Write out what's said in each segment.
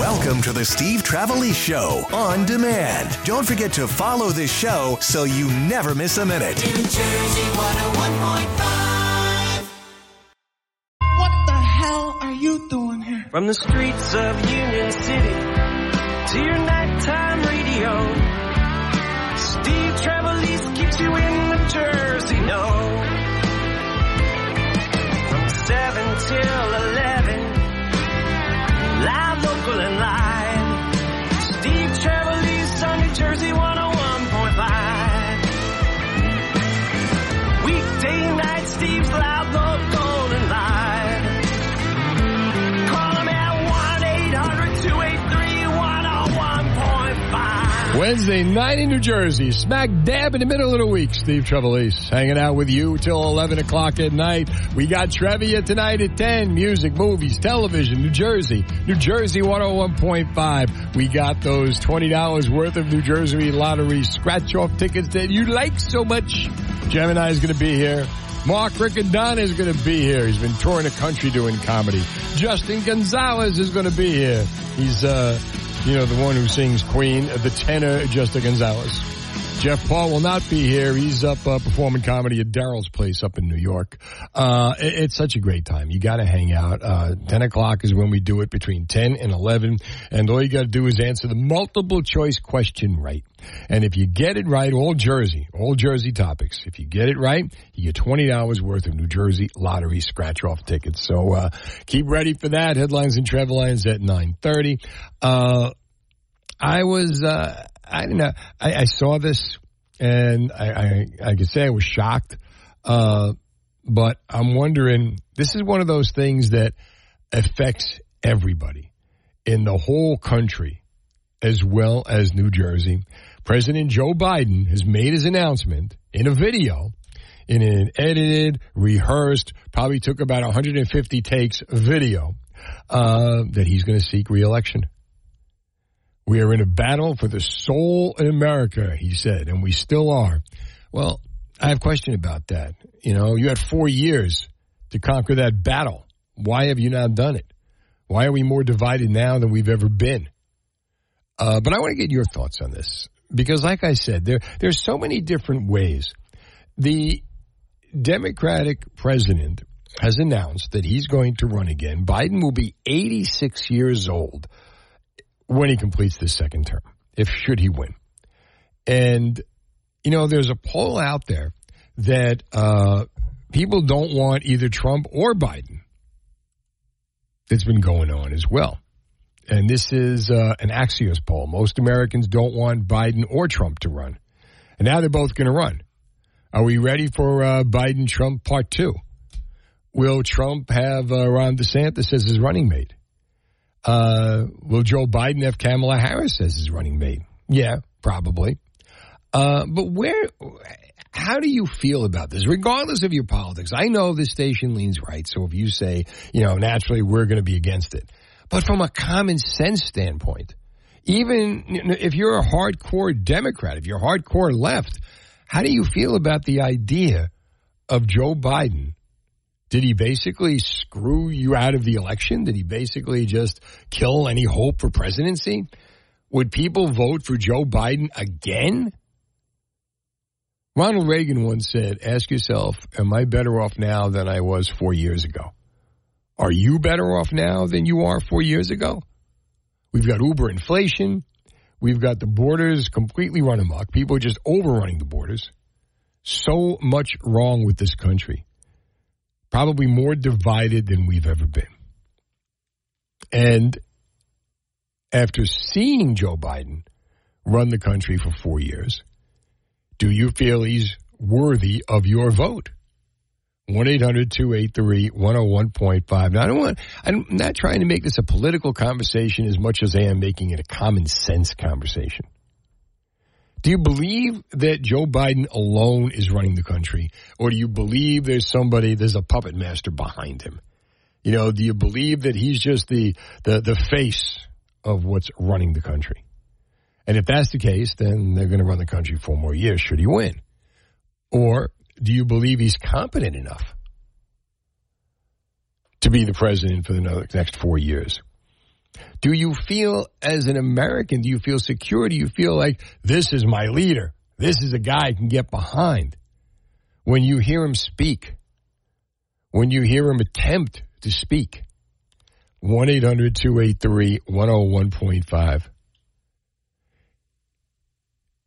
Welcome to the Steve Travelli Show on demand. Don't forget to follow this show so you never miss a minute. New Jersey 101.5. What the hell are you doing here? From the streets of Union City to your nighttime radio, Steve Travelli keeps you in the Jersey know. From 7 till 11. Live, local, and live. Steve Travelli's on New Jersey 101.5. Weekday night, Steve's live, local, and live. Call him at 1-800-283-101.5. Wednesday night in New Jersey, smack dab in the middle of the week. Steve Travelli's hanging out with you till 11 o'clock at night. We got trivia tonight at 10. Music, movies, television, New Jersey. New Jersey 101.5. We got those $20 worth of New Jersey Lottery scratch-off tickets that you like so much. Gemini's going to be here. Mark Riccadonna is going to be here. He's been touring the country doing comedy. Justin Gonzalez is going to be here. He's, the one who sings Queen, the tenor Justin Gonzalez. Jeff Paul will not be here. He's up performing comedy at Daryl's Place up in New York. It's such a great time. You got to hang out. 10 o'clock is when we do it, between 10 and 11. And all you got to do is answer the multiple choice question right. And if you get it right, all Jersey topics. If you get it right, you get $20 worth of New Jersey Lottery scratch-off tickets. So keep ready for that. Headlines and travel lines at 9:30. I don't know. I saw this, and I could say I was shocked, but I'm wondering, this is one of those things that affects everybody in the whole country as well as New Jersey. President Joe Biden has made his announcement in a video, in an edited, rehearsed, probably took about 150 takes video, that he's going to seek re-election. We are in a battle for the soul in America, he said, and we still are. Well, I have a question about that. You had 4 years to conquer that battle. Why have you not done it? Why are we more divided now than we've ever been? But I want to get your thoughts on this, because like I said, there's so many different ways. The Democratic president has announced that he's going to run again. Biden will be 86 years old when he completes this second term, should he win. And, there's a poll out there that people don't want either Trump or Biden that's been going on as well. And this is an Axios poll. Most Americans don't want Biden or Trump to run. And now they're both going to run. Are we ready for Biden-Trump part two? Will Trump have Ron DeSantis as his running mate? Will Joe Biden have Kamala Harris as his running mate? Yeah, probably. How do you feel about this? Regardless of your politics, I know this station leans right. So if you say, naturally we're going to be against it. But from a common sense standpoint, even if you're a hardcore Democrat, if you're hardcore left, how do you feel about the idea of Joe Biden? Did he basically screw you out of the election? Did he basically just kill any hope for presidency? Would people vote for Joe Biden again? Ronald Reagan once said, ask yourself, am I better off now than I was 4 years ago? Are you better off now than you are 4 years ago? We've got uber inflation. We've got the borders completely run amok. People are just overrunning the borders. So much wrong with this country. Probably more divided than we've ever been. And after seeing Joe Biden run the country for 4 years, do you feel he's worthy of your vote? 1-800-283-101.5. Now, I'm not trying to make this a political conversation as much as I am making it a common sense conversation. Do you believe that Joe Biden alone is running the country? Or do you believe there's a puppet master behind him? Do you believe that he's just the face of what's running the country? And if that's the case, then they're going to run the country 4 more years should he win. Or do you believe he's competent enough to be the president for the next 4 years? Do you feel, as an American, do you feel secure? Do you feel like this is my leader? This is a guy I can get behind. When you hear him speak, when you hear him attempt to speak, 1-800-283-101.5.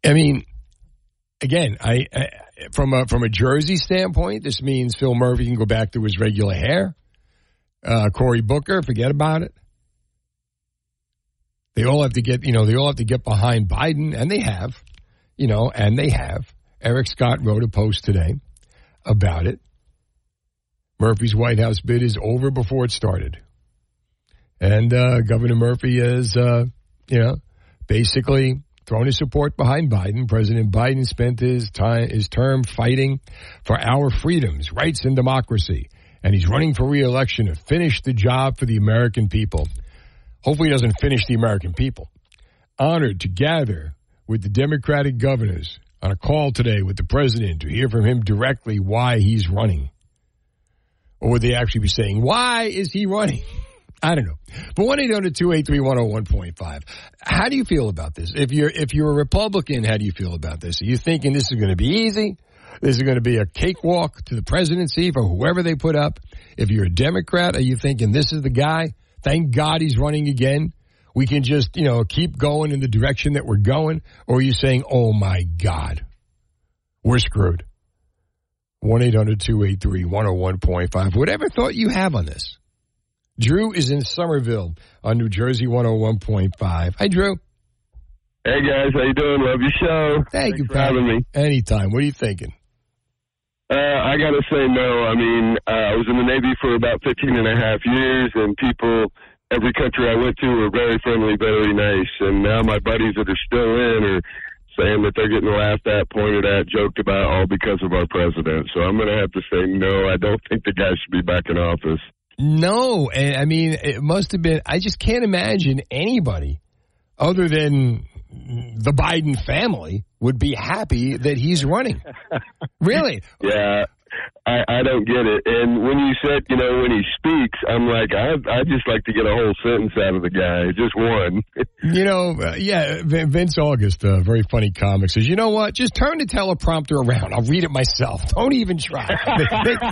I mean, again, I from a jersey standpoint, this means Phil Murphy can go back to his regular hair. Cory Booker, forget about it. They all have to get, they all have to get behind Biden, and they have, Eric Scott wrote a post today about it. Murphy's White House bid is over before it started. And Governor Murphy has, basically thrown his support behind Biden. President Biden spent his term fighting for our freedoms, rights, and democracy. And he's running for re-election to finish the job for the American people. Hopefully he doesn't finish the American people. Honored to gather with the Democratic governors on a call today with the president to hear from him directly why he's running. Or would they actually be saying, why is he running? I don't know. But 1-800-283-101.5. How do you feel about this? If you're a Republican, how do you feel about this? Are you thinking this is going to be easy? This is going to be a cakewalk to the presidency for whoever they put up? If you're a Democrat, are you thinking this is the guy? Thank God he's running again. We can just, keep going in the direction that we're going. Or are you saying, oh, my God, we're screwed? 1-800-283-101.5. Whatever thought you have on this. Drew is in Somerville on New Jersey 101.5. Hi, Drew. Hey, guys. How you doing? Love your show. Thanks you for having me. Anytime. What are you thinking? I got to say no. I mean, I was in the Navy for about 15 and a half years, and people... Every country I went to were very friendly, very nice, and now my buddies that are still in are saying that they're getting laughed at, pointed at, joked about, all because of our president. So I'm going to have to say no, I don't think the guy should be back in office. No, and I mean, it must have been, I just can't imagine anybody other than the Biden family would be happy that he's running. Really? Yeah. I don't get it. And when you said, when he speaks, I'm like, I just like to get a whole sentence out of the guy. Just one. Vince August, a very funny comic, says, you know what? Just turn the teleprompter around. I'll read it myself. Don't even try.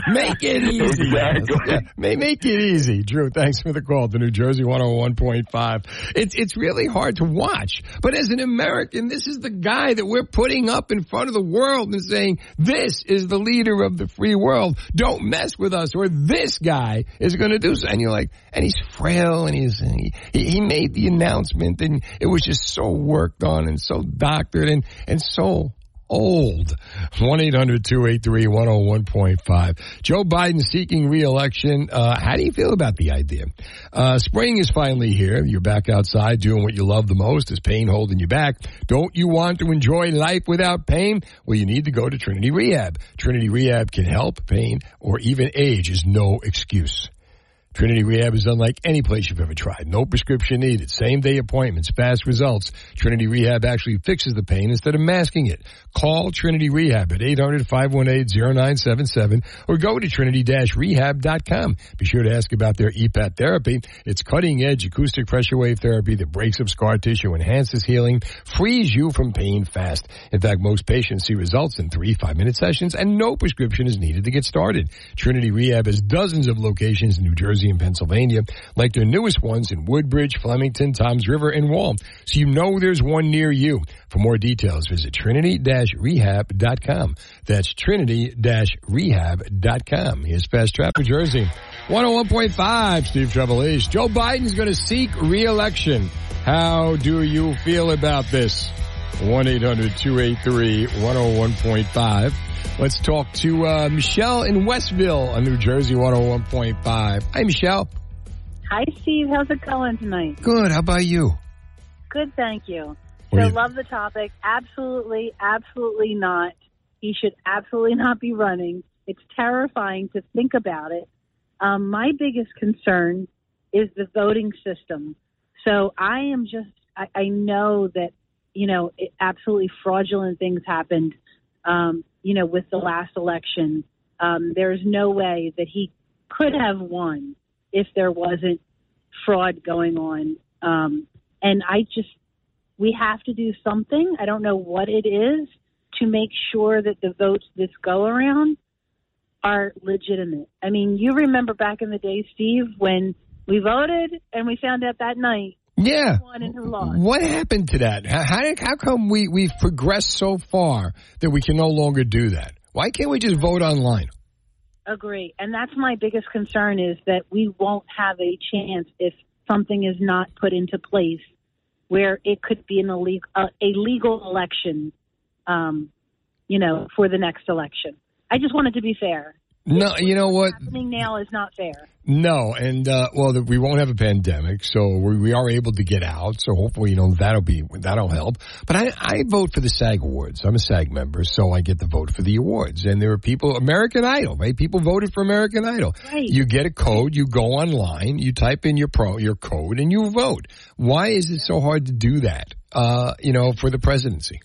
Make it easy. Exactly. Yeah, make it easy. Drew, thanks for the call to New Jersey 101.5. It's really hard to watch. But as an American, this is the guy that we're putting up in front of the world and saying, this is the leader of the free world, don't mess with us, or this guy is going to do so. And you're like, and he's frail, and he made the announcement, and it was just so worked on and so doctored and so old. 1-800-283-101.5. Joe Biden seeking re-election. How do you feel about the idea? Spring is finally here. You're back outside doing what you love the most. Is pain holding you back? Don't you want to enjoy life without pain? Well, you need to go to Trinity Rehab. Trinity Rehab can help. Pain or even age is no excuse. Trinity Rehab is unlike any place you've ever tried. No prescription needed. Same-day appointments, fast results. Trinity Rehab actually fixes the pain instead of masking it. Call Trinity Rehab at 800-518-0977 or go to trinity-rehab.com. Be sure to ask about their EPAT therapy. It's cutting-edge acoustic pressure wave therapy that breaks up scar tissue, enhances healing, frees you from pain fast. In fact, most patients see results in 3 5-minute sessions, and no prescription is needed to get started. Trinity Rehab has dozens of locations in New Jersey and Pennsylvania, like their newest ones in Woodbridge, Flemington, Toms River, and Wall. So there's one near you. For more details, visit trinity-rehab.com. That's trinity-rehab.com. Here's Fast Traffic, New Jersey 101.5. Steve Trevelise. Joe Biden's going to seek re-election. How do you feel about this? 1-800-283-101.5. Let's talk to Michelle in Westville on New Jersey 101.5. Hi, Michelle. Hi, Steve. How's it going tonight? Good. How about you? Good, thank you. Love the topic. Absolutely, absolutely not. He should absolutely not be running. It's terrifying to think about it. My biggest concern is the voting system. So I know that, absolutely fraudulent things happened, with the last election. There's no way that he could have won if there wasn't fraud going on. And I just, we have to do something. I don't know what it is to make sure that the votes this go around are legitimate. I mean, you remember back in the day, Steve, when we voted and we found out that night. Yeah. Who won and who lost. What happened to that? How come we've progressed so far that we can no longer do that? Why can't we just vote online? Agree. And that's my biggest concern, is that we won't have a chance if something is not put into place where it could be an illegal, a legal election, for the next election. I just want it to be fair. No, you know what? What's happening now is not fair. No, and, we won't have a pandemic, so we are able to get out, so hopefully, that'll help. But I vote for the SAG Awards. I'm a SAG member, so I get to vote for the awards. And there are people, American Idol, right? People voted for American Idol. Right. You get a code, you go online, you type in your code, and you vote. Why is it so hard to do that, for the presidency?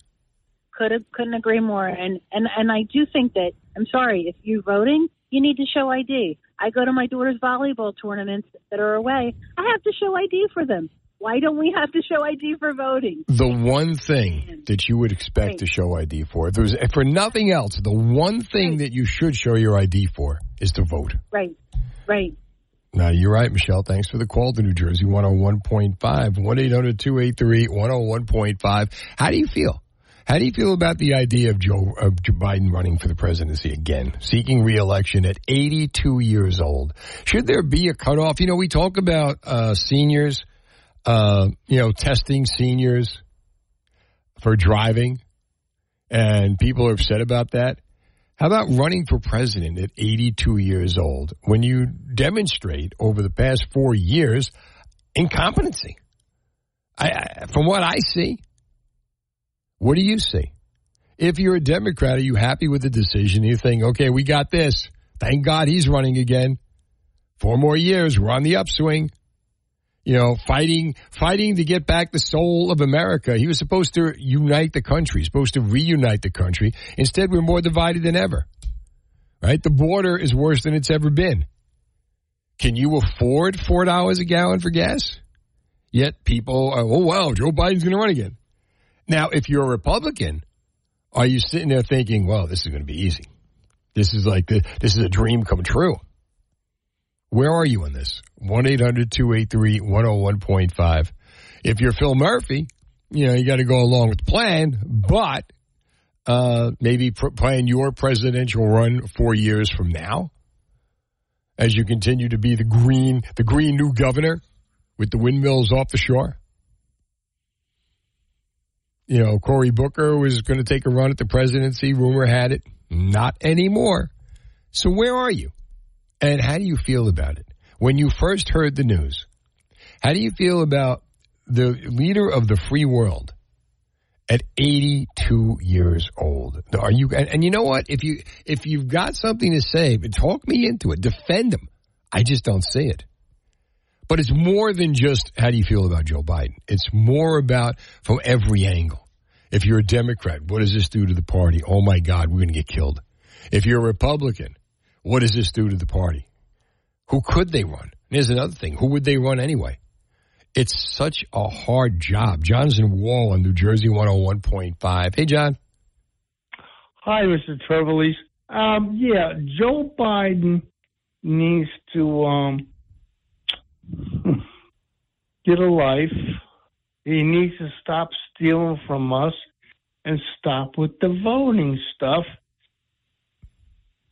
Couldn't agree more. And I do think that, I'm sorry, if you're voting, you need to show ID. I go to my daughter's volleyball tournaments that are away. I have to show ID for them. Why don't we have to show ID for voting? The one thing that you would expect to show ID for, if for nothing else, the one thing that you should show your ID for is to vote. Right. Now, you're right, Michelle. Thanks for the call to New Jersey 101.5, 1-800-283-101.5. How do you feel? How do you feel about the idea of Joe Biden running for the presidency again, seeking re-election at 82 years old? Should there be a cutoff? We talk about seniors, testing seniors for driving, and people are upset about that. How about running for president at 82 years old when you demonstrate over the past 4 years incompetency? From what I see. What do you see? If you're a Democrat, are you happy with the decision? You think, okay, we got this. Thank God he's running again. 4 more years, we're on the upswing. Fighting to get back the soul of America. He was supposed to unite the country, supposed to reunite the country. Instead, we're more divided than ever. Right? The border is worse than it's ever been. Can you afford $4 a gallon for gas? Yet people are, oh, wow, Joe Biden's going to run again. Now, if you're a Republican, are you sitting there thinking, well, this is going to be easy. This is a dream come true. Where are you in this? 1-800-283-101.5. If you're Phil Murphy, you got to go along with the plan, but maybe plan your presidential run 4 years from now as you continue to be the green new governor with the windmills off the shore. Cory Booker was going to take a run at the presidency. Rumor had it. Not anymore. So where are you? And how do you feel about it? When you first heard the news, how do you feel about the leader of the free world at 82 years old? Are you? And you know what? If you've got something to say, talk me into it. Defend him. I just don't see it. But it's more than just how do you feel about Joe Biden. It's more about from every angle. If you're a Democrat, what does this do to the party? Oh, my God, we're going to get killed. If you're a Republican, what does this do to the party? Who could they run? And here's another thing. Who would they run anyway? It's such a hard job. Jonathan Wall on New Jersey 101.5. Hey, John. Hi, Mr. Trevelise. Joe Biden needs to... get a life. He needs to stop stealing from us and stop with the voting stuff.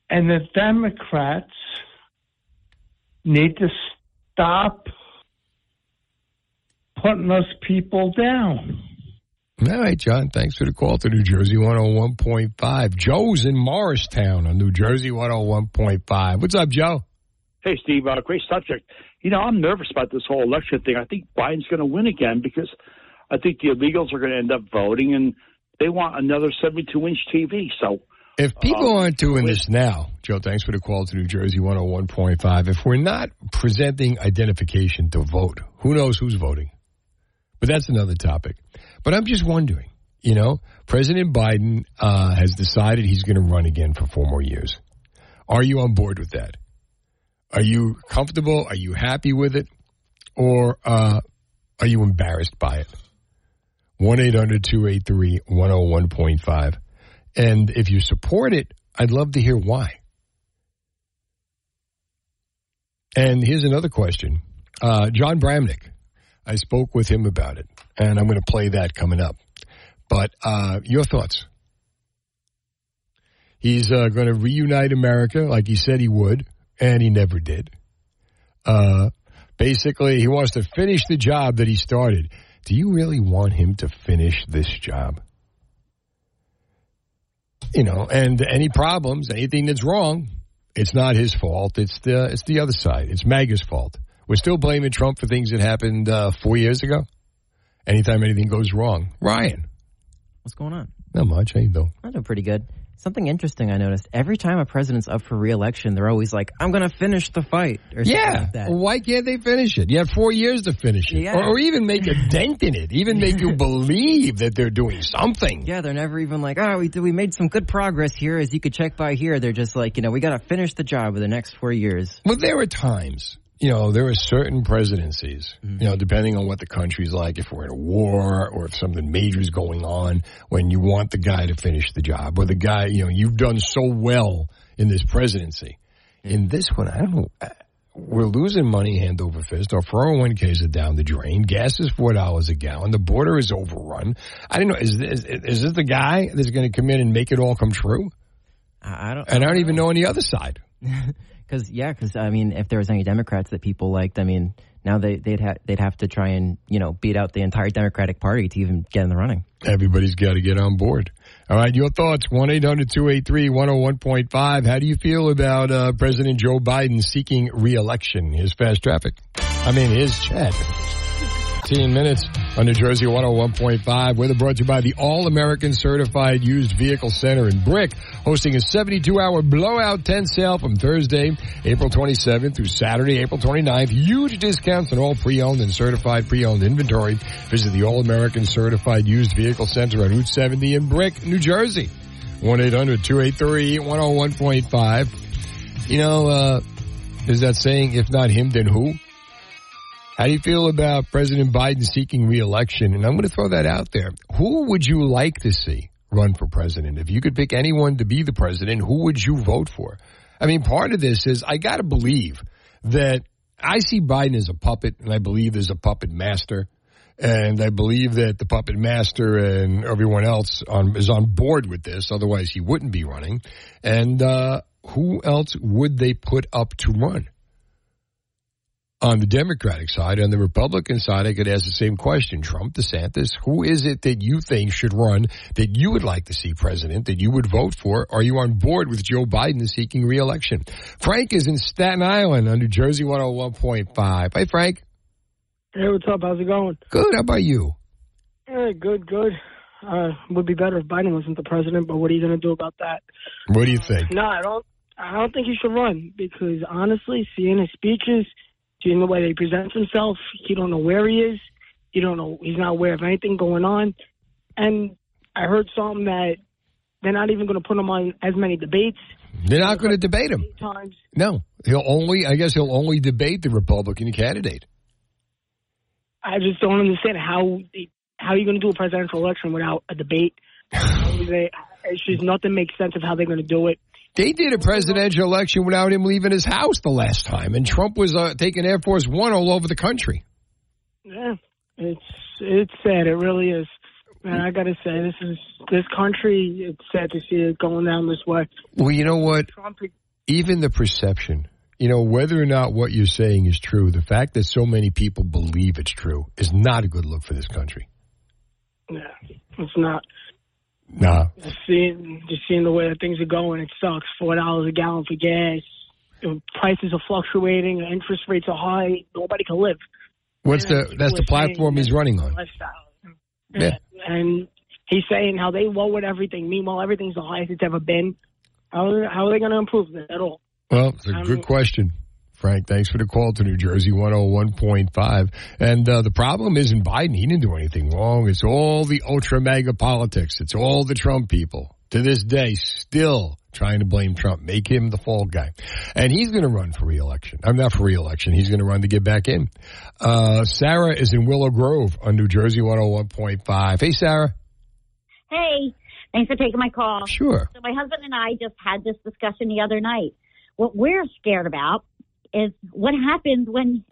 And the Democrats need to stop putting us people down. All right, John. Thanks for the call to New Jersey 101.5. Joe's in Morristown on New Jersey 101.5. What's up, Joe? Hey, Steve, great subject. I'm nervous about this whole election thing. I think Biden's going to win again because I think the illegals are going to end up voting, and they want another 72-inch TV. So, if people aren't doing this now, Joe, thanks for the call to New Jersey 101.5. If we're not presenting identification to vote, who knows who's voting? But that's another topic. But I'm just wondering, President Biden has decided he's going to run again for 4 more years. Are you on board with that? Are you comfortable? Are you happy with it? or are you embarrassed by it? 1-800-283-101.5. And if you support it, I'd love to hear why. And here's another question. John Bramnick, I spoke with him about it, and I'm going to play that coming up. But your thoughts? He's going to reunite America like he said he would, and he never did. Basically, he wants to finish the job that he started. Do you really want him to finish this job? You know, and any problems, anything that's wrong, it's not his fault. It's the other side. It's MAGA's fault. We're still blaming Trump for things that happened 4 years ago. Anytime anything goes wrong. Ryan. What's going on? Not much. How you doing? I'm doing pretty good. Something interesting I noticed. Every time a president's up for re-election, they're always like, I'm going to finish the fight. Or something like that. Why can't they finish it? You have 4 years to finish it. Yeah. Or even make a dent in it. Even make you believe that they're doing something. Yeah, they're never even like, oh, we made some good progress here. As you could check by here, they're just like, we got to finish the job with the next 4 years. Well, there are times. There are certain presidencies, depending on what the country's like, if we're in a war or if something major is going on, when you want the guy to finish the job or the guy, you've done so well in this presidency. In this one, I don't know. We're losing money hand over fist. Our 401ks are down the drain. Gas is $4 a gallon. The border is overrun. I don't know. Is this the guy that's going to come in and make it all come true? I don't even know any other side. Because I mean, if there was any Democrats that people liked, I mean, now they'd have to try and beat out the entire Democratic Party to even get in the running. Everybody's got to get on board. All right, your thoughts? 1-800-283-101.5. How do you feel about President Joe Biden seeking re-election? Here's fast traffic. I mean, here's Chad. 15 minutes on New Jersey 101.5. We're brought to you by the All-American Certified Used Vehicle Center in Brick, hosting a 72-hour blowout tent sale from Thursday, April 27th through Saturday, April 29th. Huge discounts on all pre-owned and certified pre-owned inventory. Visit the All-American Certified Used Vehicle Center at Route 70 in Brick, New Jersey. 1-800-283-101.5. There's that saying, if not him, then who? How do you feel about President Biden seeking re-election? And I'm going to throw that out there. Who would you like to see run for president? If you could pick anyone to be the president, who would you vote for? I mean, part of this is I got to believe that I see Biden as a puppet, and I believe there's a puppet master. And I believe that the puppet master and everyone else is on board with this. Otherwise, he wouldn't be running. And who else would they put up to run? On the Democratic side, on the Republican side, I could ask the same question. Trump, DeSantis, who is it that you think should run, that you would like to see president, that you would vote for? Are you on board with Joe Biden seeking re-election? Frank is in Staten Island on New Jersey 101.5. Hey, Frank. Hey, what's up? How's it going? Good. How about you? Hey, good. Would be better if Biden wasn't the president, but what are you going to do about that? What do you think? No, I don't think he should run because, honestly, seeing his speeches, in the way that he presents himself, you don't know where he is. You don't know. He's not aware of anything going on. And I heard something that they're not even going to put him on as many debates. They're not going to debate him. Times. No, he'll only debate the Republican candidate. I just don't understand how are you going to do a presidential election without a debate? It's just nothing makes sense of how they're going to do it. They did a presidential election without him leaving his house the last time, and Trump was taking Air Force One all over the country. Yeah, it's sad. It really is. Man, I got to say, this country, it's sad to see it going down this way. Well, you know what? Trump, even the perception, whether or not what you're saying is true, the fact that so many people believe it's true is not a good look for this country. Yeah, it's not. Nah. Just seeing the way that things are going, it sucks. $4 a gallon for gas. Prices are fluctuating. Interest rates are high. Nobody can live. That's the platform he's running on. Lifestyle. Yeah. And he's saying how they lowered everything. Meanwhile, everything's the highest it's ever been. How are they going to improve that at all? Well, it's a good question. Frank, thanks for the call to New Jersey 101.5. And the problem isn't Biden. He didn't do anything wrong. It's all the ultra-mega politics. It's all the Trump people. To this day, still trying to blame Trump, make him the fall guy. And he's going to run for re-election. I'm not for re-election. He's going to run to get back in. Sarah is in Willow Grove on New Jersey 101.5. Hey, Sarah. Hey. Thanks for taking my call. Sure. So my husband and I just had this discussion the other night. What we're scared about is what happens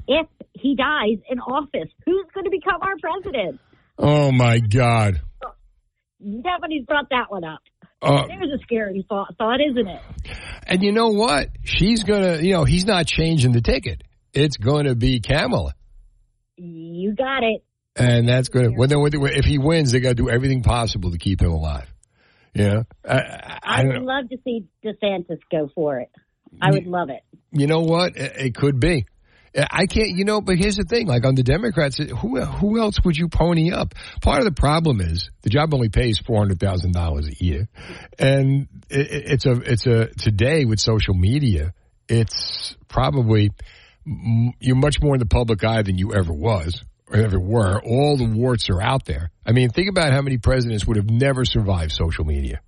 if he dies in office. Who's going to become our president? Oh, my God. Nobody's brought that one up. There's a scary thought, isn't it? And you know what? She's going to, he's not changing the ticket. It's going to be Kamala. You got it. And that's going to, if he wins, they got to do everything possible to keep him alive. Yeah. I would love to see DeSantis go for it. I would love it. You know what? It could be. I can't, but here's the thing. Like on the Democrats, who else would you pony up? Part of the problem is the job only pays $400,000 a year. And it's today with social media, it's probably, you're much more in the public eye than you ever was or ever were. All the warts are out there. I mean, think about how many presidents would have never survived social media.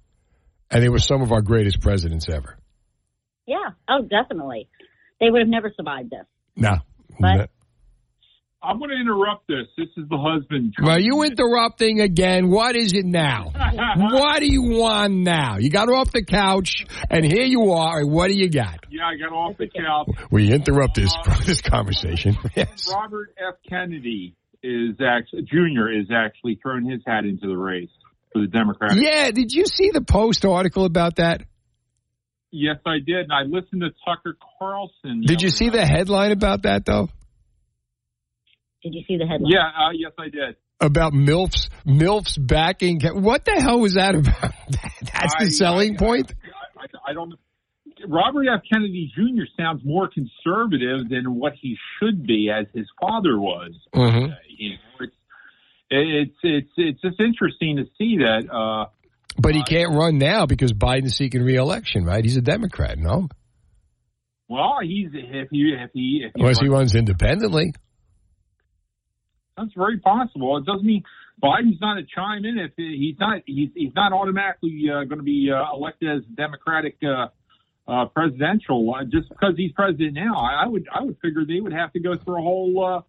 And they were some of our greatest presidents ever. Yeah. Oh, definitely. They would have never survived this. No. But I'm going to interrupt this. This is the husband. Well, you interrupting again. What is it now? What do you want now? You got off the couch, and here you are. What do you got? Yeah, I got off the couch. We interrupt this conversation. Yes. Robert F. Kennedy Jr. is actually throwing his hat into the race for the Democrats. Yeah. Did you see the Post article about that? Yes, I did. And I listened to Tucker Carlson. Did you see the headline about that, though? Did you see the headline? Yeah, yes, I did. About MILFs backing. What the hell was that about? That's the selling point? I don't know. Robert F. Kennedy Jr. sounds more conservative than what he should be, as his father was. Mm-hmm. It's just interesting to see that. But he can't run now because Biden's seeking re-election, right? He's a Democrat, no? Well, unless he runs independently. That's very possible. It doesn't mean Biden's not a chime in if he's not automatically going to be elected as Democratic presidential just because he's president now. I would figure they would have to go through a whole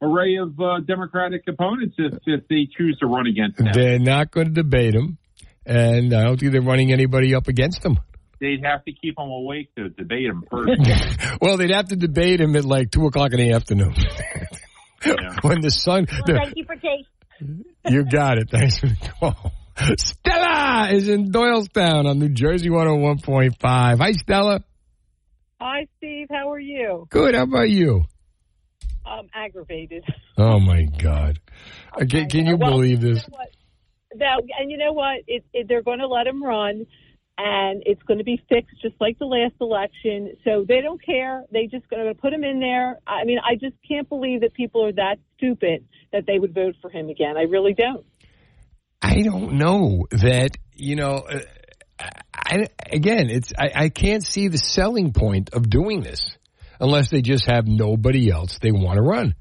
array of Democratic opponents if they choose to run against him. They're not going to debate him. And I don't think they're running anybody up against them. They'd have to keep them awake to debate him first. Well, they'd have to debate him at like 2 o'clock in the afternoon. Yeah. When the sun... Well, thank you for taking... You got it. Thanks for the call. Stella is in Doylestown on New Jersey 101.5. Hi, Stella. Hi, Steve. How are you? Good. How about you? I'm aggravated. Oh, my God. Okay, can you believe this? You know what? And you know what? They're going to let him run, and it's going to be fixed just like the last election. So they don't care. They just going to put him in there. I mean, I just can't believe that people are that stupid that they would vote for him again. I really don't. I don't know that, I can't see the selling point of doing this unless they just have nobody else they want to run.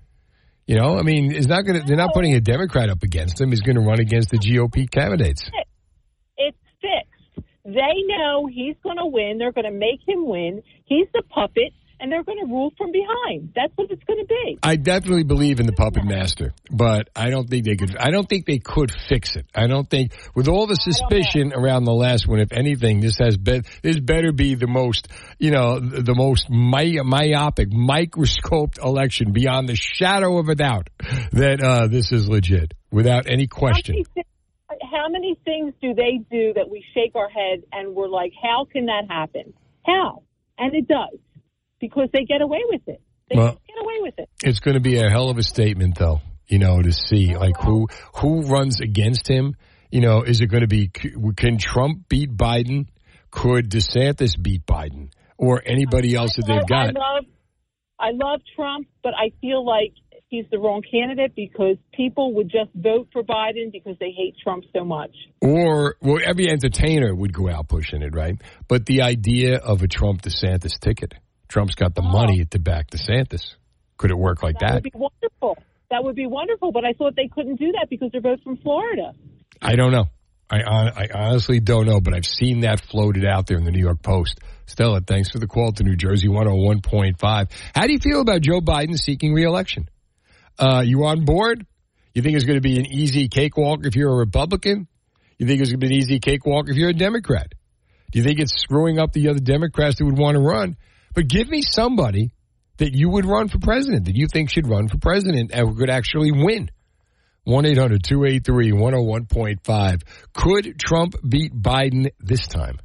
It's not going to. They're not putting a Democrat up against him. He's going to run against the GOP candidates. It's fixed. They know he's going to win. They're going to make him win. He's the puppet, and they're going to rule from behind. That's what it's going to be. I definitely believe in the puppet master, but I don't think they could. I don't think they could fix it. I don't think, with all the suspicion around the last one, if anything, this better be the most, the most myopic, microscoped election beyond the shadow of a doubt that this is legit, without any question. How many things do they do that we shake our head and we're like, how can that happen? How? And it does. Because they get away with it. Get away with it. It's going to be a hell of a statement, though, to see like who runs against him. Is it going to be? Can Trump beat Biden? Could DeSantis beat Biden or anybody else that they've got? I love Trump, but I feel like he's the wrong candidate because people would just vote for Biden because they hate Trump so much. Or every entertainer would go out pushing it, right? But the idea of a Trump-DeSantis ticket. Trump's got the money to back DeSantis. Could it work like that? That would be wonderful. But I thought they couldn't do that because they're both from Florida. I don't know. I honestly don't know, but I've seen that floated out there in the New York Post. Stella, thanks for the call to New Jersey 101.5. How do you feel about Joe Biden seeking re-election? You on board? You think it's going to be an easy cakewalk if you're a Republican? You think it's going to be an easy cakewalk if you're a Democrat? Do you think it's screwing up the other Democrats that would want to run? But give me somebody that you would run for president, that you think should run for president and could actually win. 1-800-283-101.5. Could Trump beat Biden this time?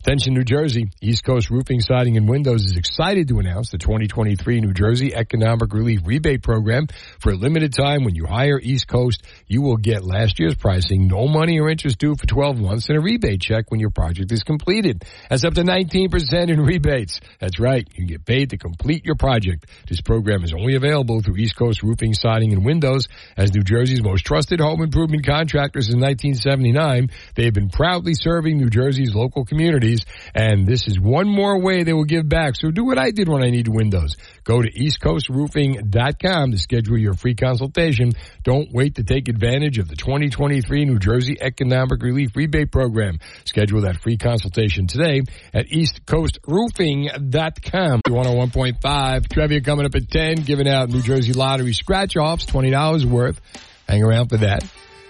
Attention, New Jersey. East Coast Roofing, Siding, and Windows is excited to announce the 2023 New Jersey Economic Relief Rebate Program. For a limited time, when you hire East Coast, you will get last year's pricing, no money or interest due for 12 months, and a rebate check when your project is completed. That's up to 19% in rebates. That's right. You get paid to complete your project. This program is only available through East Coast Roofing, Siding, and Windows. As New Jersey's most trusted home improvement contractors since 1979, they have been proudly serving New Jersey's local community. And this is one more way they will give back. So do what I did when I needed windows. Go to eastcoastroofing.com to schedule your free consultation. Don't wait to take advantage of the 2023 New Jersey Economic Relief Rebate Program. Schedule that free consultation today at eastcoastroofing.com. 101.5. Trivia coming up at 10, giving out New Jersey Lottery scratch-offs, $20 worth. Hang around for that.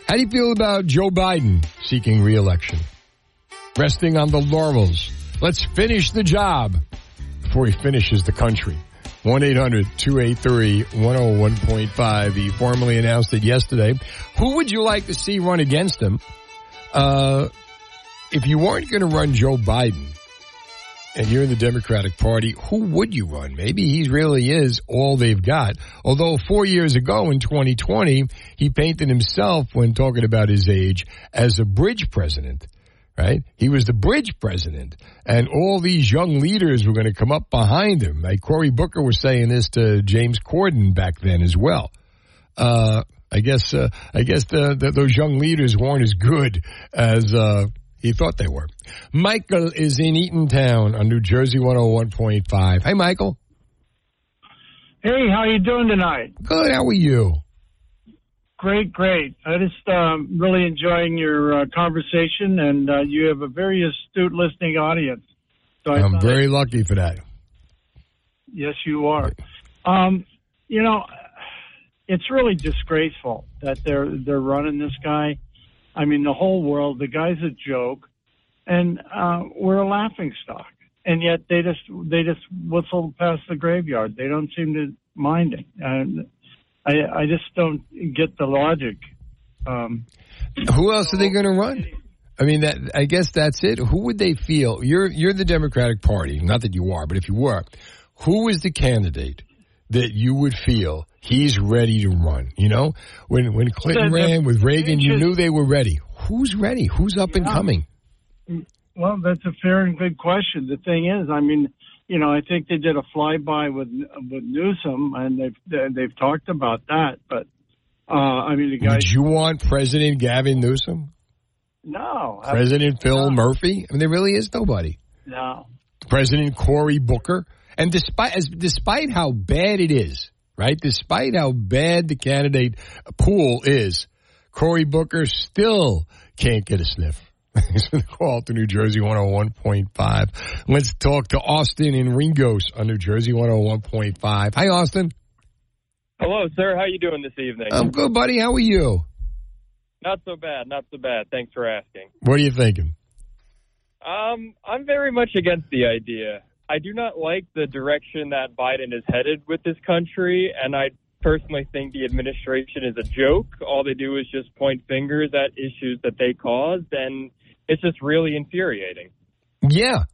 How do you feel about Joe Biden seeking re-election? Resting on the laurels. Let's finish the job before he finishes the country. 1-800-283-101.5. He formally announced it yesterday. Who would you like to see run against him? If you weren't going to run Joe Biden and you're in the Democratic Party, who would you run? Maybe he really is all they've got. Although 4 years ago in 2020, he painted himself, when talking about his age, as a bridge president. Right? He was the bridge president, and all these young leaders were going to come up behind him. Like Cory Booker was saying this to James Corden back then as well. I guess those young leaders weren't as good as he thought they were. Michael is in Eatontown on New Jersey 101.5. Hey, Michael. Hey, how are you doing tonight? Good. How are you? Great. I just really enjoying your conversation, and you have a very astute listening audience. So I'm very lucky for that. Yes, you are. You know, it's really disgraceful that they're running this guy. I mean, the whole world, the guy's a joke, and we're a laughing stock. And yet they just whistle past the graveyard. They don't seem to mind it. I just don't get the logic. Who else are they going to run? I mean, I guess that's it. Who would they feel? You're the Democratic Party. Not that you are, but if you were, who is the candidate that you would feel he's ready to run? You know, when Clinton ran with Reagan, you knew they were ready. Who's ready? Who's up and coming? Well, that's a fair and good question. The thing is, I mean, you know, I think they did a flyby with Newsom, and they've talked about that. But I mean, the guy. Would you want President Gavin Newsom? No. President Phil Murphy? I mean, there really is nobody. No. President Cory Booker, and despite how bad it is, right? Despite how bad the candidate pool is, Cory Booker still can't get a sniff. Thanks for the call to New Jersey 101.5. Let's talk to Austin in Ringos on New Jersey 101.5. Hi, Austin. Hello, sir. How are you doing this evening? I'm good, buddy. How are you? Not so bad. Thanks for asking. What are you thinking? I'm very much against the idea. I do not like the direction that Biden is headed with this country, and I personally think the administration is a joke. All they do is just point fingers at issues that they caused, and it's just really infuriating. Yeah,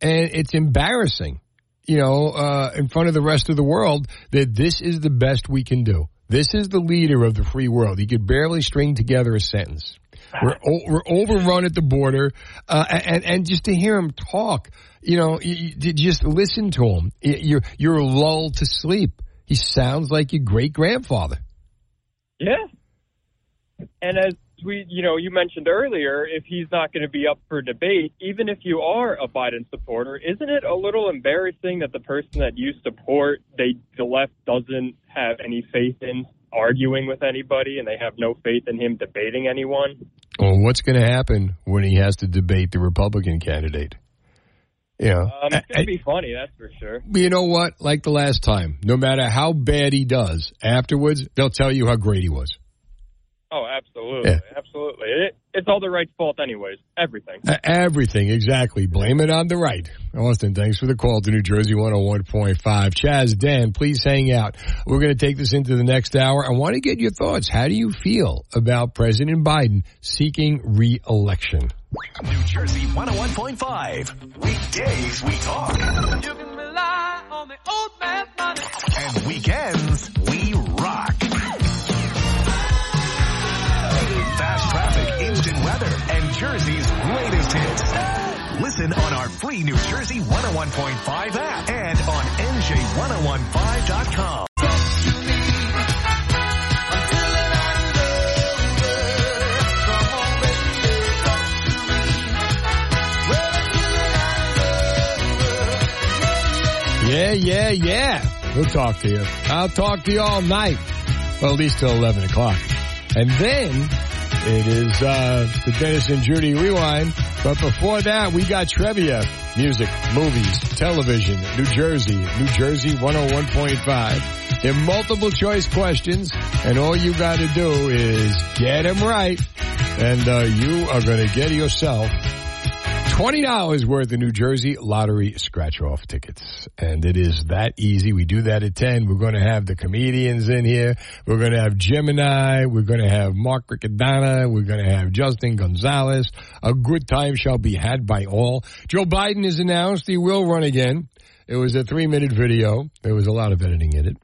and it's embarrassing, you know, in front of the rest of the world, that this is the best we can do. This is the leader of the free world. He could barely string together a sentence. We're overrun at the border, and just to hear him talk, you know, you just listen to him. You're lulled to sleep. He sounds like your great-grandfather. Yeah. And as you mentioned earlier, if he's not going to be up for debate, even if you are a Biden supporter, isn't it a little embarrassing that the person that you support, the left doesn't have any faith in arguing with anybody, and they have no faith in him debating anyone? Well, what's going to happen when he has to debate the Republican candidate? Yeah, it's going to be funny, that's for sure. You know what? Like the last time, no matter how bad he does, afterwards they'll tell you how great he was. Oh, absolutely, yeah. Absolutely. It's all the right's fault, anyways. Everything. Everything, exactly. Blame it on the right. Austin, thanks for the call to New Jersey 101.5. Chaz, Dan, please hang out. We're going to take this into the next hour. I want to get your thoughts. How do you feel about President Biden seeking re-election? New Jersey 101.5. Weekdays we talk. You can rely on the old man's money. And weekends we rock. Fast traffic, instant weather, and Jersey's greatest hits. Listen on our free New Jersey 101.5 app and on NJ1015.com. Yeah. We'll talk to you. I'll talk to you all night. Well, at least till 11 o'clock. And then it is the Dennis and Judy Rewind. But before that, we got trivia, music, movies, television, New Jersey 101.5. They're multiple choice questions, and all you got to do is get them right, and you are going to get yourself $20 worth of New Jersey Lottery scratch-off tickets. And it is that easy. We do that at 10. We're going to have the comedians in here. We're going to have Gemini. We're going to have Mark Riccadonna. We're going to have Justin Gonzalez. A good time shall be had by all. Joe Biden has announced he will run again. It was a 3-minute video. There was a lot of editing in it.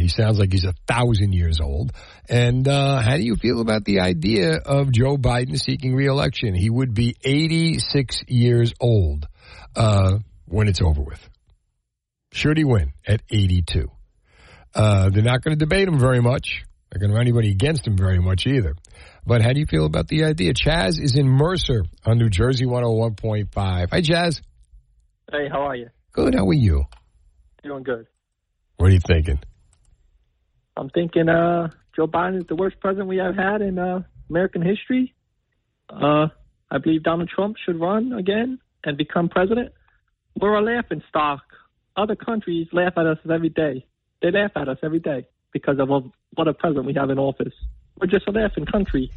He sounds like he's 1,000 years old. And how do you feel about the idea of Joe Biden seeking re-election? He would be 86 years old when it's over with. Should he win at 82? They're not going to debate him very much. They're not going to run anybody against him very much either. But how do you feel about the idea? Chaz is in Mercer on New Jersey 101.5. Hi, Chaz. Hey, how are you? Good. How are you? Doing good. What are you thinking? I'm thinking Joe Biden is the worst president we have had in American history. I believe Donald Trump should run again and become president. We're a laughing stock. Other countries laugh at us every day. They laugh at us every day because of what a president we have in office. We're just a laughing country,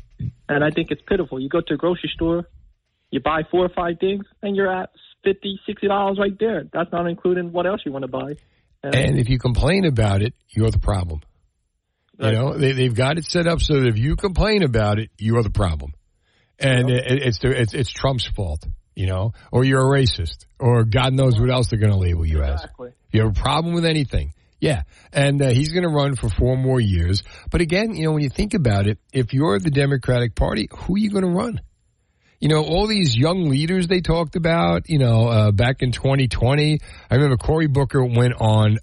and I think it's pitiful. You go to a grocery store, you buy 4 or 5 things, and you're at $50, $60 right there. That's not including what else you want to buy. And if you complain about it, you're the problem. Right. You know, they've got it set up so that if you complain about it, you're the problem. And you know, it's Trump's fault, you know, or you're a racist, or God knows what else they're going to label you as. If you have a problem with anything. Yeah, and he's going to run for 4 more years. But again, you know, when you think about it, if you're the Democratic Party, who are you going to run? You know, all these young leaders they talked about, you know, back in 2020. I remember Cory Booker went on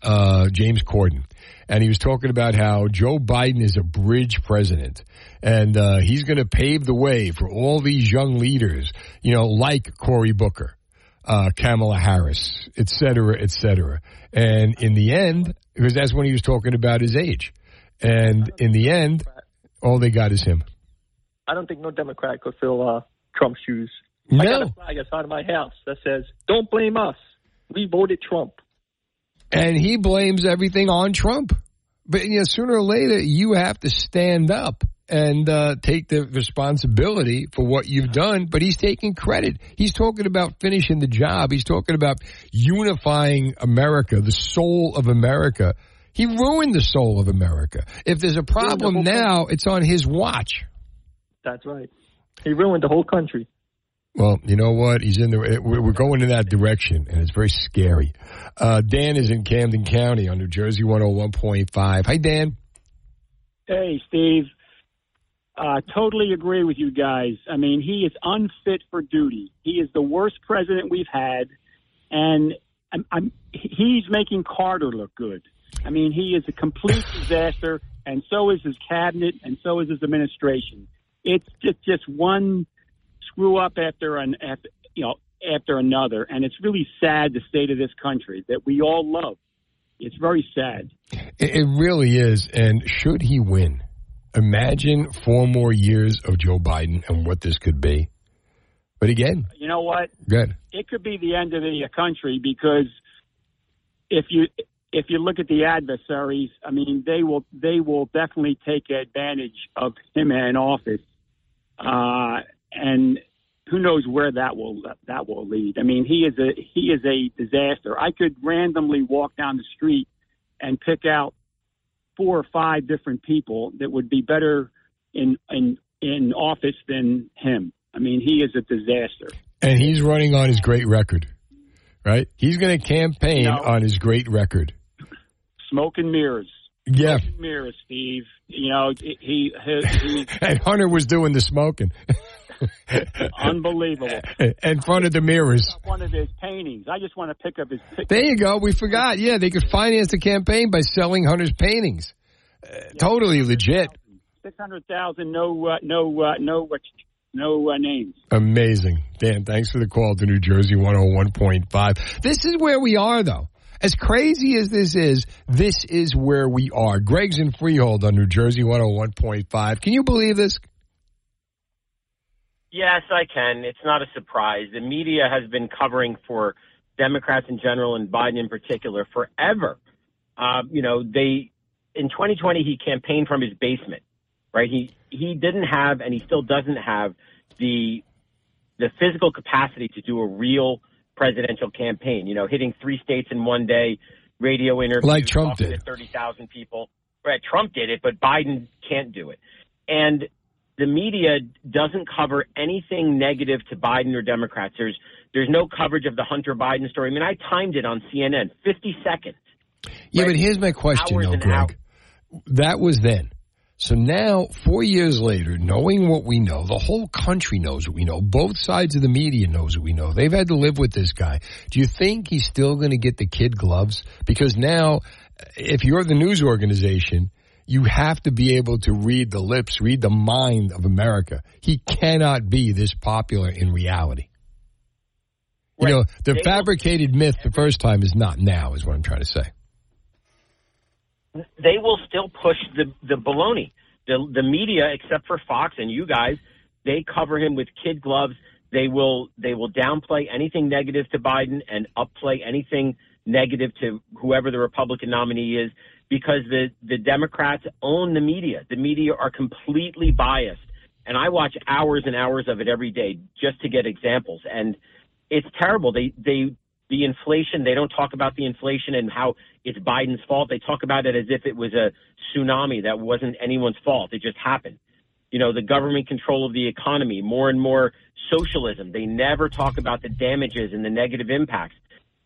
James Corden, and he was talking about how Joe Biden is a bridge president, and he's going to pave the way for all these young leaders, you know, like Cory Booker, Kamala Harris, et cetera, et cetera. And in the end, because that's when he was talking about his age, and in the end, all they got is him. I don't think no Democrat could fill Trump's shoes. No. I got a flag outside of my house that says, "Don't blame us. We voted Trump." And he blames everything on Trump. But you know, sooner or later, you have to stand up and take the responsibility for what you've done. But he's taking credit. He's talking about finishing the job. He's talking about unifying America, the soul of America. He ruined the soul of America. If there's a problem now, it's on his watch. That's right. He ruined the whole country. Well, you know what? He's in the. We're going in that direction, and it's very scary. Dan is in Camden County on New Jersey 101.5. Hi, Dan. Hey, Steve. Totally agree with you guys. I mean, he is unfit for duty. He is the worst president we've had, and he's making Carter look good. I mean, he is a complete disaster, and so is his cabinet, and so is his administration. It's just one screw up after another, and it's really sad the state of this country that we all love. It's very sad. It really is. And should he win? Imagine 4 more years of Joe Biden and what this could be. But again, you know what? Good. It could be the end of the country, because if you look at the adversaries, I mean, they will definitely take advantage of him in office, and who knows where that will lead. I mean, he is a disaster. I could randomly walk down the street and pick out 4 or 5 different people that would be better in office than him. I mean, he is a disaster. And he's running on his great record, right? He's going to campaign on his great record. Smoke and mirrors. Yeah. Smoke and mirrors, Steve. You know, he and Hunter was doing the smoking. Unbelievable. In front of the mirrors. One of his paintings. I just want to pick up his picture. There you go. We forgot. Yeah, they could finance the campaign by selling Hunter's paintings. Totally legit. 600,000, no names. Amazing. Dan, thanks for the call to New Jersey 101.5. This is where we are, though. As crazy as this is where we are. Greg's in Freehold on New Jersey 101.5. Can you believe this? Yes, I can. It's not a surprise. The media has been covering for Democrats in general and Biden in particular forever. In 2020, he campaigned from his basement, right? He didn't have, and he still doesn't have, the physical capacity to do a real presidential campaign. You know, hitting 3 states in one day, radio interviews, like Trump did, to 30,000 people. Right, Trump did it, but Biden can't do it. And the media doesn't cover anything negative to Biden or Democrats. There's no coverage of the Hunter Biden story. I mean, I timed it on CNN, 50 seconds. Yeah, right? But here's my question, though, Greg. That was then. So now, 4 years later, knowing what we know, the whole country knows what we know. Both sides of the media knows what we know. They've had to live with this guy. Do you think he's still going to get the kid gloves? Because now, if you're the news organization, you have to be able to read the lips, read the mind of America. He cannot be this popular in reality. Right. You know, the fabricated myth the first time is not now, is what I'm trying to say. They will still push the baloney. The media, except for Fox and you guys, they cover him with kid gloves. They will downplay anything negative to Biden and upplay anything negative to whoever the Republican nominee is, because the Democrats own the media. The media are completely biased. And I watch hours and hours of it every day just to get examples. And it's terrible. The inflation, they don't talk about the inflation and how it's Biden's fault. They talk about it as if it was a tsunami that wasn't anyone's fault. It just happened. You know, the government control of the economy, more and more socialism. They never talk about the damages and the negative impacts.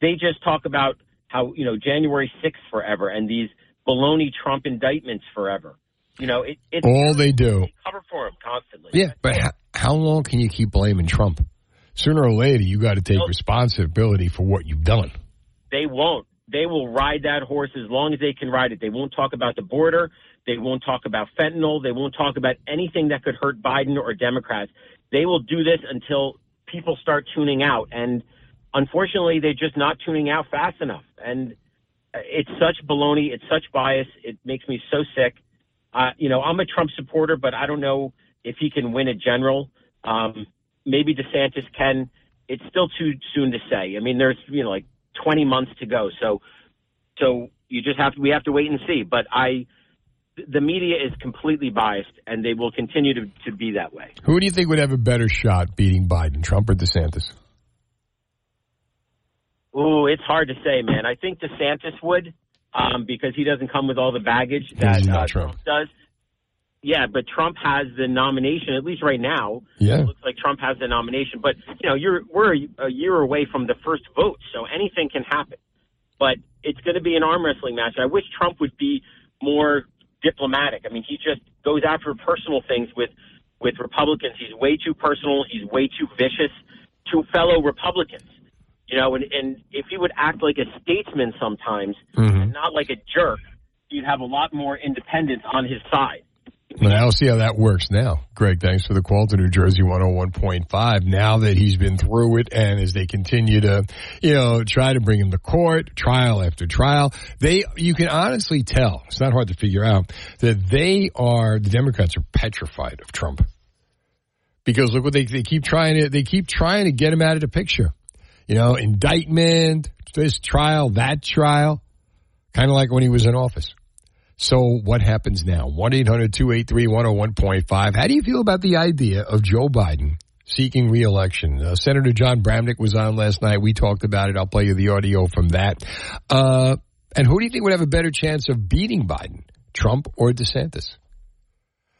They just talk about how, you know, January 6th forever and these baloney Trump indictments forever. You know, it's all they do. They cover for him constantly. Yeah, but how long can you keep blaming Trump? Sooner or later, you got to take responsibility for what you've done. They won't. They will ride that horse as long as they can ride it. They won't talk about the border. They won't talk about fentanyl. They won't talk about anything that could hurt Biden or Democrats. They will do this until people start tuning out. And unfortunately, they're just not tuning out fast enough. And it's such baloney. It's such bias. It makes me so sick. You know, I'm a Trump supporter, but I don't know if he can win a general. Maybe DeSantis can. It's still too soon to say. I mean, there's, you know, like 20 months to go. So you just we have to wait and see. But the media is completely biased, and they will continue to be that way. Who do you think would have a better shot beating Biden, Trump or DeSantis? Ooh, it's hard to say, man. I think DeSantis would, because he doesn't come with all the baggage that Trump does. Yeah, but Trump has the nomination, at least right now. Yeah. It looks like Trump has the nomination. But, you know, we're a year away from the first vote, so anything can happen. But it's going to be an arm wrestling match. I wish Trump would be more diplomatic. I mean, he just goes after personal things with Republicans. He's way too personal. He's way too vicious to fellow Republicans. You know, and if he would act like a statesman sometimes and not like a jerk, he'd have a lot more independence on his side. But I don't see how that works now. Greg, thanks for the call to New Jersey 101.5. Now that he's been through it, and as they continue to, you know, try to bring him to court, trial after trial, you can honestly tell, it's not hard to figure out, that the Democrats are petrified of Trump. Because look what they keep trying to, get him out of the picture. You know, indictment, this trial, that trial, kind of like when he was in office. So what happens now? 1-800-283-101.5. How do you feel about the idea of Joe Biden seeking re-election? Senator John Bramnick was on last night. We talked about it. I'll play you the audio from that. And who do you think would have a better chance of beating Biden, Trump or DeSantis?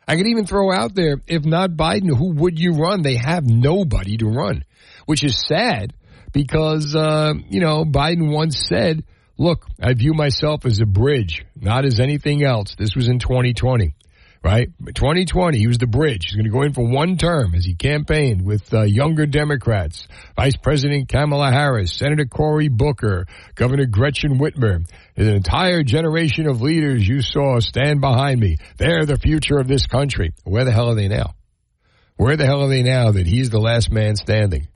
I could even throw out there, if not Biden, who would you run? They have nobody to run, which is sad because, you know, Biden once said, look, I view myself as a bridge, not as anything else. This was in 2020, right? 2020, he was the bridge. He's going to go in for one term as he campaigned with younger Democrats, Vice President Kamala Harris, Senator Cory Booker, Governor Gretchen Whitmer. There's an entire generation of leaders you saw stand behind me. They're the future of this country. Where the hell are they now? Where the hell are they now that he's the last man standing?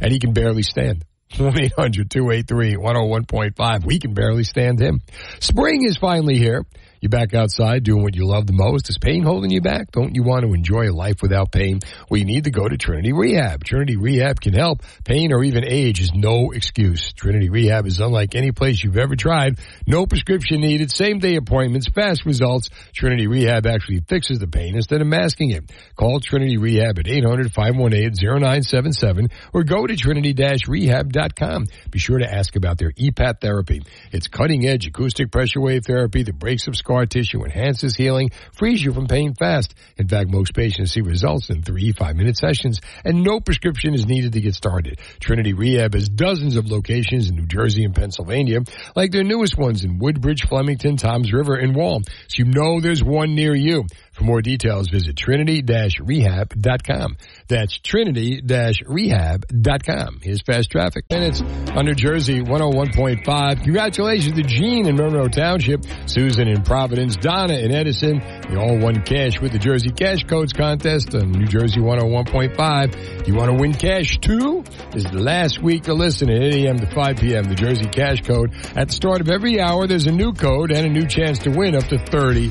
And he can barely stand. 1-800-283-101.5. We can barely stand him. Spring is finally here. You're back outside doing what you love the most. Is pain holding you back? Don't you want to enjoy a life without pain? Well, you need to go to Trinity Rehab. Trinity Rehab can help. Pain or even age is no excuse. Trinity Rehab is unlike any place you've ever tried. No prescription needed. Same-day appointments. Fast results. Trinity Rehab actually fixes the pain instead of masking it. Call Trinity Rehab at 800-518-0977 or go to trinity-rehab.com. Be sure to ask about their EPAT therapy. It's cutting-edge acoustic pressure wave therapy that breaks up scar tissue, enhances healing, frees you from pain fast. In fact, most patients see results in 3 5-minute sessions, and no prescription is needed to get started. Trinity Rehab has dozens of locations in New Jersey and Pennsylvania, like their newest ones in Woodbridge, Flemington, Toms River, and Waltham, so you know there's one near you. For more details, visit trinity-rehab.com. That's trinity-rehab.com. Here's Fast Traffic. Minutes on New Jersey 101.5. Congratulations to Jean in Monroe Township, Susan in Providence, Donna in Edison. They all won cash with the Jersey Cash Codes contest on New Jersey 101.5. You want to win cash too? This is the last week to listen at 8 a.m. to 5 p.m. The Jersey Cash Code. At the start of every hour, there's a new code and a new chance to win up to $30,000.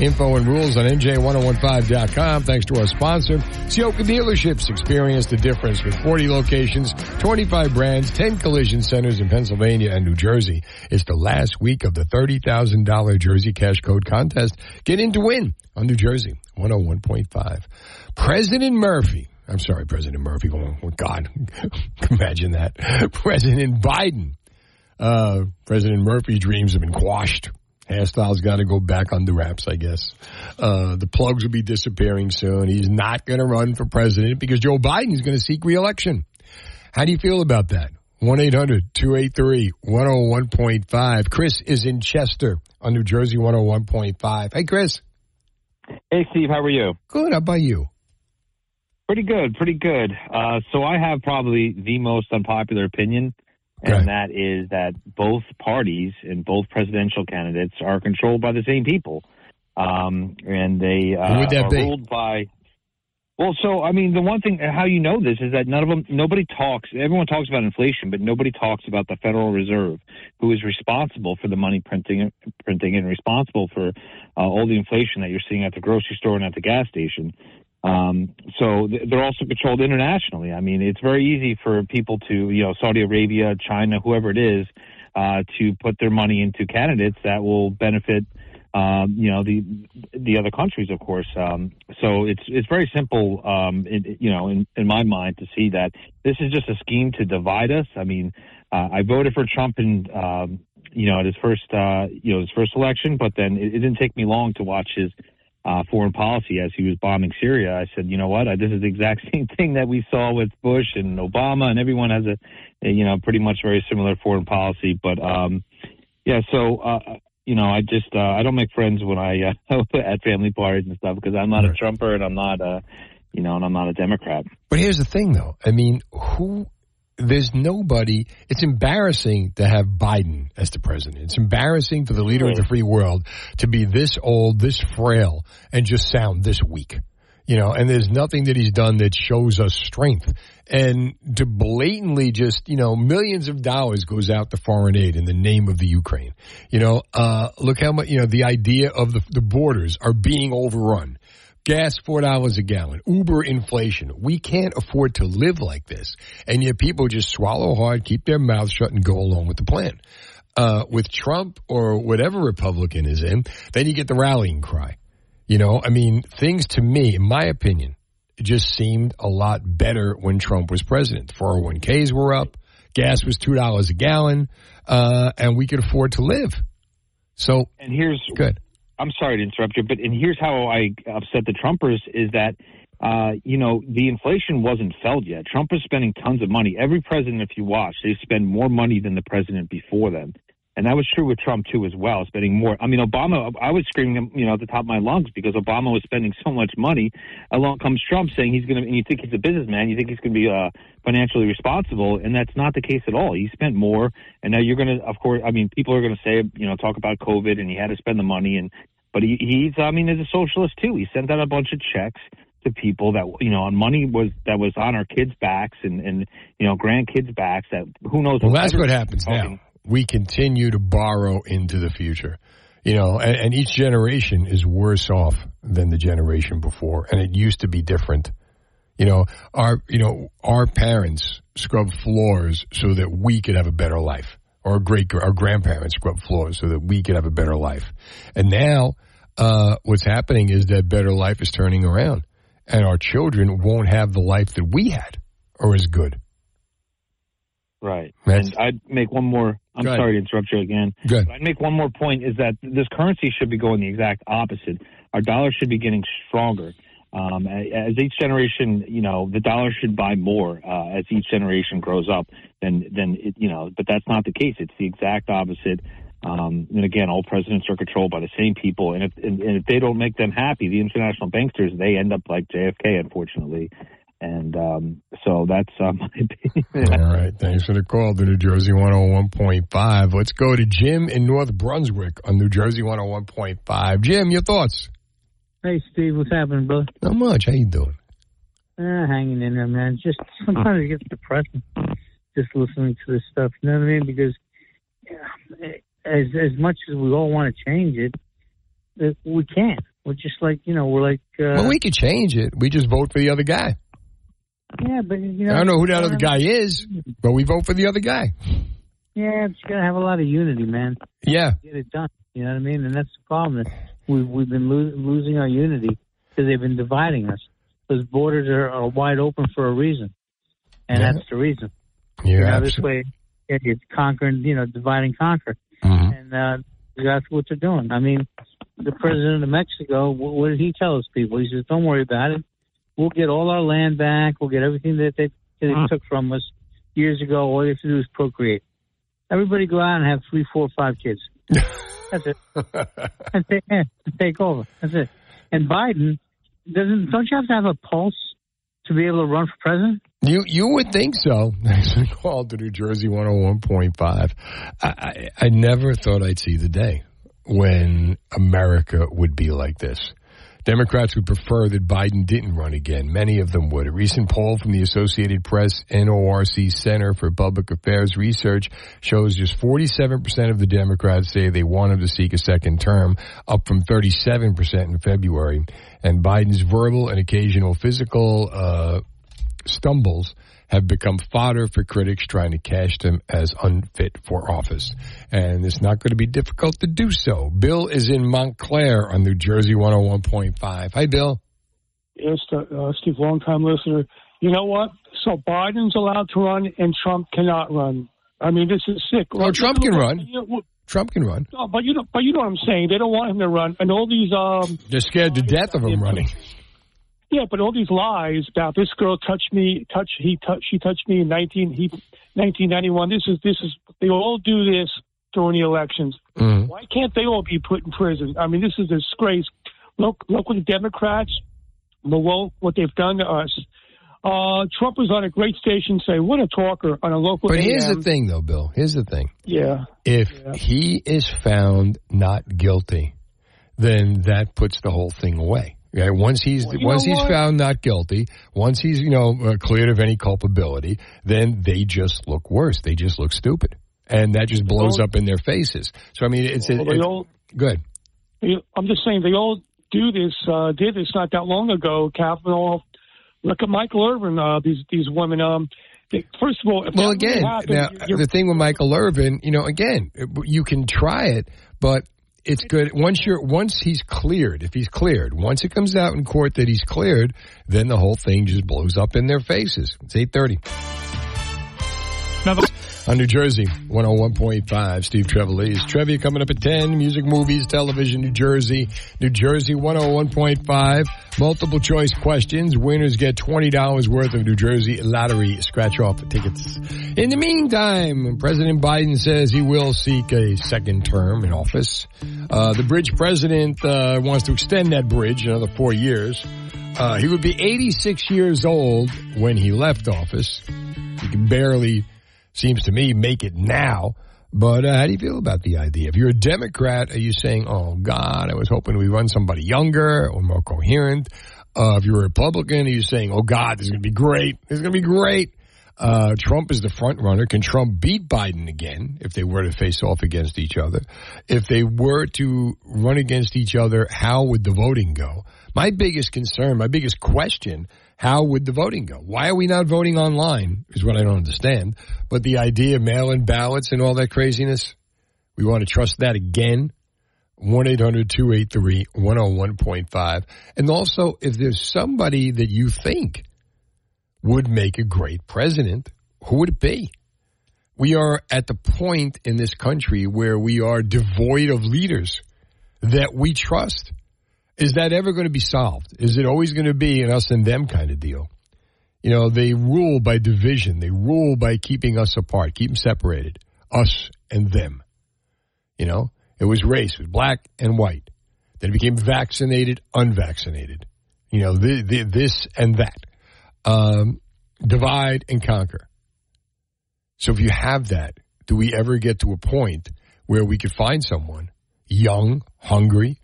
Info and rules on NJ1015.com. Thanks to our sponsor, Sioka Dealerships. Experience the difference with 40 locations, 25 brands, 10 collision centers in Pennsylvania and New Jersey. It's the last week of the $30,000 Jersey Cash Code contest. Get in to win on New Jersey 101.5. President Murphy. Oh, God. Imagine that. President Biden. President Murphy's dreams have been quashed. Hairstyle's got to go back under wraps, I guess. The plugs will be disappearing soon. He's not going to run for president because Joe Biden is going to seek re-election. How do you feel about that? 1-800-283-101.5. Chris is in Chester on New Jersey 101.5. Hey, Chris. Hey, Steve. How are you? Good. How about you? Pretty good. So I have probably the most unpopular opinion. And that is that both parties and both presidential candidates are controlled by the same people. And they are ruled by... Well, so, I mean, the one thing, how you know this is that nobody talks. Everyone talks about inflation, but nobody talks about the Federal Reserve, who is responsible for the money printing and responsible for all the inflation that you're seeing at the grocery store and at the gas station. So they're also controlled internationally. I mean, it's very easy for people to, you know, Saudi Arabia, China, whoever it is, to put their money into candidates that will benefit, you know, the other countries, of course. So it's very simple, in my mind, to see that this is just a scheme to divide us. I mean, I voted for Trump in, at his first election, but then it didn't take me long to watch his foreign policy as he was bombing Syria. I said, you know what, this is the exact same thing that we saw with Bush and Obama, and everyone has a pretty much very similar foreign policy. But, I don't make friends when I at family parties and stuff because I'm not a Trumper and I'm not a Democrat. But here's the thing, though. I mean, who there's nobody. It's embarrassing to have Biden as the president. It's embarrassing for the leader of the free world to be this old, this frail, and just sound this weak. You know, and there's nothing that he's done that shows us strength. And to blatantly just, you know, millions of dollars goes out to foreign aid in the name of the Ukraine. You know, look how much, you know, the idea of the borders are being overrun. Gas, $4 a gallon. Uber inflation. We can't afford to live like this. And yet people just swallow hard, keep their mouths shut, and go along with the plan. With Trump or whatever Republican is in, then you get the rallying cry. You know, I mean, things to me, in my opinion, just seemed a lot better when Trump was president. 401ks were up. Gas was $2 a gallon. And we could afford to live. So, and here's good. I'm sorry to interrupt you, but and here's how I upset the Trumpers is that, you know, the inflation wasn't felt yet. Trump is spending tons of money. Every president, if you watch, they spend more money than the president before them. And that was true with Trump, too, as well, spending more. I mean, Obama, I was screaming, you know, at the top of my lungs because Obama was spending so much money. Along comes Trump saying he's going to, and you think he's a businessman, you think he's going to be financially responsible, and that's not the case at all. He spent more, and now you're going to, of course, I mean, people are going to say, you know, talk about COVID, and he had to spend the money, and but he's, I mean, is a socialist, too. He sent out a bunch of checks to people that, you know, on money was that was on our kids' backs and you know, grandkids' backs that who knows. Well, that's what happens now. We continue to borrow into the future, you know, and each generation is worse off than the generation before. And it used to be different. You know, our parents scrubbed floors so that we could have a better life, or our grandparents scrubbed floors so that we could have a better life. And now what's happening is that better life is turning around and our children won't have the life that we had or as good. Right. And I'd make one more. I'm sorry to interrupt you again. But I'd make one more point is that this currency should be going the exact opposite. Our dollar should be getting stronger. As each generation, you know, the dollar should buy more as each generation grows up than it, you know, but that's not the case. It's the exact opposite. And again, all presidents are controlled by the same people. And if they don't make them happy, the international banksters, they end up like JFK, unfortunately. And so that's my opinion. All right. Thanks for the call to New Jersey 101.5. Let's go to Jim in North Brunswick on New Jersey 101.5. Jim, your thoughts? Hey, Steve. What's happening, brother? Not much. How you doing? Hanging in there, man. Just sometimes it gets depressing just listening to this stuff. You know what I mean? Because as much as we all want to change it, we can't. We're just like, you know, we're like... well, we could change it. We just vote for the other guy. Yeah, but you know, I don't know who that other guy is, but we vote for the other guy. Yeah, it's gonna have a lot of unity, man. Yeah, get it done. You know what I mean? And that's the problem. We've been losing our unity because they've been dividing us. Those borders are wide open for a reason, and that's the reason. Yeah, you know, this way it's conquering. You know, divide and conquer, and that's what they're doing. I mean, the president of Mexico. What did he tell his people? He says, "Don't worry about it. We'll get all our land back. We'll get everything that they took from us years ago. All you have to do is procreate. Everybody go out and have 3, 4, 5 kids. That's it. And take over. That's it." And Biden, don't you have to have a pulse to be able to run for president? You would think so. Call to New Jersey 101.5. I never thought I'd see the day when America would be like this. Democrats would prefer that Biden didn't run again. Many of them would. A recent poll from the Associated Press NORC Center for Public Affairs Research shows just 47% of the Democrats say they want him to seek a second term, up from 37% in February. And Biden's verbal and occasional physical stumbles have become fodder for critics trying to cash them as unfit for office. And it's not going to be difficult to do so. Bill is in Montclair on New Jersey 101.5. Hi, Bill. Yes, Steve, long-time listener. You know what? So Biden's allowed to run and Trump cannot run. I mean, this is sick. Oh, right? Trump can run. Trump can run. No, but you know what I'm saying. They don't want him to run. And all these... they're scared to death of him running. Yeah, but all these lies about this girl she touched me in 1991. This is they all do this during the elections. Mm-hmm. Why can't they all be put in prison? I mean, this is a disgrace. Look what the Democrats, what they've done to us. Trump was on a great station saying, what a talker on a local AM. But here's the thing, though, Bill. Here's the thing. Yeah. If he is found not guilty, then that puts the whole thing away. Okay? Once he's found not guilty, once he's cleared of any culpability, then they just look worse. They just look stupid, and that just blows up in their faces. So I mean, good. I'm just saying they all did this not that long ago. Kavanaugh, look at Michael Irvin. These women. First of all, the thing with Michael Irvin, you can try it, but. It's good. Once he's cleared, if he's cleared, once it comes out in court that he's cleared, then the whole thing just blows up in their faces. It's 8:30. On New Jersey, 101.5, Steve Trevelise. Trevia coming up at 10, music, movies, television, New Jersey. New Jersey, 101.5, multiple choice questions. Winners get $20 worth of New Jersey lottery scratch-off tickets. In the meantime, President Biden says he will seek a second term in office. The bridge president wants to extend that bridge another 4 years. He would be 86 years old when he left office. He can barely... seems to me, make it now. But how do you feel about the idea? If you're a Democrat, are you saying, oh, God, I was hoping we run somebody younger or more coherent? If you're a Republican, are you saying, oh, God, this is going to be great. This is going to be great. Trump is the front runner. Can Trump beat Biden again if they were to face off against each other? If they were to run against each other, how would the voting go? My biggest concern, my biggest question, how would the voting go? Why are we not voting online is what I don't understand. But the idea of mail-in ballots and all that craziness, we want to trust that again. 1-800-283-101.5. And also, if there's somebody that you think would make a great president, who would it be? We are at the point in this country where we are devoid of leaders that we trust. Is that ever going to be solved? Is it always going to be an us and them kind of deal? They rule by division. They rule by keeping us apart, keep them separated, us and them. It was race, it was black and white. Then it became vaccinated, unvaccinated. This and that. Divide and conquer. So if you have that, do we ever get to a point where we could find someone young, hungry,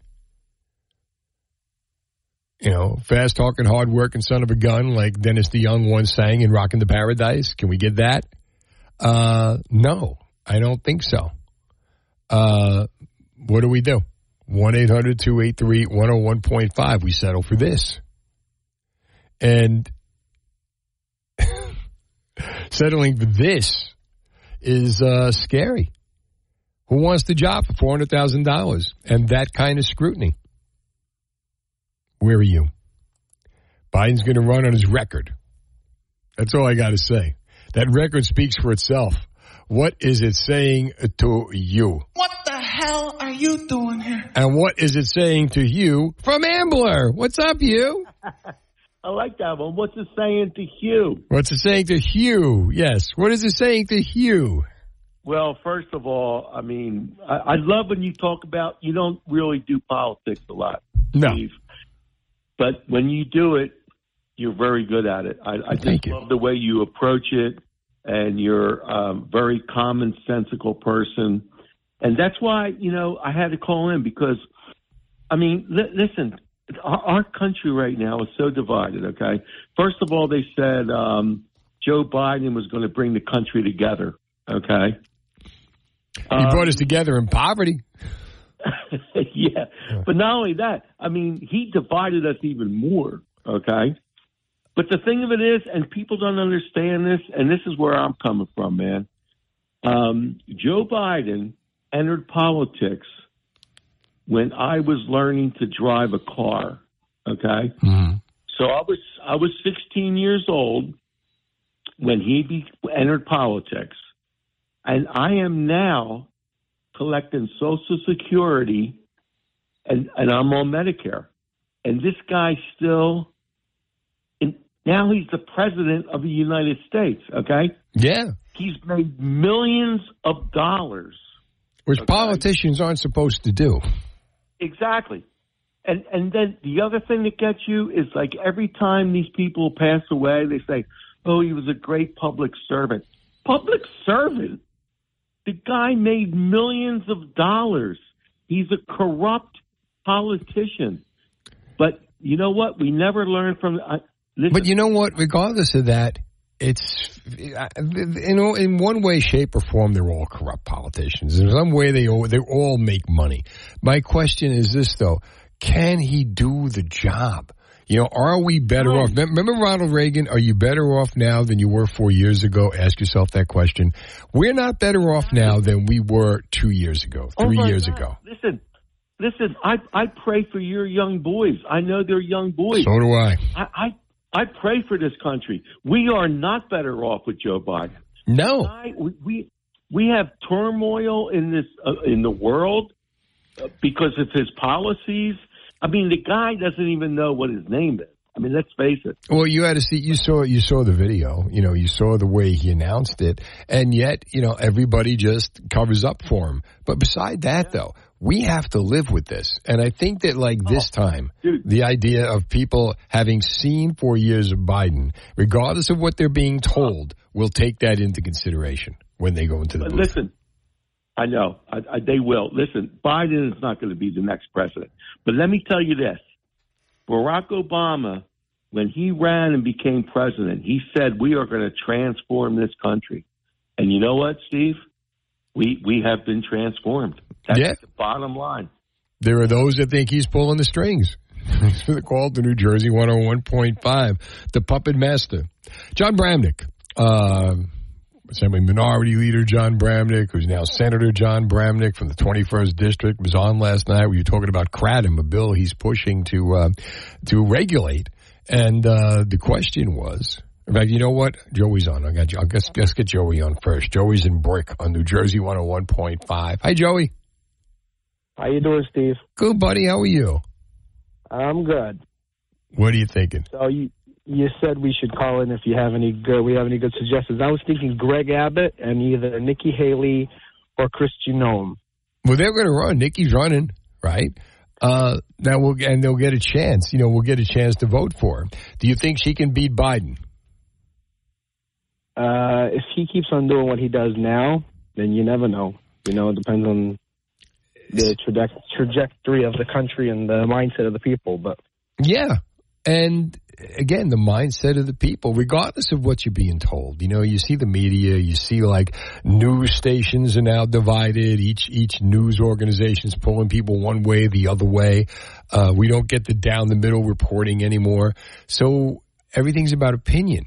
fast talking, hard working son of a gun, like Dennis DeYoung once sang in Rockin' the Paradise? Can we get that? No, I don't think so. What do we do? 1-800-283-101.5. We settle for this. And settling for this is scary. Who wants the job for $400,000 and that kind of scrutiny? Where are you? Biden's going to run on his record. That's all I got to say. That record speaks for itself. What is it saying to you? What the hell are you doing here? And what is it saying to you from Ambler? What's up, you? I like that one. What's it saying to Hugh? What's it saying to Hugh? Yes. What is it saying to Hugh? Well, first of all, I mean, I love when you talk about you don't really do politics a lot, no. Steve. But when you do it, you're very good at it. I just love the way you approach it, and you're a very commonsensical person. And that's why, I had to call in because, I mean, listen, our country right now is so divided, okay? First of all, they said Joe Biden was going to bring the country together, okay? He brought us together in poverty. Yeah, but not only that, I mean, he divided us even more, okay? But the thing of it is, and people don't understand this, and this is where I'm coming from, man. Joe Biden entered politics when I was learning to drive a car, okay? Mm-hmm. So I was 16 years old when he entered politics, and I am now collecting Social Security, and I'm on Medicare. And this guy still, and now he's the president of the United States, okay? Yeah. He's made millions of dollars. Which politicians aren't supposed to do. Exactly. And then the other thing that gets you is, like, every time these people pass away, they say, oh, he was a great public servant. Public servant? The guy made millions of dollars. He's a corrupt politician. But you know what? We never learn from – But you know what? Regardless of that, it's in one way, shape, or form, they're all corrupt politicians. In some way, they all make money. My question is this, though. Can he do the job? You know, are we better off? Remember Ronald Reagan, are you better off now than you were 4 years ago? Ask yourself that question. We're not better off now than we were 2 years ago, three years ago. Listen, I pray for your young boys. I know they're young boys. So do I. I pray for this country. We are not better off with Joe Biden. No. We have turmoil in the world because of his policies. I mean, the guy doesn't even know what his name is. I mean, let's face it. Well, you saw the video, you know, you saw the way he announced it, and yet, you know, everybody just covers up for him. But beside that, though, we have to live with this. And I think that, like, this time, the idea of people having seen 4 years of Biden, regardless of what they're being told, will take that into consideration when they go into the booth. Listen. I know. They will. Listen, Biden is not going to be the next president. But let me tell you this. Barack Obama, when he ran and became president, he said, we are going to transform this country. And you know what, Steve? We have been transformed. That's the bottom line. There are those that think he's pulling the strings. The call to New Jersey 101.5, the puppet master. John Bramnick. Assembly Minority Leader John Bramnick, who's now Senator John Bramnick from the 21st District, was on last night. We were talking about Kratom, a bill he's pushing to regulate. And the question was, in fact, you know what? Joey's on. Let's get Joey on first. Joey's in Brick on New Jersey 101.5. Hi, Joey. How you doing, Steve? Good, buddy. How are you? I'm good. What are you thinking? So You said we should call in if you have any good suggestions. I was thinking Greg Abbott and either Nikki Haley or Chris Genome. Well, they're going to run. Nikki's running, right? Now they'll get a chance. You know, we'll get a chance to vote for her. Do you think she can beat Biden? If he keeps on doing what he does now, then you never know. You know, it depends on the trajectory of the country and the mindset of the people. But yeah, and again, the mindset of the people, regardless of what you're being told. You know, you see the media, you see, like, news stations are now divided. Each news organization's pulling people one way, the other way. We don't get the down-the-middle reporting anymore. So everything's about opinion.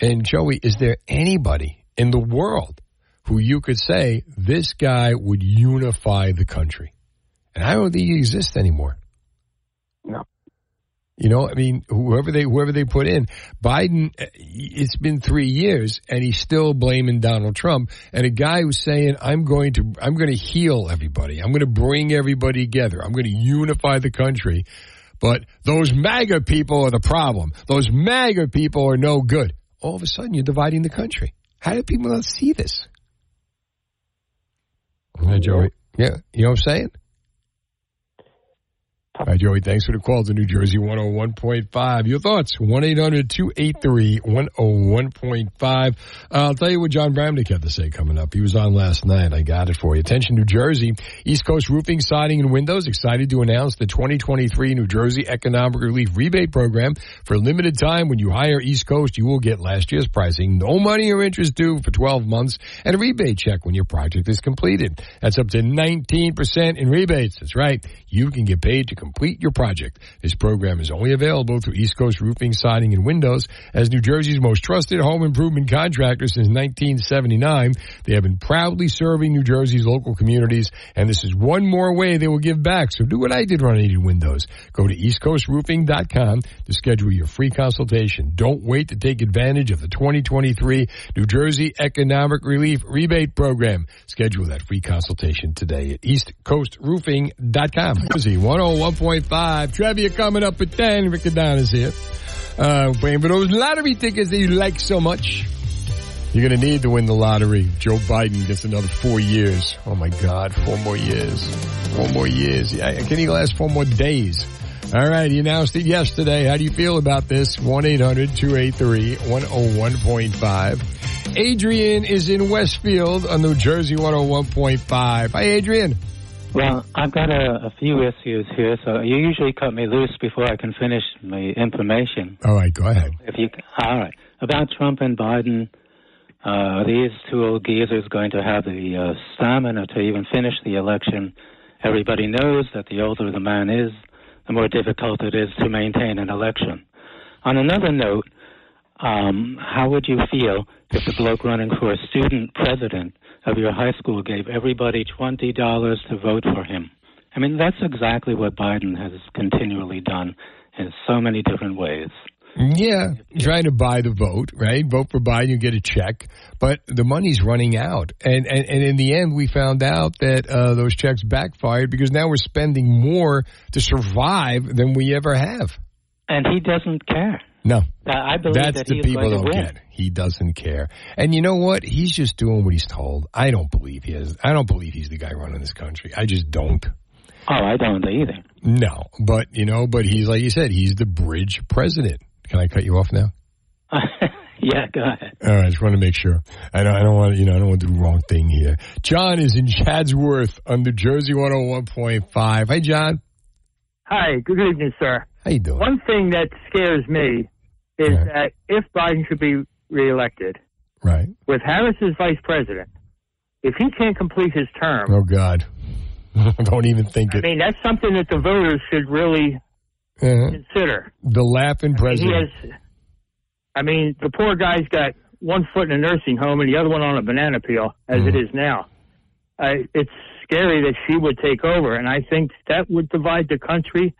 And, Joey, is there anybody in the world who you could say, this guy would unify the country? And I don't think he exists anymore. No. You know, I mean, whoever they put in, Biden, it's been 3 years and he's still blaming Donald Trump. And a guy who's saying, I'm going to heal everybody. I'm going to bring everybody together. I'm going to unify the country. But those MAGA people are the problem. Those MAGA people are no good. All of a sudden, you're dividing the country. How do people not see this? Right, Joey. Yeah. You know what I'm saying? All right, Joey, thanks for the call to New Jersey 101.5. Your thoughts, 1-800-283-101.5. I'll tell you what John Bramnick had to say coming up. He was on last night. I got it for you. Attention, New Jersey. East Coast Roofing, Siding, and Windows excited to announce the 2023 New Jersey Economic Relief Rebate Program. For a limited time, when you hire East Coast, you will get last year's pricing, no money or interest due for 12 months, and a rebate check when your project is completed. That's up to 19% in rebates. That's right. You can get paid to complete your project. This program is only available through East Coast Roofing, Siding, and Windows. As New Jersey's most trusted home improvement contractor since 1979, they have been proudly serving New Jersey's local communities, and this is one more way they will give back. So do what I did when I needed windows. Go to eastcoastroofing.com to schedule your free consultation. Don't wait to take advantage of the 2023 New Jersey Economic Relief Rebate Program. Schedule that free consultation today at eastcoastroofing.com. 101.5. Trivia coming up at 10. Rick Adonis is here. Playing for those lottery tickets that you like so much. You're going to need to win the lottery. Joe Biden gets another 4 years. Oh, my God. 4 more years. 4 more years. Can he last 4 more days? All right, you announced it yesterday. How do you feel about this? 1-800-283-101.5. Adrian is in Westfield on New Jersey 101.5. Hi, Adrian. Well, I've got a few issues here, so you usually cut me loose before I can finish my information. All right, go ahead. All right. About Trump and Biden, are these two old geezers going to have the stamina to even finish the election? Everybody knows that the older the man is, the more difficult it is to maintain an election. On another note, how would you feel if the bloke running for student president of your high school gave everybody $20 to vote for him? I mean, that's exactly what Biden has continually done in so many different ways. Yeah, trying to buy the vote, right? Vote for Biden, you get a check, but the money's running out. And in the end, we found out that those checks backfired because now we're spending more to survive than we ever have. And he doesn't care. No, I believe that's that the people don't get. He doesn't care. And you know what? He's just doing what he's told. I don't believe he is. I don't believe he's the guy running this country. I just don't. Oh, I don't either. No, but you know, but he's like you said, he's the bridge president. Can I cut you off now? Yeah, go ahead. All right, I just want to make sure. I don't want to do the wrong thing here. John is in Chadsworth on New Jersey 101.5. Hi, John. Hi, good evening, sir. How you doing? One thing that scares me is that if Biden should be reelected, right, with Harris as vice president, if he can't complete his term, oh God, don't even think it. I mean, that's something that the voters should really. Consider the laughing president. I mean, the poor guy's got one foot in a nursing home and the other one on a banana peel, as it is now. It's scary that she would take over, and I think that would divide the country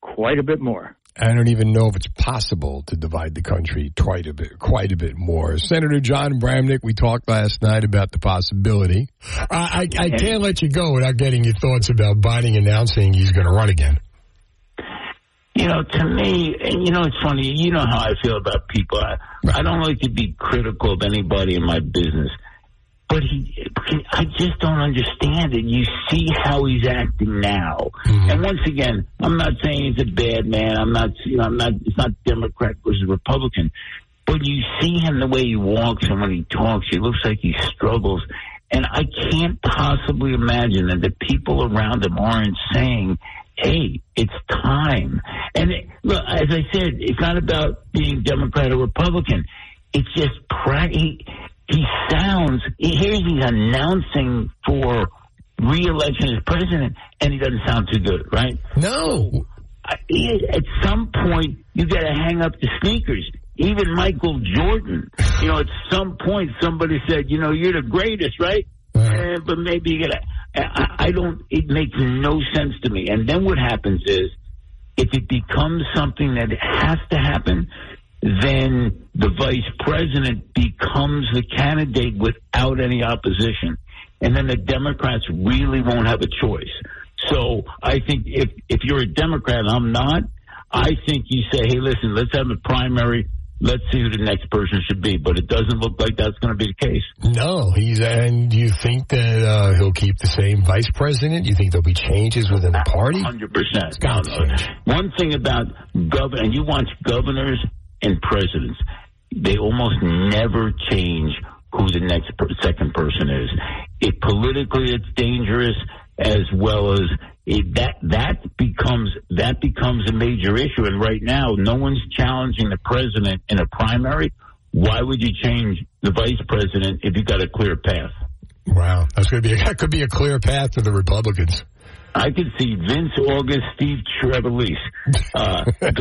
quite a bit more. I don't even know if it's possible to divide the country quite a bit more. Senator John Bramnick, we talked last night about the possibility. I can't let you go without getting your thoughts about Biden announcing he's going to run again. You know, to me, and you know, it's funny, you know how I feel about people. I don't like to be critical of anybody in my business. But I just don't understand it. You see how he's acting now. Mm-hmm. And once again, I'm not saying he's a bad man. I'm not, it's not Democrat versus Republican. But you see him the way he walks and when he talks, he looks like he struggles. And I can't possibly imagine that the people around him aren't saying, hey, it's time. And look, as I said, it's not about being Democrat or Republican. It's just he's announcing for re-election as president, and he doesn't sound too good, right? No. At some point, you got to hang up the sneakers. Even Michael Jordan, you know, at some point somebody said, you know, you're the greatest, right? But maybe you got to. It makes no sense to me. And then what happens is, if it becomes something that has to happen, then the vice president becomes the candidate without any opposition. And then the Democrats really won't have a choice. So I think if you're a Democrat, and I'm not, I think you say, hey, listen, let's have a primary. Let's see who the next person should be, but it doesn't look like that's going to be the case. No, and you think that he'll keep the same vice president? You think there'll be changes within the party? 100%. One thing about governor, and you watch governors and presidents, they almost never change who the next second person is. It politically, it's dangerous, as well as that becomes a major issue. And right now, no one's challenging the president in a primary. Why would you change the vice president if you got a clear path? Wow, that could be a clear path for the Republicans. I could see Vince August, Steve Trevelise,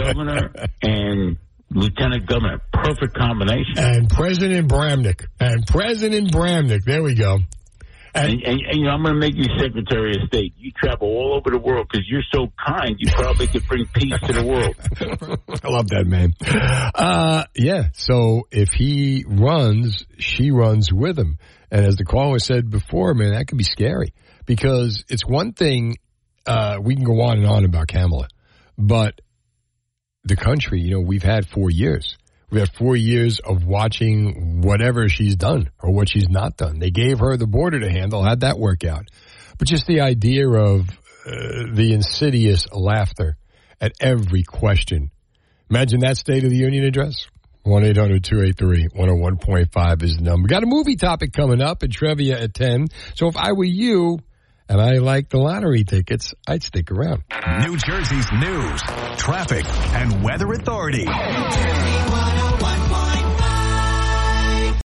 governor and lieutenant governor, perfect combination. And President Bramnick. There we go. And you know, I'm going to make you Secretary of State. You travel all over the world because you're so kind. You probably could bring peace to the world. I love that, man. Yeah, so if he runs, she runs with him. And as the caller said before, man, that could be scary. Because it's one thing, we can go on and on about Kamala. But the country, you know, we've had 4 years. We had 4 years of watching whatever she's done or what she's not done. They gave her the border to handle. How'd that work out? But just the idea of the insidious laughter at every question. Imagine that State of the Union address. 1-800-283-101.5 is the number. Got a movie topic coming up and trivia at 10. So if I were you and I liked the lottery tickets, I'd stick around. New Jersey's news, traffic, and weather authority.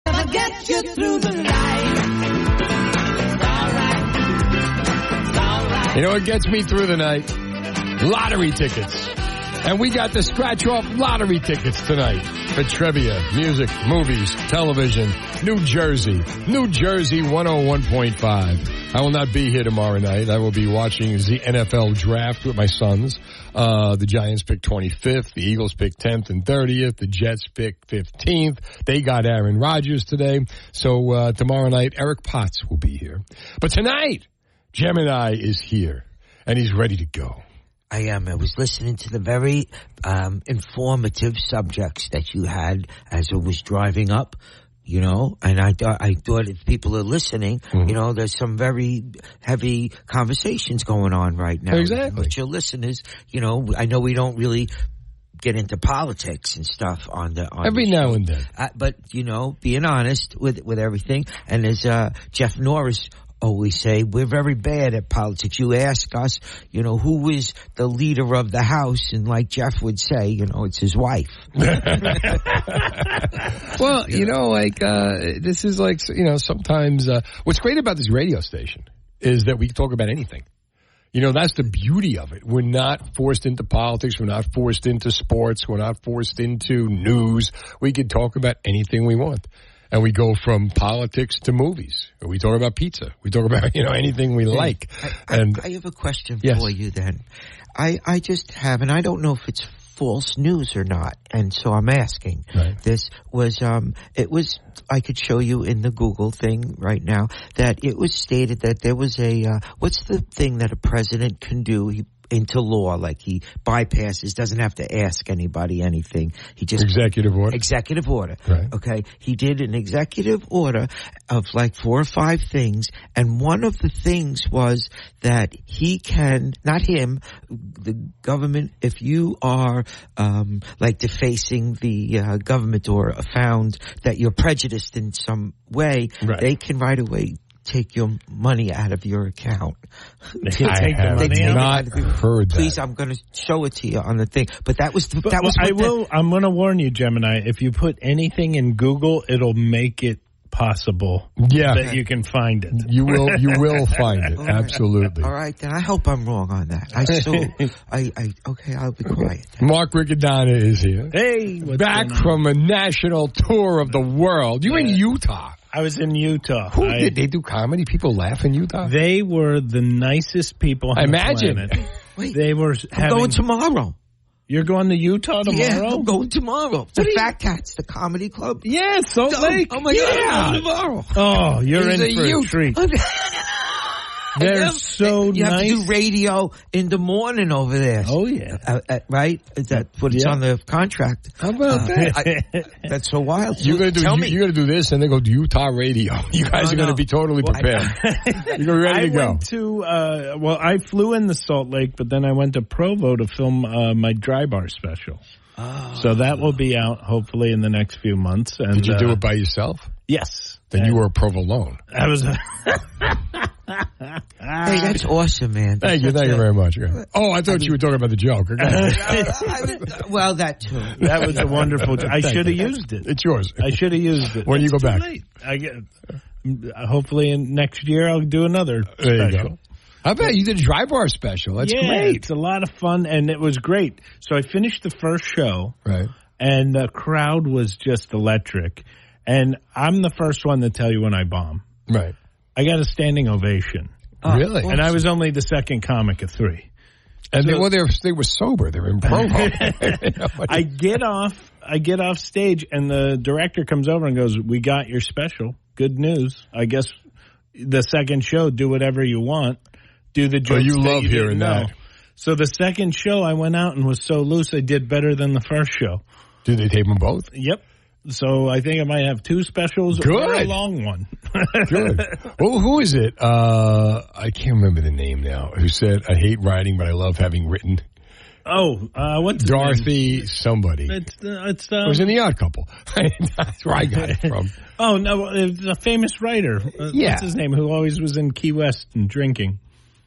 I'll get you through the night. You know what gets me through the night? Lottery tickets. And we got the scratch-off lottery tickets tonight for trivia, music, movies, television, New Jersey. New Jersey 101.5. I will not be here tomorrow night. I will be watching the NFL draft with my sons. The Giants picked 25th. The Eagles picked 10th and 30th. The Jets picked 15th. They got Aaron Rodgers today. So tomorrow night, Eric Potts will be here. But tonight, Gemini is here, and he's ready to go. I am. I was listening to the very informative subjects that you had as I was driving up, you know, and I thought if people are listening, you know, there's some very heavy conversations going on right now. Exactly. With your listeners, you know, I know we don't really get into politics and stuff on the on every the now and then. But, you know, being honest with everything, and as Jeff Norris always say, we're very bad at politics. You ask us, you know, who is the leader of the house, and like Jeff would say, you know, it's his wife. Well, you know, like this is like, you know, sometimes what's great about this radio station is that we can talk about anything. You know, that's the beauty of it. We're not forced into politics. We're not forced into sports. We're not forced into news. We can talk about anything we want. And we go from politics to movies. We talk about pizza. We talk about, you know, anything we like. I have a question for you then. I just have, and I don't know if it's false news or not, and so I'm asking. Right. This was, it was, I could show you in the Google thing right now, that it was stated that there was a, what's the thing that a president can do? Into law, like he bypasses, doesn't have to ask anybody anything. He just executive order. Right. Okay, he did an executive order of like 4 or 5 things, and one of the things was that he can, not him, the government, if you are like defacing the government or found that you're prejudiced in some way, right, they can right away take your money out of your account. I have not heard that. Please, I'm going to show it to you on the thing. But that was... I'm going to warn you, Gemini, if you put anything in Google, it'll make it possible that you can find it. You will find it. All right. Absolutely. All right, then I hope I'm wrong on that. Okay, I'll be quiet. Mark Riccadonna is here. Hey, back from a national tour of the world. You're in Utah. I was in Utah. Did they do comedy? People laugh in Utah? They were the nicest people on the planet. Wait, they were I'm going tomorrow. You're going to Utah tomorrow? Yeah, I'm going tomorrow. The Fat Cats, the comedy club. Yeah, Salt Lake. Oh, my God. I'm tomorrow. Oh, you're in for a treat. They're so nice. You have to do radio in the morning over there. Oh, yeah. Right? That's what it's on the contract. How about that? That's so wild. You're going to do this and then go to Utah radio. You guys are going to be totally prepared. You're going to be ready to go. I flew into Salt Lake, but then I went to Provo to film my Dry Bar special. Oh. So that will be out hopefully in the next few months. And, did you do it by yourself? Yes. Then you were a provolone. I was. Hey, that's awesome, man. Thank you very much. Oh, I thought you were talking about the joke. Well, that too. That was a wonderful joke. I should have used it. It's yours. I should have used it. When you go back, hopefully in next year I'll do another special. You go. I bet you did a Dry Bar special. That's great. It's a lot of fun, and it was great. So I finished the first show, right, and the crowd was just electric. And I'm the first one to tell you when I bomb. Right. I got a standing ovation. Oh, really? Awesome. And I was only the second comic of 3. And they were sober. They were in Provo. I get off stage, and the director comes over and goes, "We got your special. Good news. I guess the second show, do whatever you want. Do the jokes." Oh, you love hearing that. So the second show, I went out and was so loose, I did better than the first show. Did they tape them both? Yep. So I think I might have 2 specials or a long one. Good. Well, who is it? I can't remember the name now. Who said, "I hate writing, but I love having written." Oh, what's Dorothy name? Somebody. It was in The Odd Couple. That's where I got it from. Oh, no, a famous writer. Yeah. What's his name, who always was in Key West and drinking?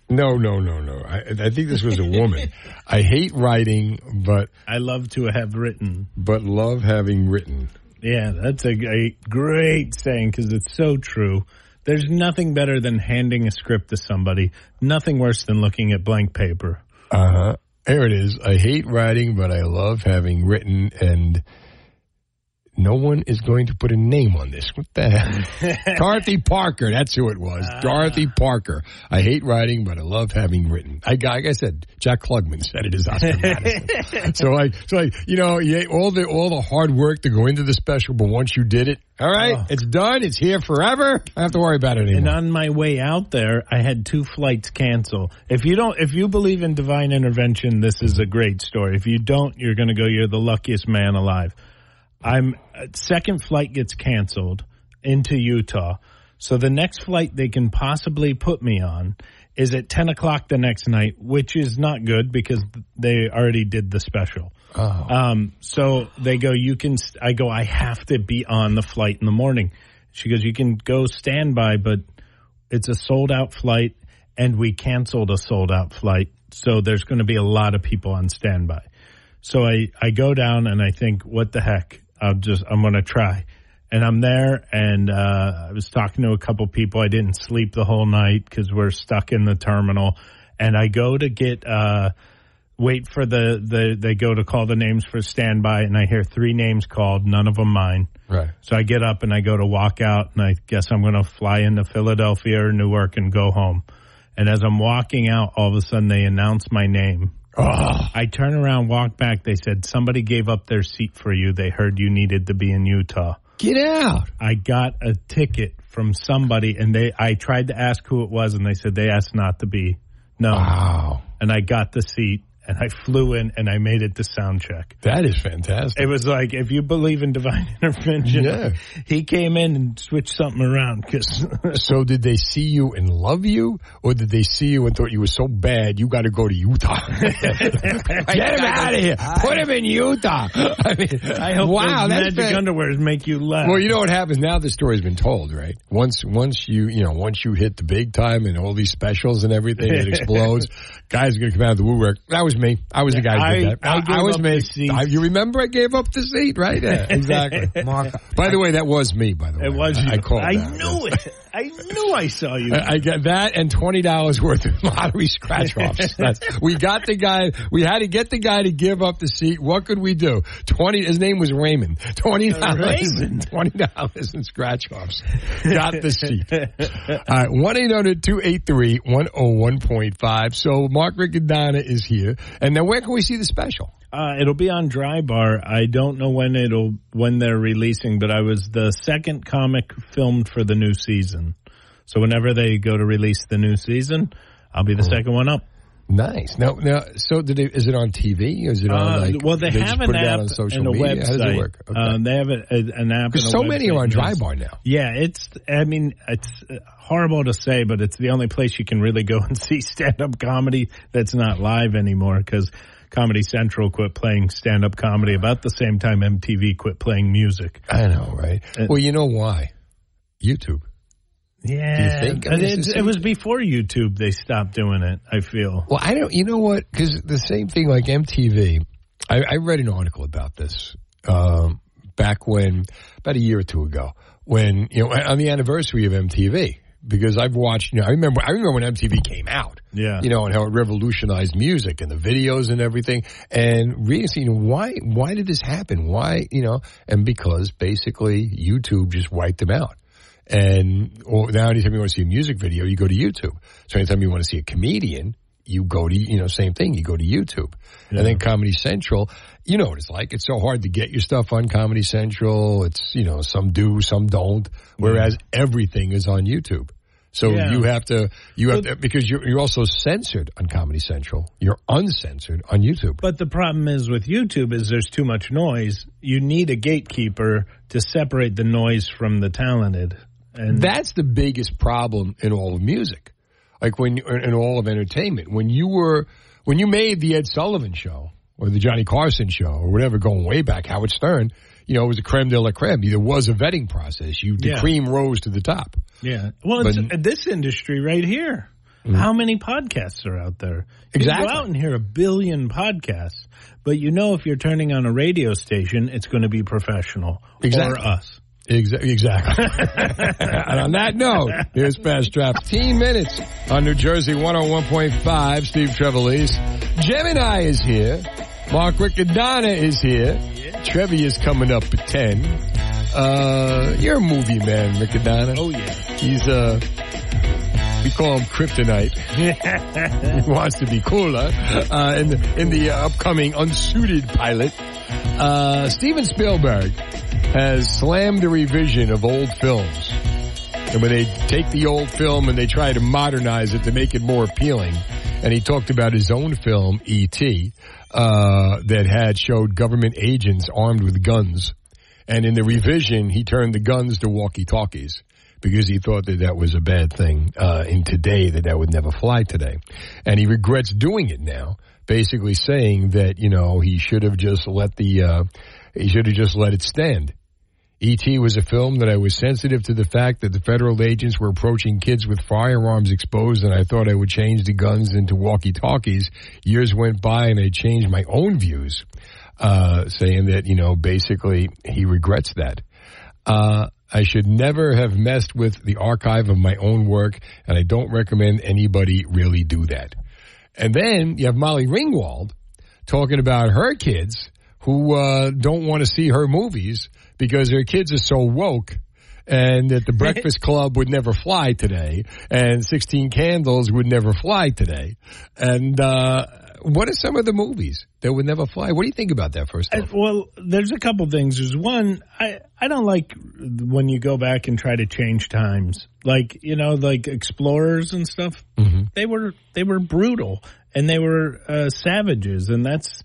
No. I think this was a woman. I hate writing, but... I love to have written. But love having written. Yeah, that's a great saying because it's so true. There's nothing better than handing a script to somebody. Nothing worse than looking at blank paper. Uh-huh. Here it is. I hate writing, but I love having written, and no one is going to put a name on this. What the hell? Dorothy Parker. That's who it was. Dorothy Parker. I hate writing, but I love having written. Like I said, Jack Klugman said it as Oscar Madison. So you know, all the hard work to go into the special, but once you did it, all right, It's done. It's here forever. I don't have to worry about it anymore. And on my way out there, I had two flights cancel. If you believe in divine intervention, this is a great story. If you don't, you're going to go, you're the luckiest man alive. Second flight gets canceled into Utah. So the next flight they can possibly put me on is at 10 o'clock the next night, which is not good because they already did the special. Oh. So they go, I have to be on the flight in the morning. She goes, you can go standby, but it's a sold out flight and we canceled a sold out flight. So there's going to be a lot of people on standby. So I go down and I think, what the heck? I'm going to try. And I'm there, and I was talking to a couple people. I didn't sleep the whole night because we're stuck in the terminal. And I go to wait for they go to call the names for standby, and I hear three names called, none of them mine. Right. So I get up and I go to walk out, and I guess I'm going to fly into Philadelphia or Newark and go home. And as I'm walking out, all of a sudden they announce my name. Oh. I turn around, walk back. They said, somebody gave up their seat for you. They heard you needed to be in Utah. Get out. I got a ticket from somebody, and I tried to ask who it was, and they said they asked not to be. No. Wow. And I got the seat, and I flew in, and I made it to sound check. That is fantastic. It was like, if you believe in divine intervention, yeah. He came in and switched something around. So did they see you and love you, or did they see you and thought you were so bad, you got to go to Utah? Get him out of here. Put him in Utah. I hope those magic underwears make you laugh. Well, you know what happens now? The story's been told, right? Once you hit the big time and all these specials and everything, it explodes. Guys are going to come out of the woodwork. That was me. I was the guy who did that. I was me. You remember I gave up the seat, right? Yeah, exactly. Mark. By the way, that was me, by the way. It was you. I called that. I knew it. I knew I saw you. I got that and $20 worth of lottery scratch-offs. We got the guy. We had to get the guy to give up the seat. What could we do? His name was Raymond. $20 in scratch-offs. Got the seat. All right. 1-800-283-1001.5. So Mark Riccadonna is here. And then where can we see the special? It'll be on Dry Bar. I don't know when they're releasing, but I was the second comic filmed for the new season. So whenever they go to release the new season, I'll be the second one up. Nice. Now, so is it on TV? Is it on they have an app on social and a media? Website. How does it work? Okay. They have an app. Because so many are on Dry Bar now. Yeah, it's horrible to say, but it's the only place you can really go and see stand-up comedy that's not live anymore. Because Comedy Central quit playing stand-up comedy about the same time MTV quit playing music. I know, right? Well, you know why? YouTube. Yeah, do you think? I mean, it was before YouTube they stopped doing it, I feel. Well, I don't, you know what? Because the same thing like MTV, I read an article about this back when, about a year or two ago, when, you know, on the anniversary of MTV. Because I've watched, you know, I remember when MTV came out, yeah, you know, and how it revolutionized music and the videos and everything. And really seeing why did this happen? Why, you know, and because basically YouTube just wiped them out. And now anytime you want to see a music video, you go to YouTube. So anytime you want to see a comedian, you go to, you know, same thing, you go to YouTube. Yeah. And then Comedy Central, you know what it's like. It's so hard to get your stuff on Comedy Central. It's, you know, some do, some don't, whereas everything is on YouTube. So you have to, because you're also censored on Comedy Central. You're uncensored on YouTube. But the problem is with YouTube is there's too much noise. You need a gatekeeper to separate the noise from the talented. And that's the biggest problem in all of music. Like in all of entertainment, when you were when you made the Ed Sullivan Show or the Johnny Carson Show or whatever, going way back, Howard Stern, you know, it was a creme de la creme. There was a vetting process. The cream rose to the top. Yeah. Well, it's this industry right here. Mm-hmm. How many podcasts are out there? Exactly. You go out and hear 1 billion podcasts, but you know if you're turning on a radio station, it's going to be professional. Exactly. Or us. Exactly. And on that note, here's Fast Draft. 15 minutes on New Jersey 101.5. Steve Trevelise. Gemini is here. Mark Riccadonna is here. Yeah. Trevi is coming up at 10. You're a movie man, Riccadonna. Oh, yeah. He's we call him Kryptonite. He wants to be cooler in the upcoming Unsuited pilot. Steven Spielberg has slammed a revision of old films. And when they take the old film and they try to modernize it to make it more appealing, and he talked about his own film, E.T., that had showed government agents armed with guns. And in the revision, he turned the guns to walkie-talkies because he thought that was a bad thing in today, that would never fly today. And he regrets doing it now, basically saying that, you know, he should have just let it stand. E.T. was a film that I was sensitive to the fact that the federal agents were approaching kids with firearms exposed, and I thought I would change the guns into walkie-talkies. Years went by, and I changed my own views, saying that, you know, basically he regrets that. I should never have messed with the archive of my own work, and I don't recommend anybody really do that. And then you have Molly Ringwald talking about her kids who don't want to see her movies because their kids are so woke, and that The Breakfast Club would never fly today, and 16 Candles would never fly today. And what are some of the movies that would never fly? What do you think about that first off? Well, there's a couple things. There's one, I don't like when you go back and try to change times. Like, you know, like explorers and stuff, mm-hmm. they were brutal, and they were savages, and that's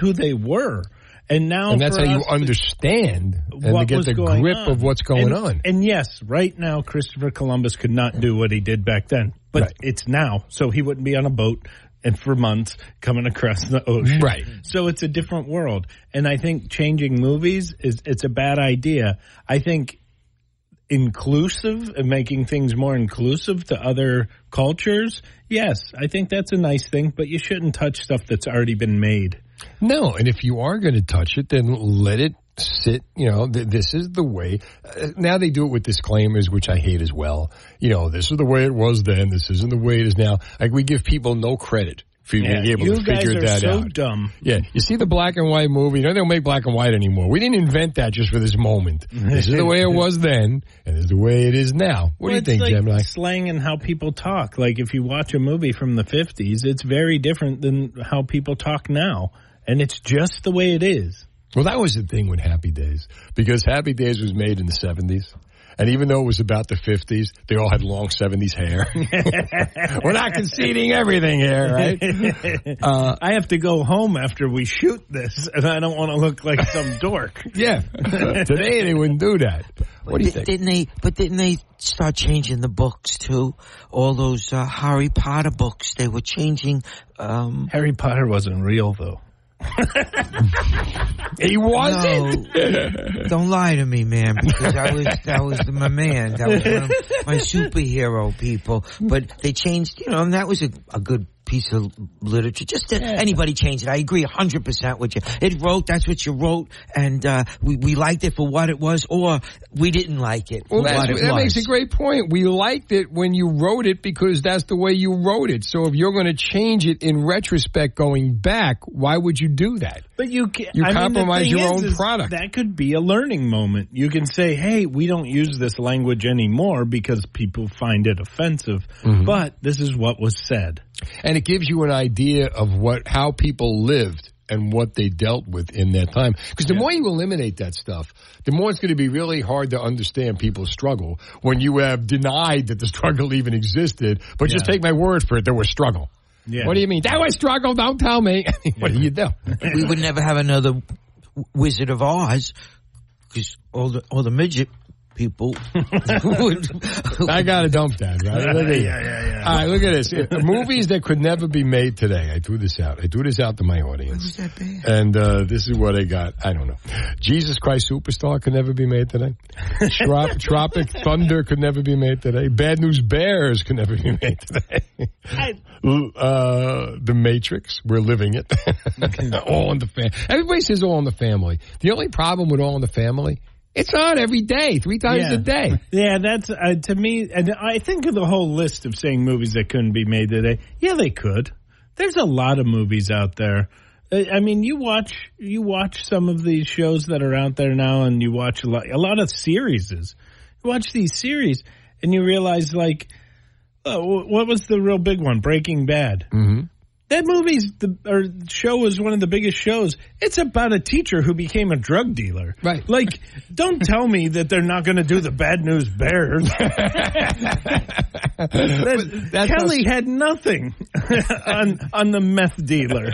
who they were. And now, and that's how you understand and get the grip of what's going on. And yes, right now, Christopher Columbus could not do what he did back then. But it's now. So he wouldn't be on a boat and for months coming across the ocean. Right. So it's a different world. And I think changing movies, it's a bad idea. I think inclusive and making things more inclusive to other cultures, yes, I think that's a nice thing. But you shouldn't touch stuff that's already been made. No, and if you are going to touch it, then let it sit. You know, this is the way. Now they do it with disclaimers, which I hate as well. You know, this is the way it was then. This isn't the way it is now. Like, we give people no credit for being able to figure that out. You guys are so dumb. Yeah, you see the black and white movie. You know, they don't make black and white anymore. We didn't invent that just for this moment. This is the way it was then, and this is the way it is now. What do you think, Gemini? It's like slang and how people talk. Like, if you watch a movie from the 50s, it's very different than how people talk now. And it's just the way it is. Well, that was the thing with Happy Days, because Happy Days was made in the 70s. And even though it was about the 50s, they all had long 70s hair. We're not conceding everything here, right? I have to go home after we shoot this, and I don't want to look like some dork. Yeah. Today they wouldn't do that. What do you think? Didn't they start changing the books, too? All those Harry Potter books, they were changing. Harry Potter wasn't real, though. He wasn't. No, don't lie to me, man, because that was my man. That was one of my superhero people. But they changed, you know, and that was a good piece of literature. Just anybody changed it. I agree 100% with you. It wrote, that's what you wrote, and we liked it for what it was, or we didn't like it. Well, that makes a great point. We liked it when you wrote it because that's the way you wrote it. So if you're going to change it in retrospect going back, why would you do that? But you compromise your own product. That could be a learning moment. You can say, hey, we don't use this language anymore because people find it offensive, mm-hmm. but this is what was said. And it gives you an idea of how people lived and what they dealt with in that time. Because the more you eliminate that stuff, the more it's going to be really hard to understand people's struggle when you have denied that the struggle even existed. But just take my word for it, there was struggle. Yeah. What do you mean? That was struggle, don't tell me. What do you do? We would never have another Wizard of Oz because all the midget people. I got to dump that, right? Yeah. All right, look at this. Movies that could never be made today. I threw this out. I threw this out to my audience. What was that band? And this is what I got. I don't know. Jesus Christ Superstar could never be made today. Tropic Thunder could never be made today. Bad News Bears could never be made today. The Matrix, we're living it. All in the Family. Everybody says All in the Family. The only problem with All in the Family, it's on every day, 3 times a day. Yeah, that's, to me, and I think of the whole list of saying movies that couldn't be made today. Yeah, they could. There's a lot of movies out there. I mean, you watch some of these shows that are out there now, and you watch a lot of series. You watch these series, and you realize, like, what was the real big one? Breaking Bad. Mm-hmm. That show was one of the biggest shows. It's about a teacher who became a drug dealer. Right. Like, don't tell me that they're not going to do the Bad News Bears. Kelly had nothing on the meth dealer.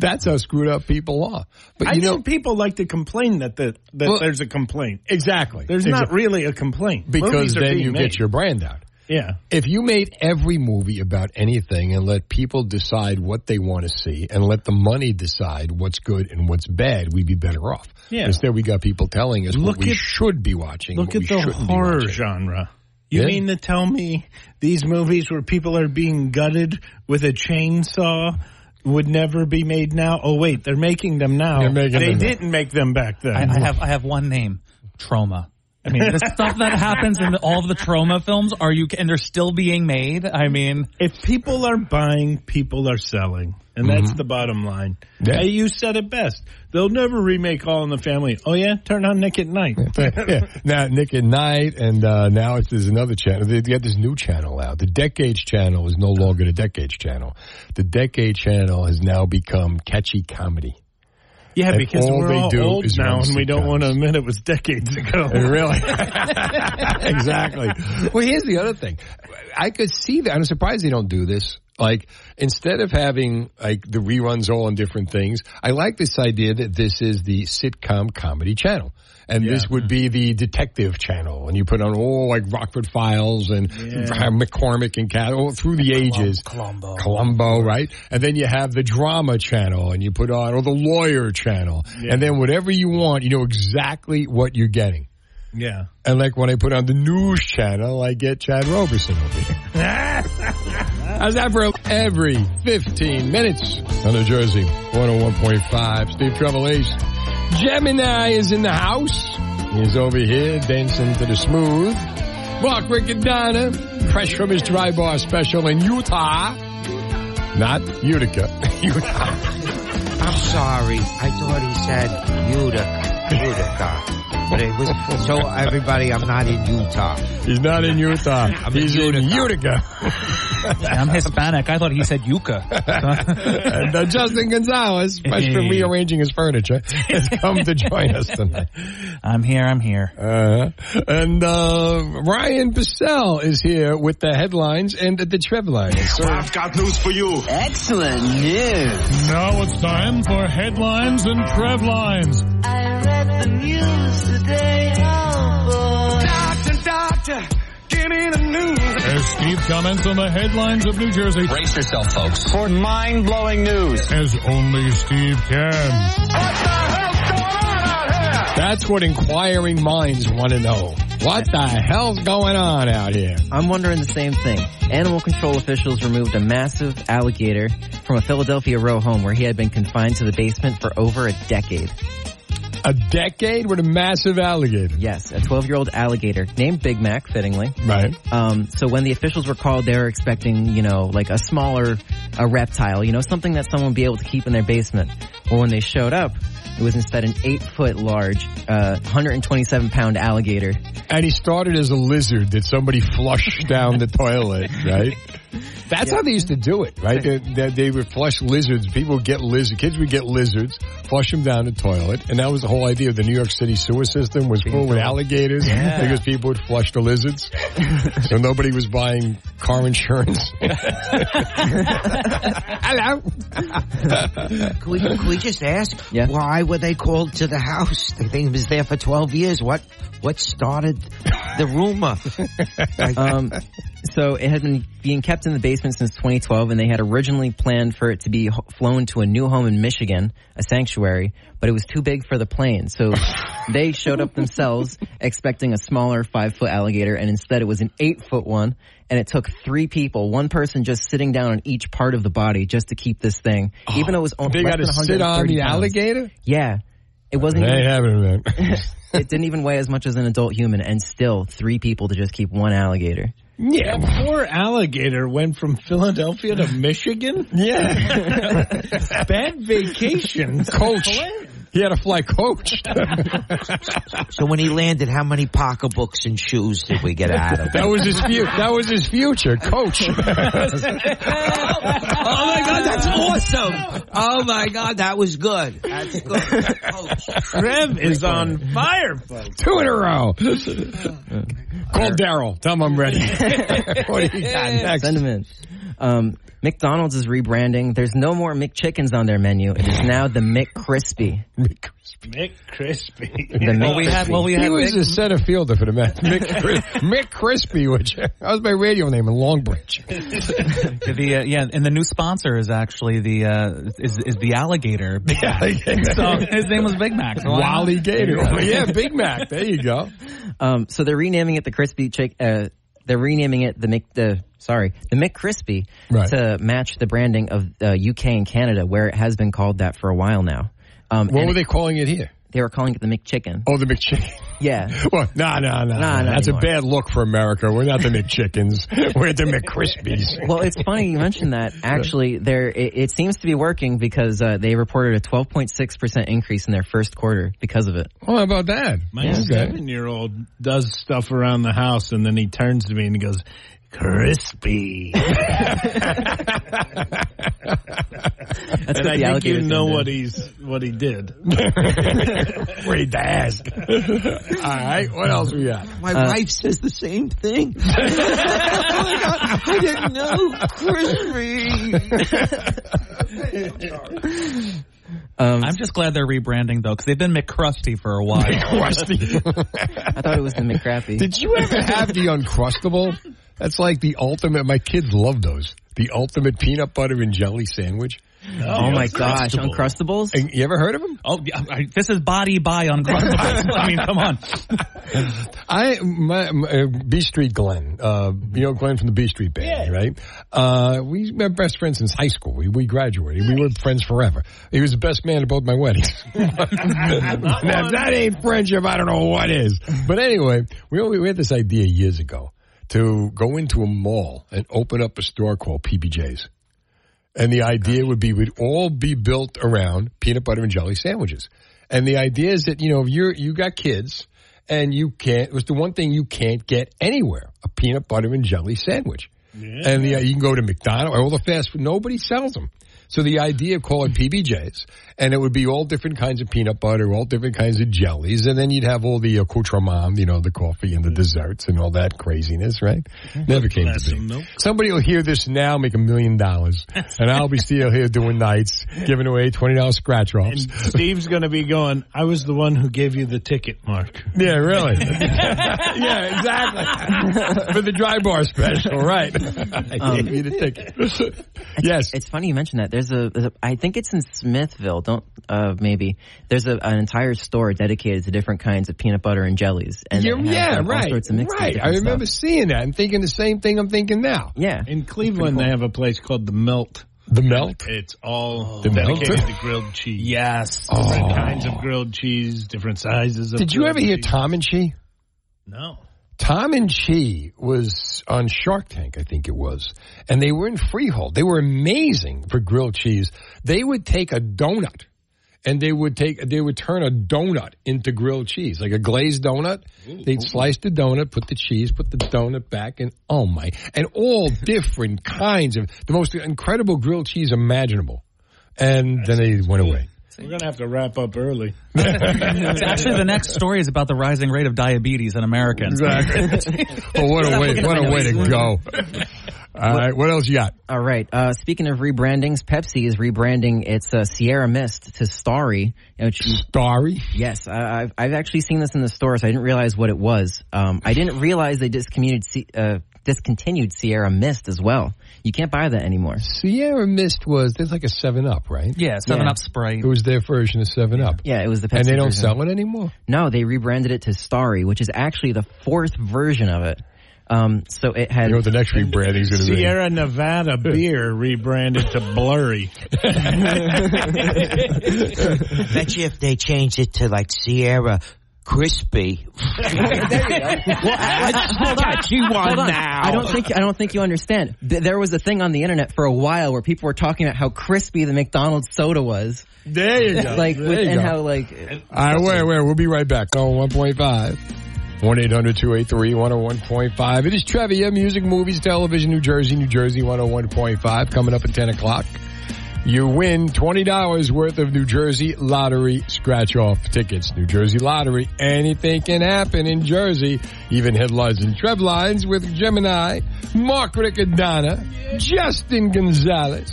That's how screwed up people are. But I think people like to complain that there's a complaint. Exactly. There's not really a complaint. Because then you get your brand out. Yeah. If you made every movie about anything and let people decide what they want to see and let the money decide what's good and what's bad, we'd be better off. Yeah. Instead, we got people telling us what we should be watching. Look at the horror genre. You mean to tell me these movies where people are being gutted with a chainsaw would never be made now? Oh, wait, they're making them now. They didn't make them back then. I have one name, Trauma. I mean, the stuff that happens in all of the trauma films, and they're still being made? I mean... If people are buying, people are selling. And that's the bottom line. Yeah. You said it best. They'll never remake All in the Family. Oh, yeah? Turn on Nick at Night. Yeah. Now, Nick at Night, and now there's another channel. They got this new channel out. The Decades channel is no longer the Decades channel. The Decades channel has now become catchy comedy. Yeah, and because we're all old now, and we don't want to admit it was decades ago. Really? Exactly. Well, here's the other thing. I could see that. I'm surprised they don't do this. Like, instead of having, like, the reruns all on different things, I like this idea that this is the sitcom comedy channel. And this would be the detective channel. And you put on all, like, Rockford Files and McCormick and Cat, all through the ages. Columbo, right? And then you have the drama channel, and you put on, or the lawyer channel. Yeah. And then whatever you want, you know exactly what you're getting. Yeah. And, like, when I put on the news channel, I get Chad Roberson over here. How's that for every 15 minutes on New Jersey 101.5? Steve Trevelise. Gemini is in the house. He's over here dancing to the smooth. Mark, Rick, and Donna, fresh from his dry bar special in Utah. Not Utica. Utah. I'm sorry. I thought he said Utica. But it was so everybody. I'm not in Utah. He's not in Utah. He's in Utica. I'm Hispanic. I thought he said Yucca. And Justin Gonzalez, fresh from rearranging his furniture, has come to join us tonight. I'm here. And Ryan Bissell is here with the headlines and the Trevelines. So I've got news for you. Excellent news. Now it's time for headlines and Trevelines. I read the news today. Oh, boy. Doctor. As Steve comments on the headlines of New Jersey. Brace yourself, folks, for mind-blowing news. As only Steve can. What the hell's going on out here? That's what inquiring minds want to know. What the hell's going on out here? I'm wondering the same thing. Animal control officials removed a massive alligator from a Philadelphia row home where he had been confined to the basement for over a decade. A decade with a massive alligator. Yes, a 12-year-old alligator named Big Mac, fittingly. Right. So when the officials were called, they were expecting, you know, like a smaller reptile, you know, something that someone would be able to keep in their basement. Well, when they showed up, it was instead an 8-foot large, 127-pound alligator. And he started as a lizard that somebody flushed down the toilet, right? That's how they used to do it, right? They would flush lizards. People would get lizards. Kids would get lizards, flush them down the toilet. And that was the whole idea of the New York City sewer system was full with alligators because people would flush the lizards. So nobody was buying car insurance. Hello. Can we just ask why were they called to the house? They think it was there for 12 years. What started the rumor? So it had been being kept in the basement since 2012, and they had originally planned for it to be flown to a new home in Michigan, a sanctuary, but it was too big for the plane. So they showed up themselves expecting a smaller 5-foot alligator, and instead it was an 8-foot one, and it took 3 people, one person just sitting down on each part of the body just to keep this thing. Even though it was only less than 130 pounds. They got to sit on the alligator? Yeah. It wasn't even, it didn't even weigh as much as an adult human, and still 3 people to just keep one alligator. Yeah, poor alligator went from Philadelphia to Michigan. Yeah. Bad vacation. Coach. He had to fly coach. So when he landed, how many pocketbooks and shoes did we get out of? That was his future, coach. Oh my God, that's awesome. Oh my God, that was good. That's good. Coach. Trev is on fire, folks. 2 in a row. Call Daryl. Tell him I'm ready. What do you got next? Send him in. McDonald's is rebranding. There's no more McChickens on their menu. It is now the McCrispy. McCrispy. He was a center fielder for the Mets. McCrispy, which that was my radio name in Long Branch. And the new sponsor is actually the alligator. Big Mac. So his name was Big Mac. So Wally Gator. Yeah, Big Mac. There you go. So they're renaming it the Crispy Chick. They're renaming it the McCrispy to match the branding of the UK and Canada, where it has been called that for a while now. What were they calling it here? They were calling it the McChicken. Oh, the McChicken. Yeah. Well, no. That's anymore. A bad look for America. We're not the McChickens. We're the McCrispies. Well, it's funny you mentioned that. Actually, it seems to be working because they reported a 12.6% increase in their first quarter because of it. Oh, how about that? My 7-year-old does stuff around the house, and then he turns to me and he goes, "Crispy." That's and I think you know what he did. Afraid to ask. All right, what else we got? My wife says the same thing. Oh my God, I didn't know. Crispy. I'm just glad they're rebranding, though, because they've been McCrusty for a while. McCrusty. I thought it was the McCrappy. Did you ever have the Uncrustable? That's like the ultimate. My kids love those. The ultimate peanut butter and jelly sandwich. Oh my gosh, Uncrustables? You ever heard of them? Oh, this is Body by Uncrustables. I mean, come on. My B Street Glenn, Glenn from the B Street Band, right? We were best friends since high school. We graduated. Nice. We were friends forever. He was the best man at both my weddings. Now, that ain't friendship. I don't know what is. But anyway, we had this idea years ago to go into a mall and open up a store called PBJ's. And the idea would be we'd all be built around peanut butter and jelly sandwiches. And the idea is that, if you got kids and you can't, it was the one thing you can't get anywhere, a peanut butter and jelly sandwich. Yeah. And you can go to McDonald's, all the fast food, nobody sells them. So the idea of calling PBJ's, and it would be all different kinds of peanut butter, all different kinds of jellies, and then you'd have all the accoutrement, the coffee and the desserts and all that craziness, right? Never came to be. Somebody will hear this now, make $1 million, and I'll be still here doing nights, giving away $20 scratch-offs. And Steve's going to be going, I was the one who gave you the ticket, Mark. Yeah, really. Yeah, exactly. For the dry bar special, right. I gave you the ticket. Yes. It's funny you mentioned that. I think it's in Smithville. There's an entire store dedicated to different kinds of peanut butter and jellies. And all sorts of mixed right. I remember seeing that and thinking the same thing I'm thinking now. Yeah. In Cleveland, They have a place called The Melt. The Melt? It's all dedicated to grilled cheese. Yes. Oh. Different kinds of grilled cheese, different sizes of grilled cheese. Did you ever hear Tom and Chi? No. Tom and Chi was on Shark Tank, I think it was, and they were in Freehold. They were amazing for grilled cheese. They would take a donut and they would turn a donut into grilled cheese, like a glazed donut. Ooh. They'd slice the donut, put the cheese, put the donut back, and oh my, and all different kinds of the most incredible grilled cheese imaginable. And then they went away. We're going to have to wrap up early. Actually, the next story is about the rising rate of diabetes in Americans. Exactly. Well, what a way to go. All right, what else you got? All right, speaking of rebrandings, Pepsi is rebranding its Sierra Mist to Starry. Starry? Yes, I've actually seen this in the store, so I didn't realize what it was. I didn't realize they discontinued Sierra Mist as well. You can't buy that anymore. Sierra Mist there's like a 7-Up, right? Yeah, 7-Up Sprite. It was their version of 7-Up. Yeah, it was the Pepsi. And they don't sell it anymore? No, they rebranded it to Starry, which is actually the fourth version of it. So it had... You know the next rebranding is going to be? Sierra Nevada beer rebranded to Blurry. Bet you if they changed it to like Sierra... Crispy. There you go. Hold on. I don't think you understand. There was a thing on the internet for a while where people were talking about how crispy the McDonald's soda was. There you go. All right, wait. We'll be right back on 1.5. 1-800-283-101.5. It is Trevia, music, movies, television, New Jersey, 101.5. Coming up at 10 o'clock. You win $20 worth of New Jersey Lottery scratch-off tickets. New Jersey Lottery, anything can happen in Jersey. Even headlines and trendlines with Gemini, Mark Riccadonna, Justin Gonzalez,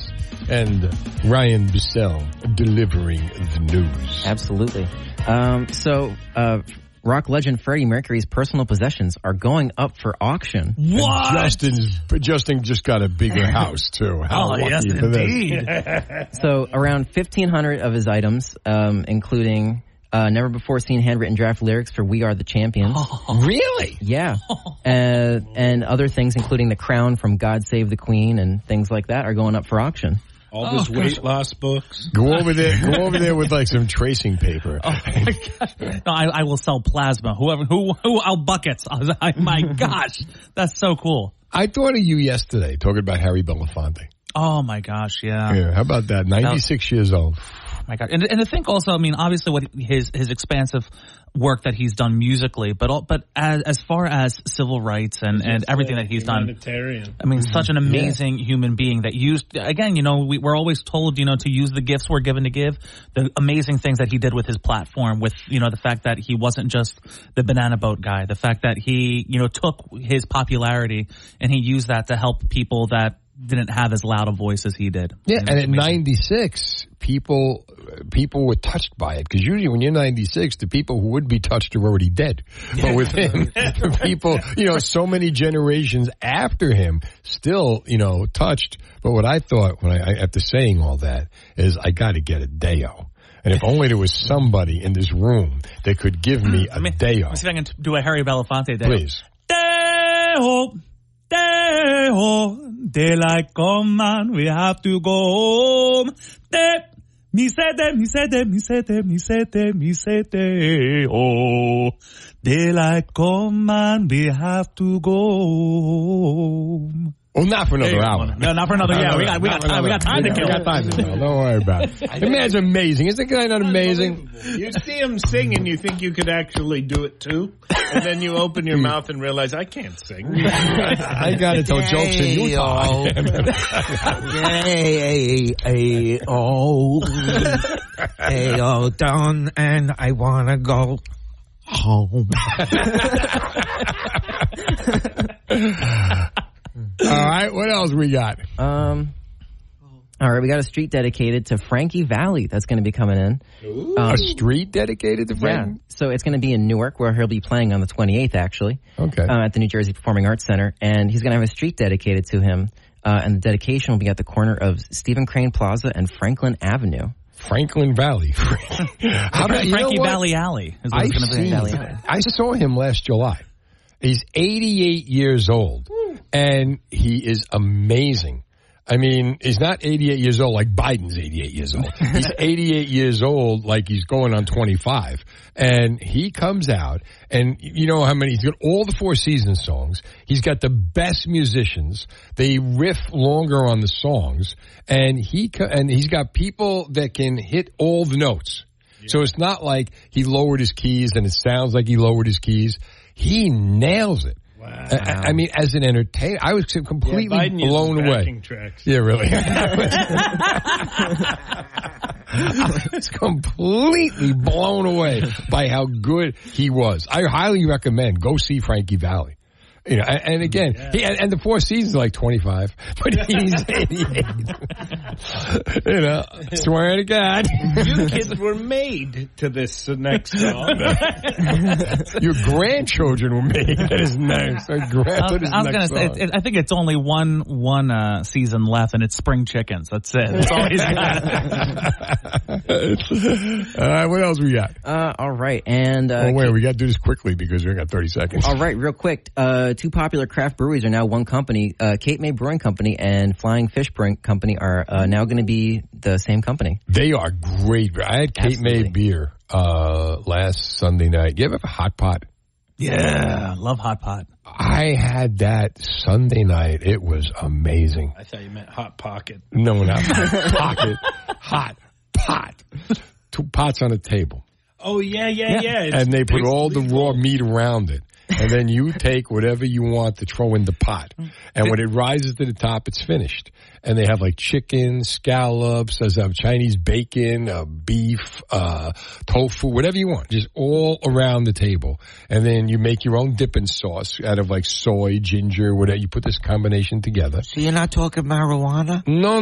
and Ryan Bissell delivering the news. Absolutely. Rock legend Freddie Mercury's personal possessions are going up for auction. What? Justin just got a bigger house, too. How lucky, yes, indeed. So around 1,500 of his items, including never-before-seen handwritten draft lyrics for We Are the Champions. Oh, really? Yeah. And other things, including the crown from God Save the Queen and things like that, are going up for auction. All his weight loss books. Go over there with like some tracing paper. Oh my gosh. No, I will sell plasma. Whoever I'll buckets. My gosh, that's so cool. I thought of you yesterday talking about Harry Belafonte. Oh my gosh, yeah. How about that? 96 years old. Oh my God, and I think also, I mean, obviously, what his expansive work that he's done musically, but as far as civil rights and everything that he's done, I mean, such an amazing human being that used, again, you know, we're always told, you know, to use the gifts we're given to give, the amazing things that he did with his platform, with, you know, the fact that he wasn't just the banana boat guy, the fact that he, you know, took his popularity and he used that to help people that didn't have as loud a voice as he did. Yeah, and at 96, people were touched by it. Because usually when you're 96, the people who would be touched are already dead. But with him, the people, you know, so many generations after him still, you know, touched. But what I thought when I after saying all that is I got to get a Deo. And if only there was somebody in this room that could give me a Deo. Let's see if I can do a Harry Belafonte Deo. Please. Deo. Deo, daylight come man, we have to go home. Deo, daylight come man, we have to go home. Oh, not for another hour. No, not for another. Yeah, we got time to kill. We got time to kill. Don't worry about it. The man's amazing. Isn't the guy not amazing? You see him sing and you think you could actually do it too, and then you open your mouth and realize I can't sing. I got to tell jokes in Utah. Hey, down and I wanna go home. All right, what else we got? All right, we got a street dedicated to Frankie Valli that's going to be coming in. Ooh, a street dedicated to Frankie? Yeah, so it's going to be in Newark where he'll be playing on the 28th, actually, at the New Jersey Performing Arts Center. And he's going to have a street dedicated to him, and the dedication will be at the corner of Stephen Crane Plaza and Franklin Avenue. Franklin Valli. Frankie Valli Alley is what it's going to be. I saw him last July. He's 88 years old, and he is amazing. I mean, he's not 88 years old like Biden's 88 years old. He's 88 years old like he's going on 25. And he comes out, and you know how many, he's got all the Four Seasons songs. He's got the best musicians. They riff longer on the songs. And he's got people that can hit all the notes. Yeah. So it's not like he lowered his keys and it sounds like he lowered his keys. He nails it. Wow. I mean, as an entertainer, I was completely blown away. Tracks. Yeah, really. I was completely blown away by how good he was. I highly recommend go see Frankie Valli. You know, and again, yeah. and the Four Seasons are like 25, but he's 88. You know, swear to God. You kids were made to this next song. Your grandchildren were made. That is nice. I was going to say, I think it's only one season left, and it's spring chickens. That's it. That's all he's got. What else we got? All right. And, we got to do this quickly because we only got 30 seconds. All right, real quick. Two popular craft breweries are now one company. Cape May Brewing Company and Flying Fish Brewing Company are now going to be the same company. They are great. I had Cape May beer last Sunday night. You ever have a hot pot? Yeah, love hot pot. I had that Sunday night. It was amazing. I thought you meant hot pocket. No, not hot pocket. Hot pot. Two pots on a table. Oh, yeah. And they put all the raw meat around it. And then you take whatever you want to throw in the pot. And when it rises to the top, it's finished. And they have like chicken, scallops, Chinese bacon, beef, tofu, whatever you want. Just all around the table. And then you make your own dipping sauce out of like soy, ginger, whatever. You put this combination together. So you're not talking marijuana? No.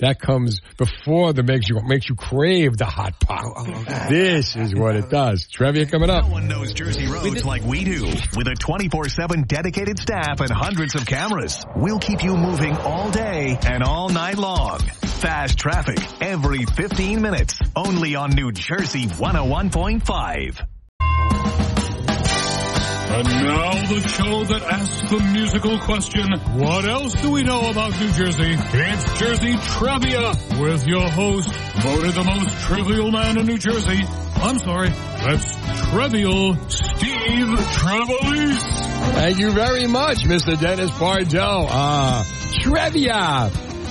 That comes before that makes you crave the hot pot. Oh, this is what it does. Trivia coming up. No one knows Jersey roads like we do. With a 24/7 dedicated staff and hundreds of cameras, we'll keep you moving all day and all night long. Fast traffic every 15 minutes, only on New Jersey 101.5. And now the show that asks the musical question, what else do we know about New Jersey? It's Jersey Trivia with your host, voted the most trivial man in New Jersey. I'm sorry, that's Trivial Steve Trevelise. Thank you very much, Mr. Dennis Pardo. Trivia,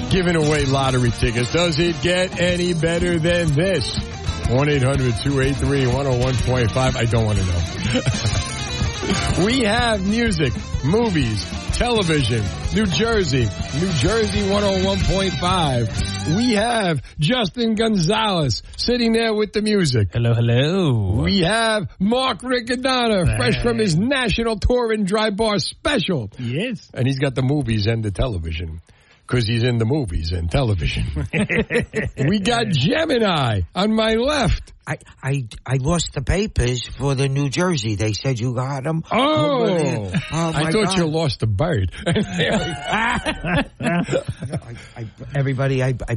giving away lottery tickets. Does it get any better than this? 1-800-283-101.5. I don't want to know. We have music, movies, television, New Jersey 101.5. We have Justin Gonzalez sitting there with the music. Hello. We have Mark Riccadonna, fresh from his national tour and dry bar special. Yes. And he's got the movies and the television. Because he's in the movies and television. We got Gemini on my left. I lost the papers for the New Jersey. They said you got them. Oh, really? I thought God. You lost the bird. I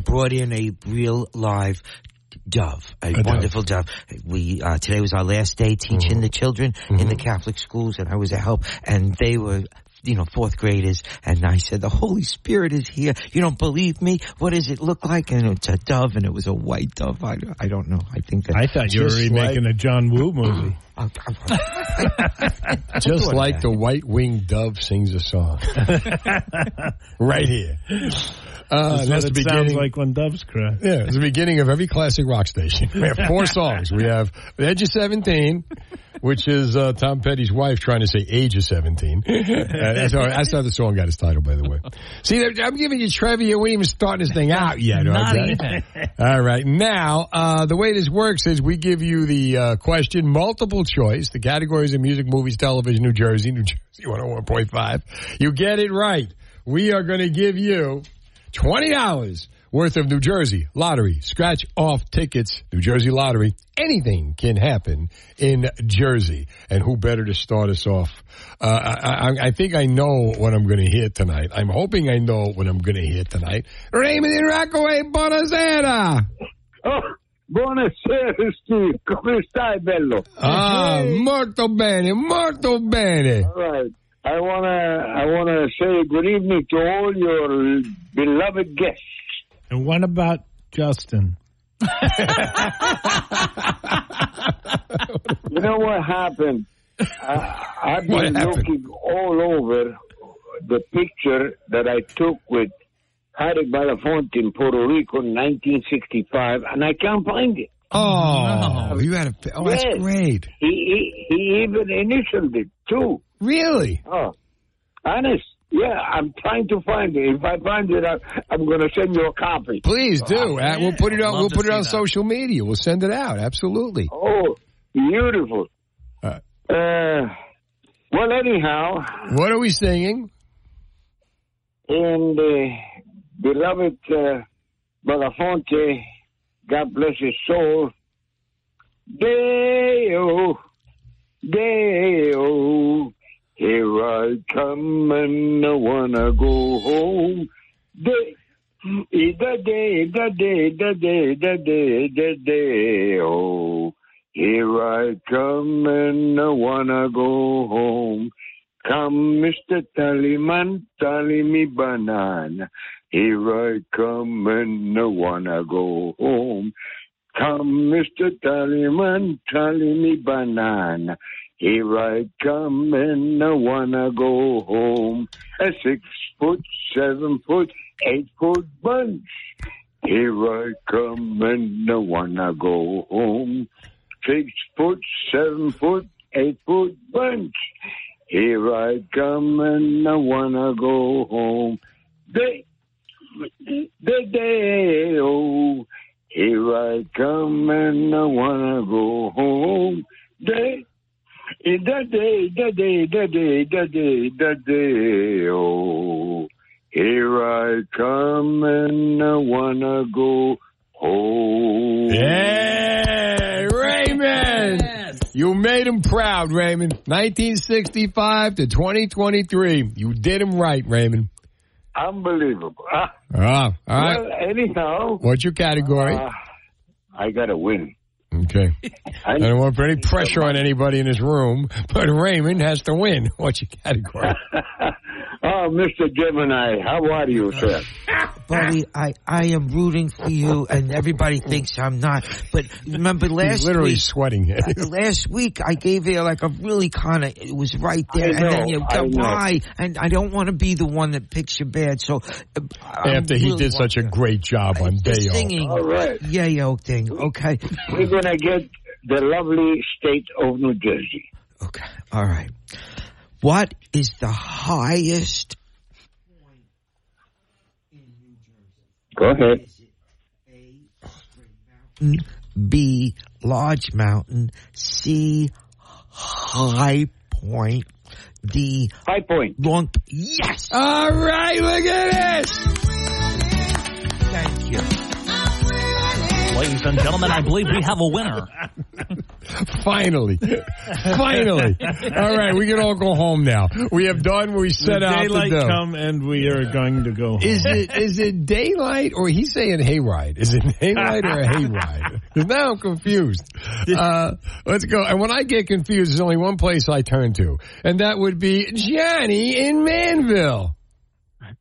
brought in a real live dove, wonderful dove. We today was our last day teaching the children in the Catholic schools, and I was a help, and they were... you know, fourth graders, and I said, the Holy Spirit is here. You don't believe me? What does it look like? And it's a dove, and it was a white dove. I don't know. I think that... I thought you were remaking a John Woo movie. Just like the white-winged dove sings a song. Right here. Sounds like when doves cry. Yeah, it's the beginning of every classic rock station. We have four songs. We have The Edge of 17, which is Tom Petty's wife trying to say Age of 17. That's how the song got its title, by the way. See, I'm giving you trivia. We ain't even starting this thing out yet. Not even. All right. Now, the way this works is we give you the question, multiple choice. The categories are music, movies, television, New Jersey 101.5. You get it right. We are going to give you $20 worth of New Jersey Lottery scratch-off tickets. New Jersey Lottery. Anything can happen in Jersey. And who better to start us off? I think I know what I'm going to hear tonight. I'm hoping I know what I'm going to hear tonight. Raymond in Rockaway, buonasera. Oh, buonasera, Steve. Come stai, bello? Ah, molto bene, molto bene. All right. I wanna say good evening to all your beloved guests. And what about Justin? You know what happened? I've been looking all over the picture that I took with Harry Belafonte in Puerto Rico in 1965, and I can't find it. Oh, you had a... Oh, yes. That's great. He even initialed it, too. Really? Oh, honest. Yeah, I'm trying to find it. If I find it, I'm going to send you a copy. Please do. We'll put it on. We'll put it on social media. We'll send it out. Absolutely. Oh, beautiful. Well, anyhow, what are we singing? And the beloved Belafonte, God bless his soul. Deo, Deo. Here I come and I wanna go home. Day, oh. Here I come and I wanna go home. Come, Mr. Tallyman, tally me banana. Here I come and I wanna go home. Come, Mr. Tallyman, tally me banana. Here I come and I wanna go home. A 6 foot, 7 foot, 8 foot bunch. Here I come and I wanna go home. 6 foot, 7 foot, 8 foot bunch. Here I come and I wanna go home. Day, oh. Here I come and I wanna go home. Day. In the day, oh, here I come and I wanna go home. Hey, Raymond! Yes. You made him proud, Raymond. 1965 to 2023. You did him right, Raymond. Unbelievable. All right. Well, anyhow. What's your category? I gotta win. Okay. I don't want to put any pressure on anybody in this room, but Raymond has to win. What's your category? Oh, Mr. Gemini, how are you, sir? Buddy, I am rooting for you, and everybody thinks I'm not. But remember last week... He's literally sweating here. Last week, I gave you like a really kind of... It was right there, know, and then you go, why? And I don't want to be the one that picks you bad, so... After really he did such a great job on Dayo. Singing, all right. Yayo thing, okay. We're going to get the lovely state of New Jersey. Okay, all right. What is the highest point in New Jersey? Go ahead. Is it A, Spring Mountain, B, Large Mountain, C, High Point, D, High Point. Long... Yes! All right, look at this! Thank you. Ladies and gentlemen, I believe we have a winner. Finally. All right, we can all go home now. We have done what we set out to do. Daylight come and we are going to go home. Is it daylight or he's saying hayride? Is it daylight or a hayride? Because now I'm confused. Let's go. And when I get confused, there's only one place I turn to, and that would be Johnny in Manville.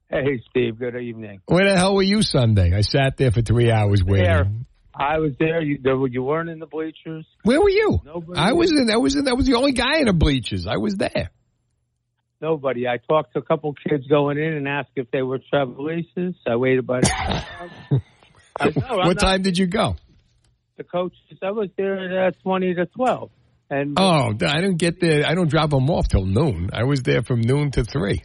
Hey, Steve. Good evening. Where the hell were you Sunday? I sat there for 3 hours waiting. There. I was there. You weren't in the bleachers. Where were you? Nobody. I was in. I was the only guy in the bleachers. I was there. Nobody. I talked to a couple kids going in and asked if they were Travelesses. I waited about. What time did you go? The coach. I was there at 20 to 12. And I didn't get there. I don't drop them off till noon. I was there from noon to 3.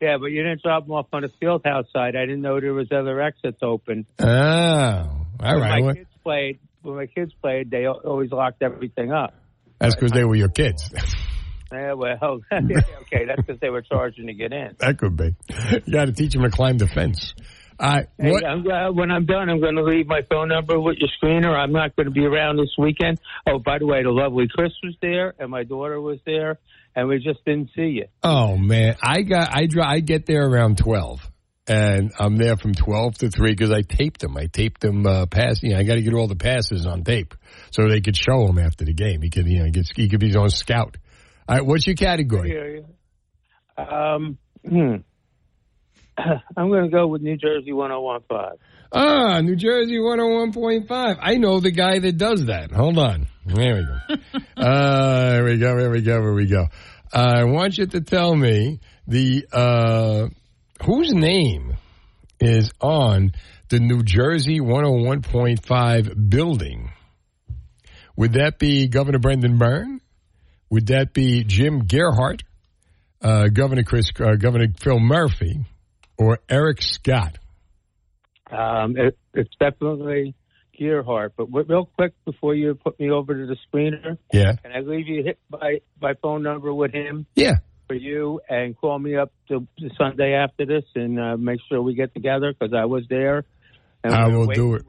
Yeah, but you didn't drop them off on the field house side. I didn't know there was other exits open. Oh. All right. When my kids played, they always locked everything up. That's because they were your kids. Yeah, well, okay, that's because they were charging to get in. That could be. You got to teach them to climb the fence. When I'm done, I'm going to leave my phone number with your screener. I'm not going to be around this weekend. Oh, by the way, the lovely Chris was there, and my daughter was there, and we just didn't see you. Oh, man. I get there around 12. And I'm there from 12 to 3 because I taped them. Passing. You know, I got to get all the passes on tape so they could show him after the game. He could be his own scout. All right, what's your category? I'm going to go with New Jersey 101.5. Ah, New Jersey 101.5. I know the guy that does that. Hold on. There we go. Here we go. I want you to tell me the whose name is on the New Jersey 101.5 building. Would that be Governor Brendan Byrne? Would that be Jim Gerhart, Governor Phil Murphy, or Eric Scott? It's definitely Gerhart. But real quick, before you put me over to the screener, can I leave you hit my phone number with him? Yeah. For you, and call me up the Sunday after this and make sure we get together because I was there. And I will do it.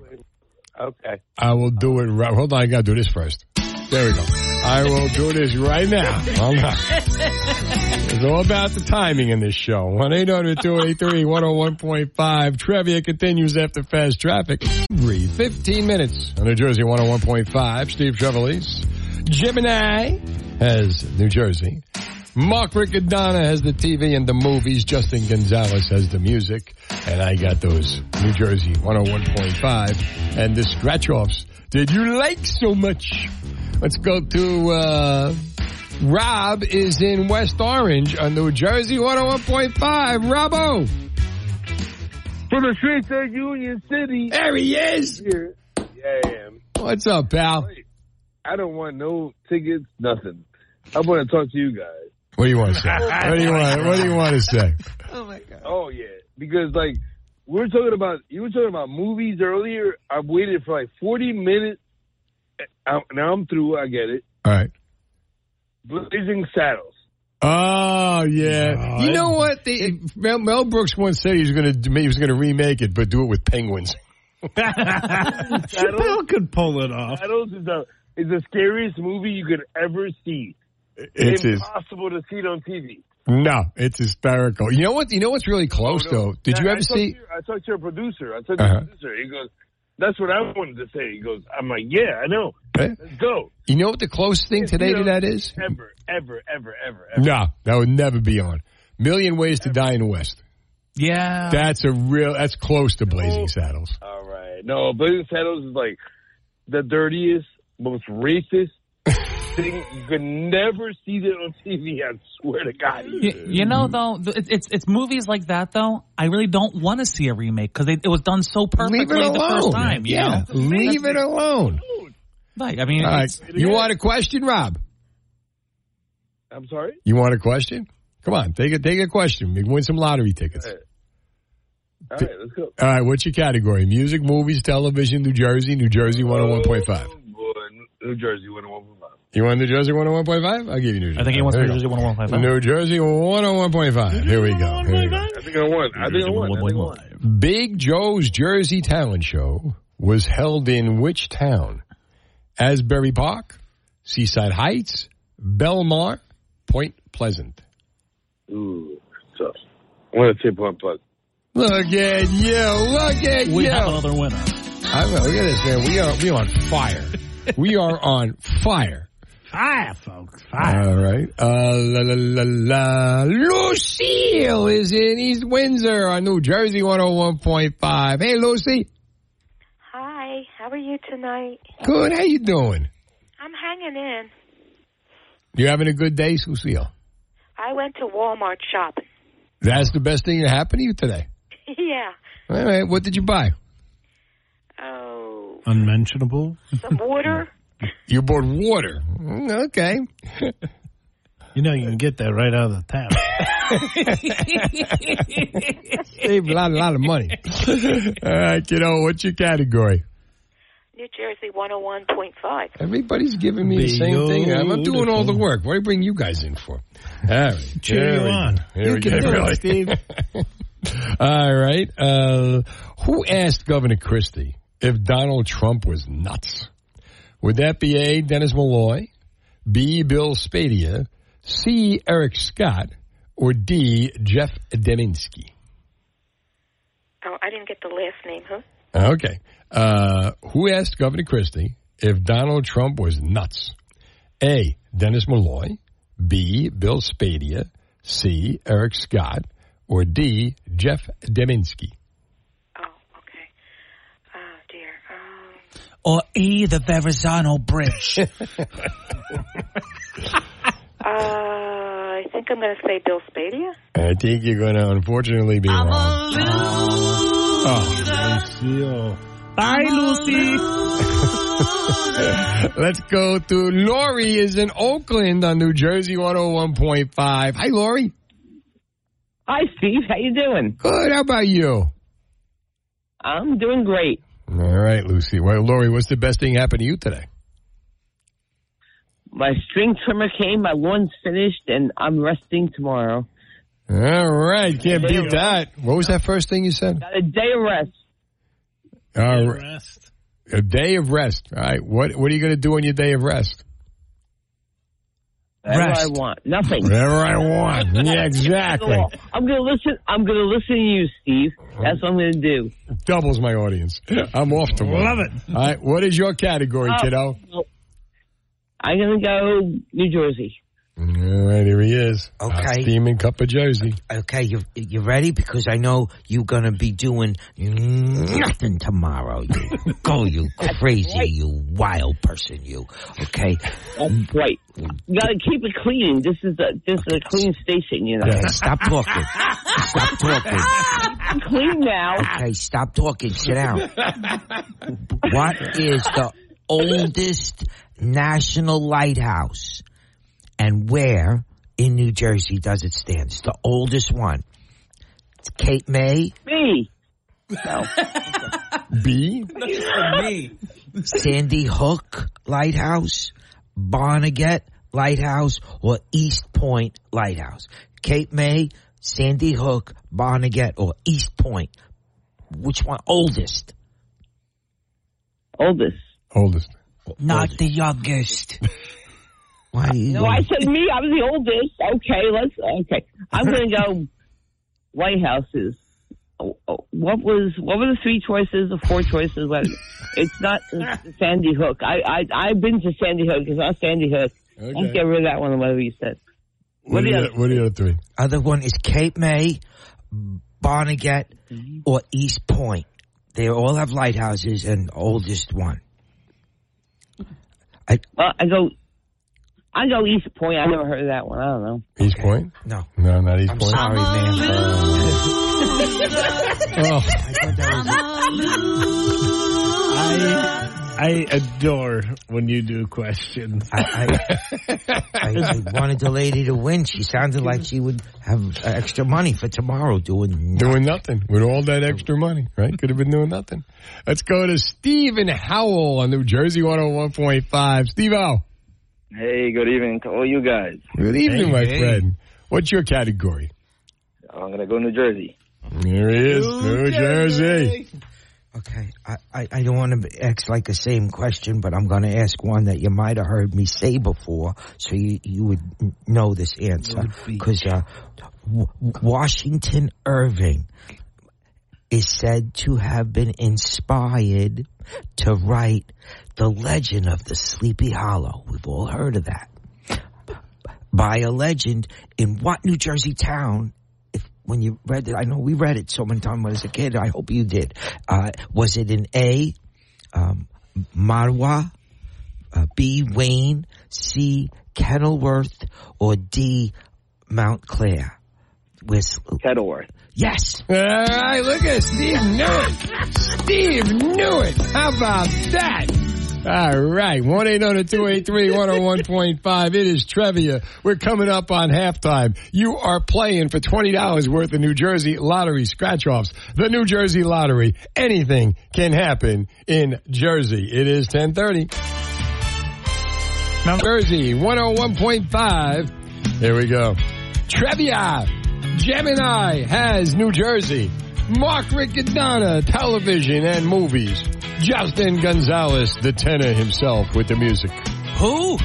Okay. I will do it. Right. Hold on, I got to do this first. There we go. I will do this right now. It's all about the timing in this show. 1-800-283-101.5. Trivia continues after fast traffic. 15 minutes on New Jersey 101.5. Steve Trevelise. Gemini has New Jersey. Mark Riccadonna has the TV and the movies. Justin Gonzalez has the music. And I got those New Jersey 101.5 and the scratch-offs that you like so much. Let's go to Rob is in West Orange on New Jersey 101.5. Robbo. From the streets of Union City. There he is. Yeah. What's up, pal? I don't want no tickets, nothing. I want to talk to you guys. What do you want to say? What do you want to say? Oh my God! Oh yeah, because like you were talking about movies earlier. I waited for like 40 minutes. Now I'm through. I get it. All right. Blazing Saddles. Oh yeah. You know what? Mel Brooks once said he was going to remake it, but do it with penguins. Chappelle could pull it off. Saddles is the scariest movie you could ever see. It's impossible to see it on TV. No, it's hysterical. You know what? You know what's really close though. Did you ever see? I talked to a producer. He goes, "That's what I wanted to say." He goes, "I'm like, yeah, I know. Okay. Let's go." You know what the closest thing today to that is? Ever. No, that would never be on. Million Ways to Die in the West. Yeah, that's close to Blazing Saddles. All right, no, Blazing Saddles is like the dirtiest, most racist. You could never see that on TV. I swear to God. You know, though, it's movies like that. Though I really don't want to see a remake because it was done so perfectly the first time. Leave it alone. Like, I mean, you want a question, Rob? I'm sorry. You want a question? Come on, take a question. Maybe win some lottery tickets. All right, let's go. All right, what's your category? Music, movies, television, New Jersey, 101.5. New Jersey 101.5. You want New Jersey 101.5? I'll give you New Jersey. I think he wants New Jersey 101.5. New Jersey 101.5. Here we go. I think I won. Big Joe's Jersey Talent Show was held in which town? Asbury Park, Seaside Heights, Belmar, Point Pleasant. Ooh, tough. I'm going to say Point Pleasant. Look at you. We have another winner. Look at this, man. We are on fire. We are on fire. Fire, folks. Fire. All right. Lucille is in East Windsor on New Jersey 101.5. Hey, Lucy. Hi. How are you tonight? Good. How you doing? I'm hanging in. You having a good day, Lucille? I went to Walmart shopping. That's the best thing that happened to you today? Yeah. All right. What did you buy? Oh. Unmentionable. Some water. You bought water. Okay. You know you can get that right out of the tap. Save a lot of money. All right, kiddo, what's your category? New Jersey 101.5. Everybody's giving me the same thing. I'm doing all the work. What do you bring you guys in for? All right. Cheer you on. You can do it, Steve. All right. Who asked Governor Christie if Donald Trump was nuts? Would that be A, Dennis Malloy, B, Bill Spadia, C, Eric Scott, or D, Jeff Deminsky? Oh, I didn't get the last name, huh? Okay. Who asked Governor Christie if Donald Trump was nuts? A, Dennis Malloy, B, Bill Spadia, C, Eric Scott, or D, Jeff Deminsky? Oh, okay. Oh, dear. Or E, the Verrazano Bridge. I think I'm going to say Bill Spadia. I think you're going to, unfortunately, be wrong. Lucille. Bye, Lucy. Let's go to Lori is in Oakland on New Jersey 101.5. Hi, Lori. Hi, Steve. How you doing? Good. How about you? I'm doing great. All right, Lucy. Well, Lori, what's the best thing happened to you today? My string trimmer came, my lawn's finished, and I'm resting tomorrow. All right. Can't beat that. What was that first thing you said? Got a day of rest. A day of rest. All right. What are you going to do on your day of rest? Whatever I want. Nothing. Whatever I want. Yeah, exactly. I'm going to listen to you, Steve. That's what I'm going to do. Doubles my audience. I'm off tomorrow. Love it. All right. What is your category, kiddo? I'm going to go New Jersey. All right, here he is. Okay. Steaming cup of Jersey. Okay, you ready? Because I know you're going to be doing nothing tomorrow. You go, you crazy, right. You wild person, you. Okay? That's right. You got to keep it clean. This is a clean station, you know. Okay, stop talking. Stop talking. I'm clean now. Okay, stop talking. Sit down. What is the oldest national lighthouse? And where in New Jersey does it stand? It's the oldest one. It's Cape May. B. No. B? B. Sandy Hook Lighthouse, Barnegat Lighthouse, or East Point Lighthouse. Cape May, Sandy Hook, Barnegat, or East Point. Which one? Oldest. Oldest. Not the youngest. Why? No, I said me. I was the oldest. Okay. I'm going to go lighthouses. What were the three choices? The four choices? It's not Sandy Hook. I've been to Sandy Hook. It's not Sandy Hook. Okay. I'll get rid of that one. Whatever you said. What are the other three? Other one is Cape May, Barnegat, or East Point. They all have lighthouses, and oldest one. I go East Point. I never heard of that one. I don't know. East Point? No, not East Point. Sorry, man. Oh, I adore when you do questions. I wanted the lady to win. She sounded like she would have extra money for tomorrow doing nothing with all that extra money. Right? Could have been doing nothing. Let's go to Stephen Howell on New Jersey 101.5. Steve Howell. Hey, good evening to all you guys. Good evening, my friend. What's your category? I'm going to go New Jersey. Here he is, New Jersey. Okay, I don't want to ask like the same question, but I'm going to ask one that you might have heard me say before, so you would know this answer. Because Washington Irving is said to have been inspired to write The Legend of the Sleepy Hollow. We've all heard of that. By a legend in what New Jersey town, when you read it, I know we read it so many times when I was a kid, I hope you did. Was it in A, Marwa, B, Wayne, C, Kenilworth, or D, Mount Clair? Kenilworth. Yes. All right, look at Steve knew it. Steve knew it. How about that? All right, 1-800-283-101.5. It is trivia. We're coming up on halftime. You are playing for $20 worth of New Jersey Lottery scratch-offs. The New Jersey Lottery. Anything can happen in Jersey. It is 10:30. New Jersey 101.5. Here we go. Trivia. Gemini has New Jersey. Mark Riccadonna, television and movies. Justin Gonzalez, the tenor himself with the music. Who?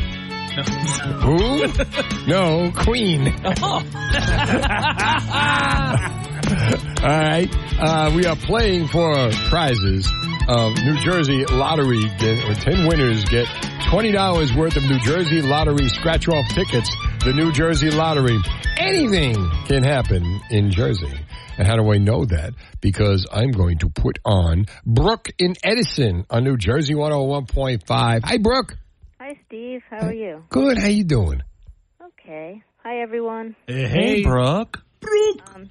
Who? No, Queen. Oh. All right. We are playing for prizes. New Jersey Lottery, 10 winners get $20 worth of New Jersey Lottery scratch-off tickets. The New Jersey Lottery. Anything can happen in Jersey. And how do I know that? Because I'm going to put on Brooke in Edison on New Jersey 101.5. Hi, Brooke. Hi, Steve. How are you? Good. How you doing? Okay. Hi, everyone. Hey, Brooke. Can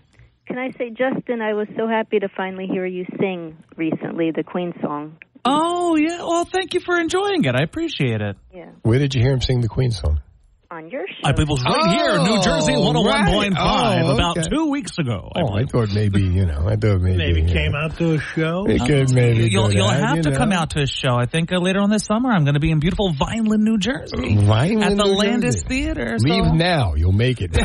I say, Justin, I was so happy to finally hear you sing recently the Queen song. Oh, yeah. Well, thank you for enjoying it. I appreciate it. Yeah. Where did you hear him sing the Queen song? On your show. I believe it was right here in New Jersey 101.5 about 2 weeks ago. I thought maybe, Maybe came out to a show. It could maybe. You'll have to come out to a show. I think later on this summer I'm going to be in beautiful Vineland, New Jersey. At the Landis Theater. Leave now. You'll make it.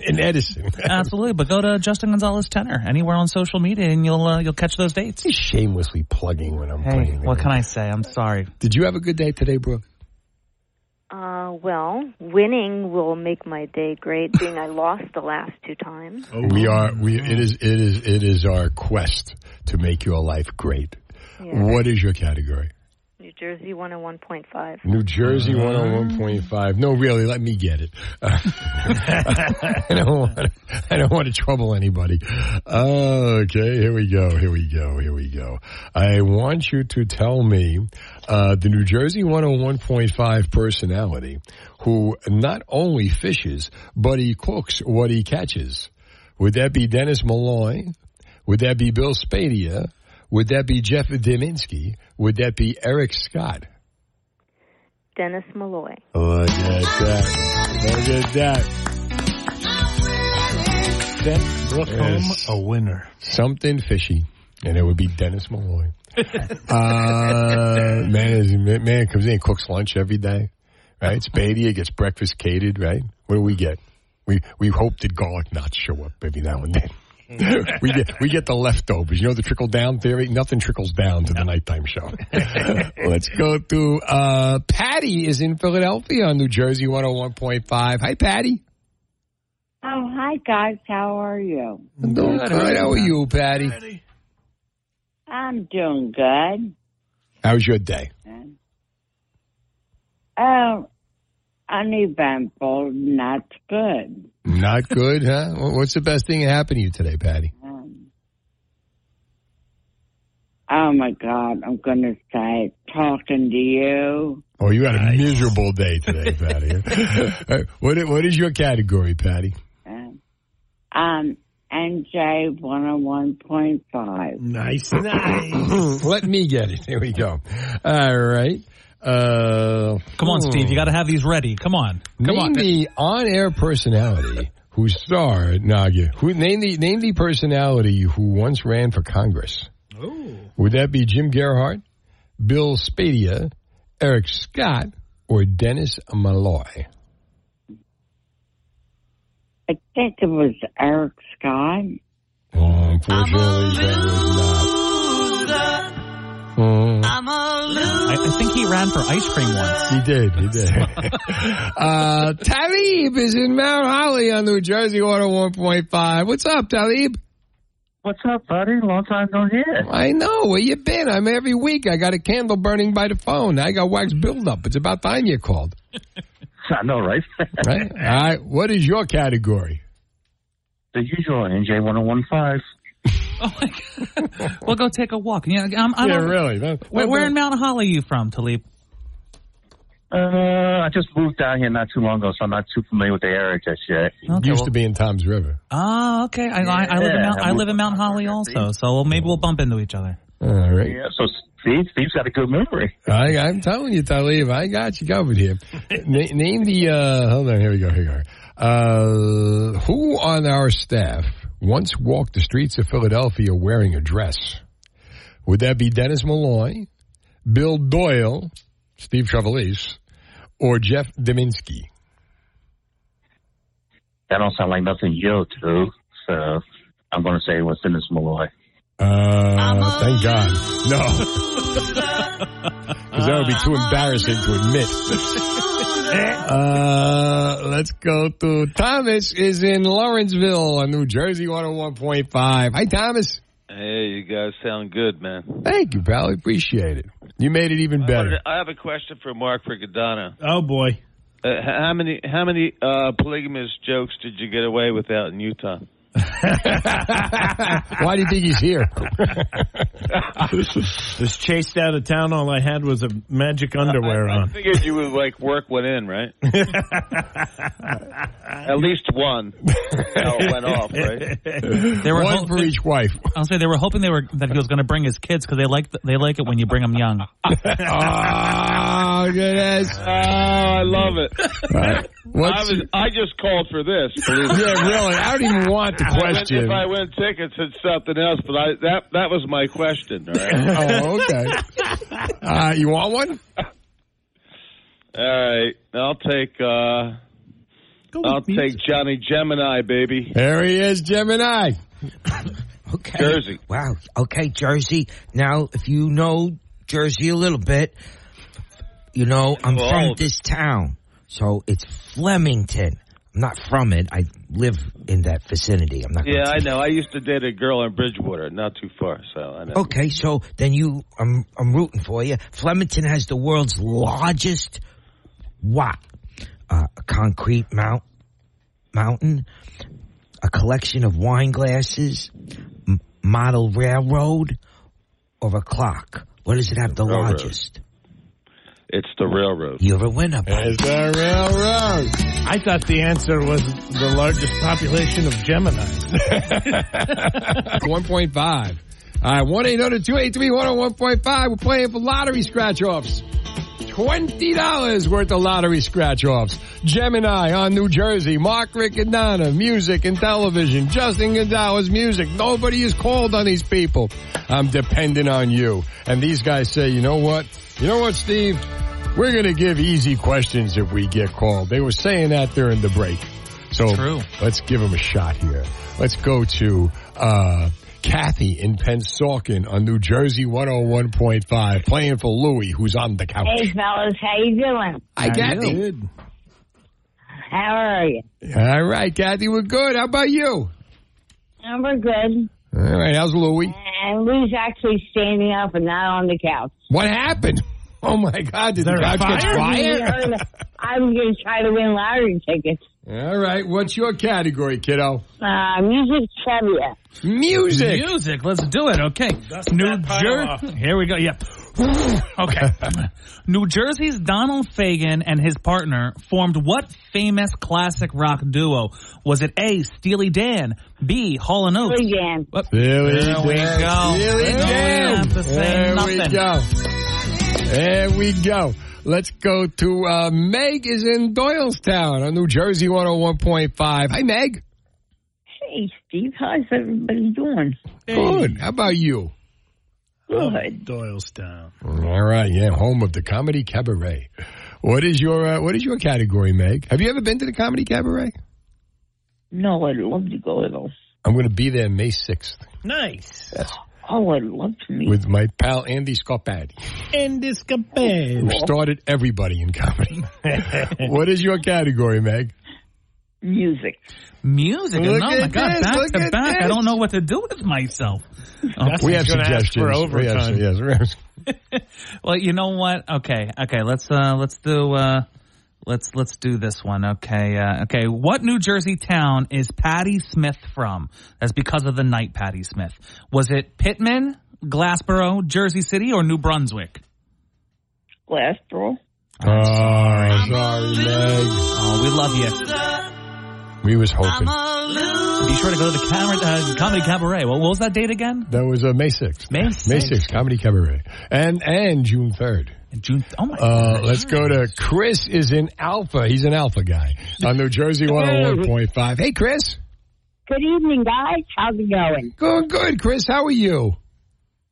In Edison. Absolutely. But go to Justin Gonzalez Tenor anywhere on social media and you'll catch those dates. He's shamelessly plugging when I'm playing. What can I say? I'm sorry. Did you have a good day today, Brooke? Well, winning will make my day great. Being I lost the last two times. Oh, it is our quest to make your life great. Yeah. What is your category? New Jersey 101.5. New Jersey 101.5. No, really, let me get it. I don't want to trouble anybody. Okay, here we go. I want you to tell me the New Jersey 101.5 personality who not only fishes, but he cooks what he catches. Would that be Dennis Malloy? Would that be Bill Spadia? Would that be Jeff Deminsky? Would that be Eric Scott? Dennis Malloy. Look at that. Look at that. That brought home a winner. Something fishy. And it would be Dennis Malloy. Man comes in and cooks lunch every day. Right? Spadia gets breakfast catered, right? What do we get? We hope that garlic knots show up every now and then. We get the leftovers. You know the trickle-down theory? Nothing trickles down to the nighttime show. Let's go to Patty is in Philadelphia on New Jersey 101.5. Hi, Patty. Oh, hi, guys. How are you? I'm doing good. How are you, Patty? I'm doing good. How's your day? Oh, uneventful, not good. Not good, huh? What's the best thing that happened to you today, Patty? Oh, my God. I'm going to say talking to you. Oh, you had a miserable day today, Patty. What is your category, Patty? NJ 101.5. Nice. Let me get it. Here we go. All right. Come on, Steve. You got to have these ready. Come on. Name the on-air personality who starred. Name the personality who once ran for Congress. Ooh. Would that be Jim Gerhardt, Bill Spadia, Eric Scott, or Dennis Malloy? I think it was Eric Scott. Oh, unfortunately, that was not. I think he ran for ice cream once. He did. Talib is in Mount Holly on New Jersey Water 1.5. What's up, Talib? What's up, buddy? Long time no hear. I know. Where you been? I'm every week. I got a candle burning by the phone. I got wax buildup. It's about time you called. I know, right? All right. What is your category? The usual, NJ 101.5. Oh my God. Well, go take a walk. Really. Where in Mount Holly are you from, Talib? I just moved down here not too long ago, so I'm not too familiar with the area just yet. Okay, used to be in Toms River. Oh, okay. I live in Mount Holly also, so maybe we'll bump into each other. All right. Yeah, so Steve's got a good memory. I'm telling you, Talib, I got you covered here. Name the... hold on, here we go. Who on our staff once walked the streets of Philadelphia wearing a dress? Would that be Dennis Malloy, Bill Doyle, Steve Trevelise, or Jeff Deminsky? That don't sound like nothing you do, so I'm going to say it was Dennis Malloy. Thank God. No. Because that would be too embarrassing to admit. Let's go to Thomas is in Lawrenceville on New Jersey 101.5. Hi, Thomas. Hey, you guys sound good, man. Thank you, pal. Appreciate it. You made it even better. I have a question for Mark Riccadonna. Oh, boy. How many polygamous jokes did you get away with out in Utah? Why do you think he's here? I was chased out of town. All I had was a magic underwear on. I figured you would, like, work one in, right? At least one. How it went off, right? They were one for each wife. I'll say they were hoping that he was going to bring his kids because they like it when you bring them young. Oh, goodness. Oh, I love it. Right. I just called for this. Yeah, really. I don't even want the question. I win tickets, it's something else, but that was my question. All right? Oh, okay. You want one? All right. I'll take Johnny Gemini, baby. There he is, Gemini. Okay. Jersey. Wow. Okay, Jersey. Now, if you know Jersey a little bit, you know I'm from this town. So it's Flemington. I'm not from it. I live in that vicinity. I'm not. Yeah, I know. I used to date a girl in Bridgewater, not too far. So I know. Okay, so then I'm rooting for you. Flemington has the world's largest concrete mountain, a collection of wine glasses, model railroad, or a clock. What does it have? The largest. It's the railroad. You're a winner, buddy. It's the railroad. I thought the answer was the largest population of Gemini. 1.5. All right, 1-800-283-101.5. We're playing for lottery scratch-offs. $20 worth of lottery scratch-offs. Gemini on New Jersey. Mark Riccadonna, music and television. Justin Gonzalez, music. Nobody is called on these people. I'm dependent on you. And these guys say, you know what? You know what, Steve? We're going to give easy questions if we get called. They were saying that during the break. So Let's give them a shot here. Let's go to Kathy in Pennsauken on New Jersey 101.5, playing for Louie, who's on the couch. Hey, fellas. How you doing? Hi, Kathy. Good. How are you? All right, Kathy. We're good. How about you? We're good. All right, how's Louie? And Louie's actually standing up and not on the couch. What happened? Oh, my God. Did the couch get fire? I'm going to try to win lottery tickets. All right. What's your category, kiddo? Music trivia. Music. Let's do it. Okay. That's New Jersey. Here we go. Yep. Okay. New Jersey's Donald Fagen and his partner formed what famous classic rock duo? Was it A, Steely Dan, B, Hall & Oates? Steely Dan. There we go. Let's go to Meg is in Doylestown on New Jersey 101.5. Hi, Meg. Hey, Steve. How's everybody doing? Hey. Good. How about you? Good. Doylestown. All right, yeah, home of the Comedy Cabaret. What is your category, Meg? Have you ever been to the Comedy Cabaret? No, I'd love to go though. I'm going to be there May 6th. Nice. Yes. Oh, I'd love to meet with my pal Andy Scarpati. Who started everybody in comedy. What is your category, Meg? Music. Look, and oh my God, back to back. I don't know what to do with myself. Okay. We have suggestions for overtime. Yes. Well, you know what? Okay. Let's do this one. Okay. What New Jersey town is Patti Smith from? That's because of the night Patti Smith. Was it Pittman, Glassboro, Jersey City, or New Brunswick? Glassboro. Sorry, Meg. Oh, we love you. We was hoping. Be sure to go to the Comedy Cabaret. Well, what was that date again? That was May 6th. May 6th, Comedy Cabaret. And June 3rd. Oh, my God. Let's go to Chris is in Alpha. He's an Alpha guy on New Jersey 101.5. Hey, Chris. Good evening, guys. How's it going? Good, Chris. How are you?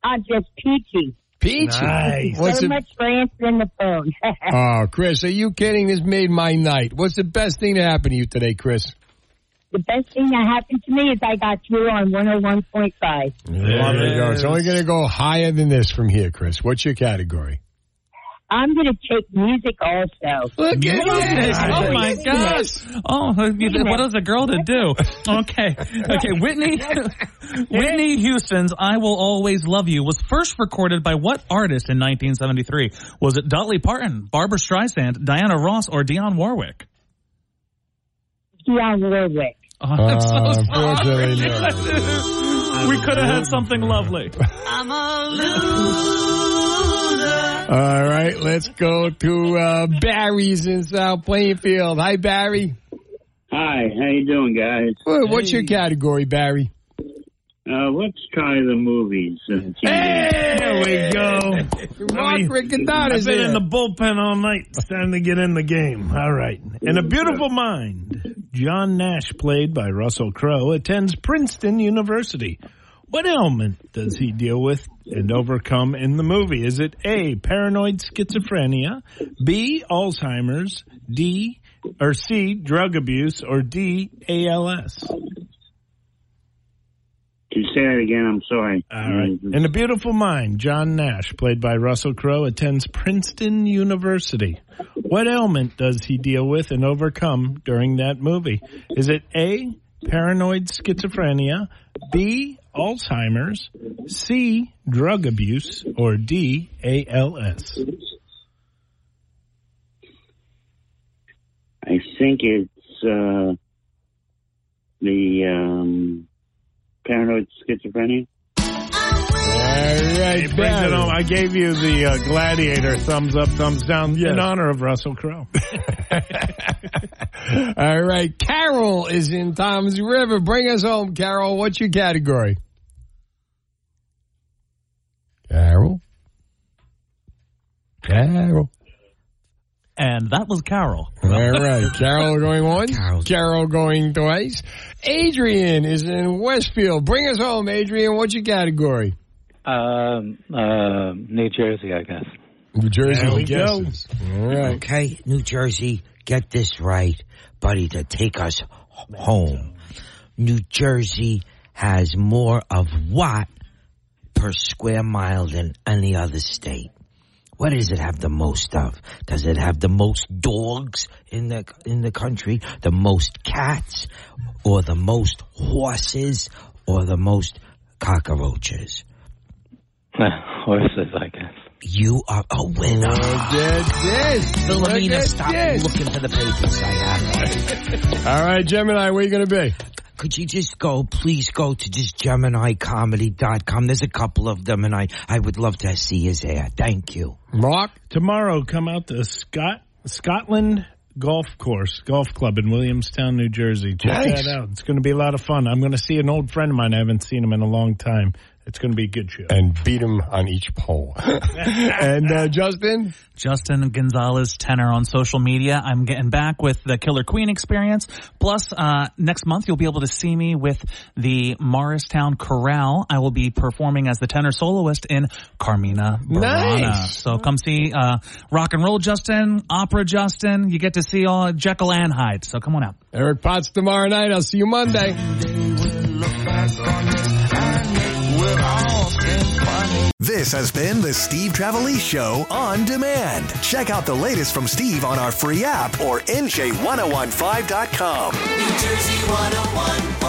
I'm just peachy. Peachy. Nice. Thank you so much for answering the phone. Oh, Chris, are you kidding? This made my night. What's the best thing that happened to you today, Chris? The best thing that happened to me is I got through on 101.5. There you go. It's only going to go higher than this from here, Chris. What's your category? I'm going to take music also. Look at this. Oh, my gosh. Oh, what is a girl to do? Okay. Okay, Whitney Houston's I Will Always Love You was first recorded by what artist in 1973? Was it Dolly Parton, Barbra Streisand, Diana Ross, or Dionne Warwick? Dionne Warwick. Oh, I'm so sorry. We could have had something lovely. I'm a loser. All right, let's go to Barry's in South Plainfield. Hi, Barry. Hi, how you doing, guys? Well, what's your category, Barry? Let's try the movies. Hey, there we go. Rock Riccadonna is in the bullpen all night. It's time to get in the game. All right. In A Beautiful Mind, John Nash, played by Russell Crowe, attends Princeton University. What ailment does he deal with and overcome in the movie? Is it A, paranoid schizophrenia, B, Alzheimer's, D, or C, drug abuse, or D, ALS? You say that again, I'm sorry. All right. In A Beautiful Mind, John Nash, played by Russell Crowe, attends Princeton University. What ailment does he deal with and overcome during that movie? Is it A, paranoid schizophrenia, B, Alzheimer's, C, drug abuse, or D, ALS? I think it's paranoid schizophrenia. All right, he brings it home. I gave you the Gladiator thumbs up, thumbs down in honor of Russell Crowe. All right, Carol is in Tom's River. Bring us home, Carol. What's your category? Carol? Carol. And that was Carol. All right. Carol going once. Carol going twice. Adrian is in Westfield. Bring us home, Adrian. What's your category? New Jersey, I guess. New Jersey, there we go. All right. Okay, New Jersey, get this right, buddy, to take us home. New Jersey has more of what per square mile than any other state? What does it have the most of? Does it have the most dogs in the country, the most cats, or the most horses, or the most cockroaches? Horses, I guess. You are a winner. Philomena, stop looking for the papers I have. All right, Gemini, where are you going to be? Could you just please go to just GeminiComedy.com. There's a couple of them, and I would love to see you there. Thank you. Mark, tomorrow come out to Scotland Golf Club in Williamstown, New Jersey. Check that out. It's going to be a lot of fun. I'm going to see an old friend of mine. I haven't seen him in a long time. It's going to be a good show. And beat him on each poll. And Justin Gonzalez, tenor on social media. I'm getting back with the Killer Queen experience. Plus, next month you'll be able to see me with the Morristown Chorale. I will be performing as the tenor soloist in Carmina Burana. Nice. So come see Rock and Roll Justin, Opera Justin. You get to see all Jekyll and Hyde. So come on out. Eric Potts tomorrow night. I'll see you Monday. This has been the Steve Travelli Show on demand. Check out the latest from Steve on our free app or NJ1015.com. New Jersey 1015.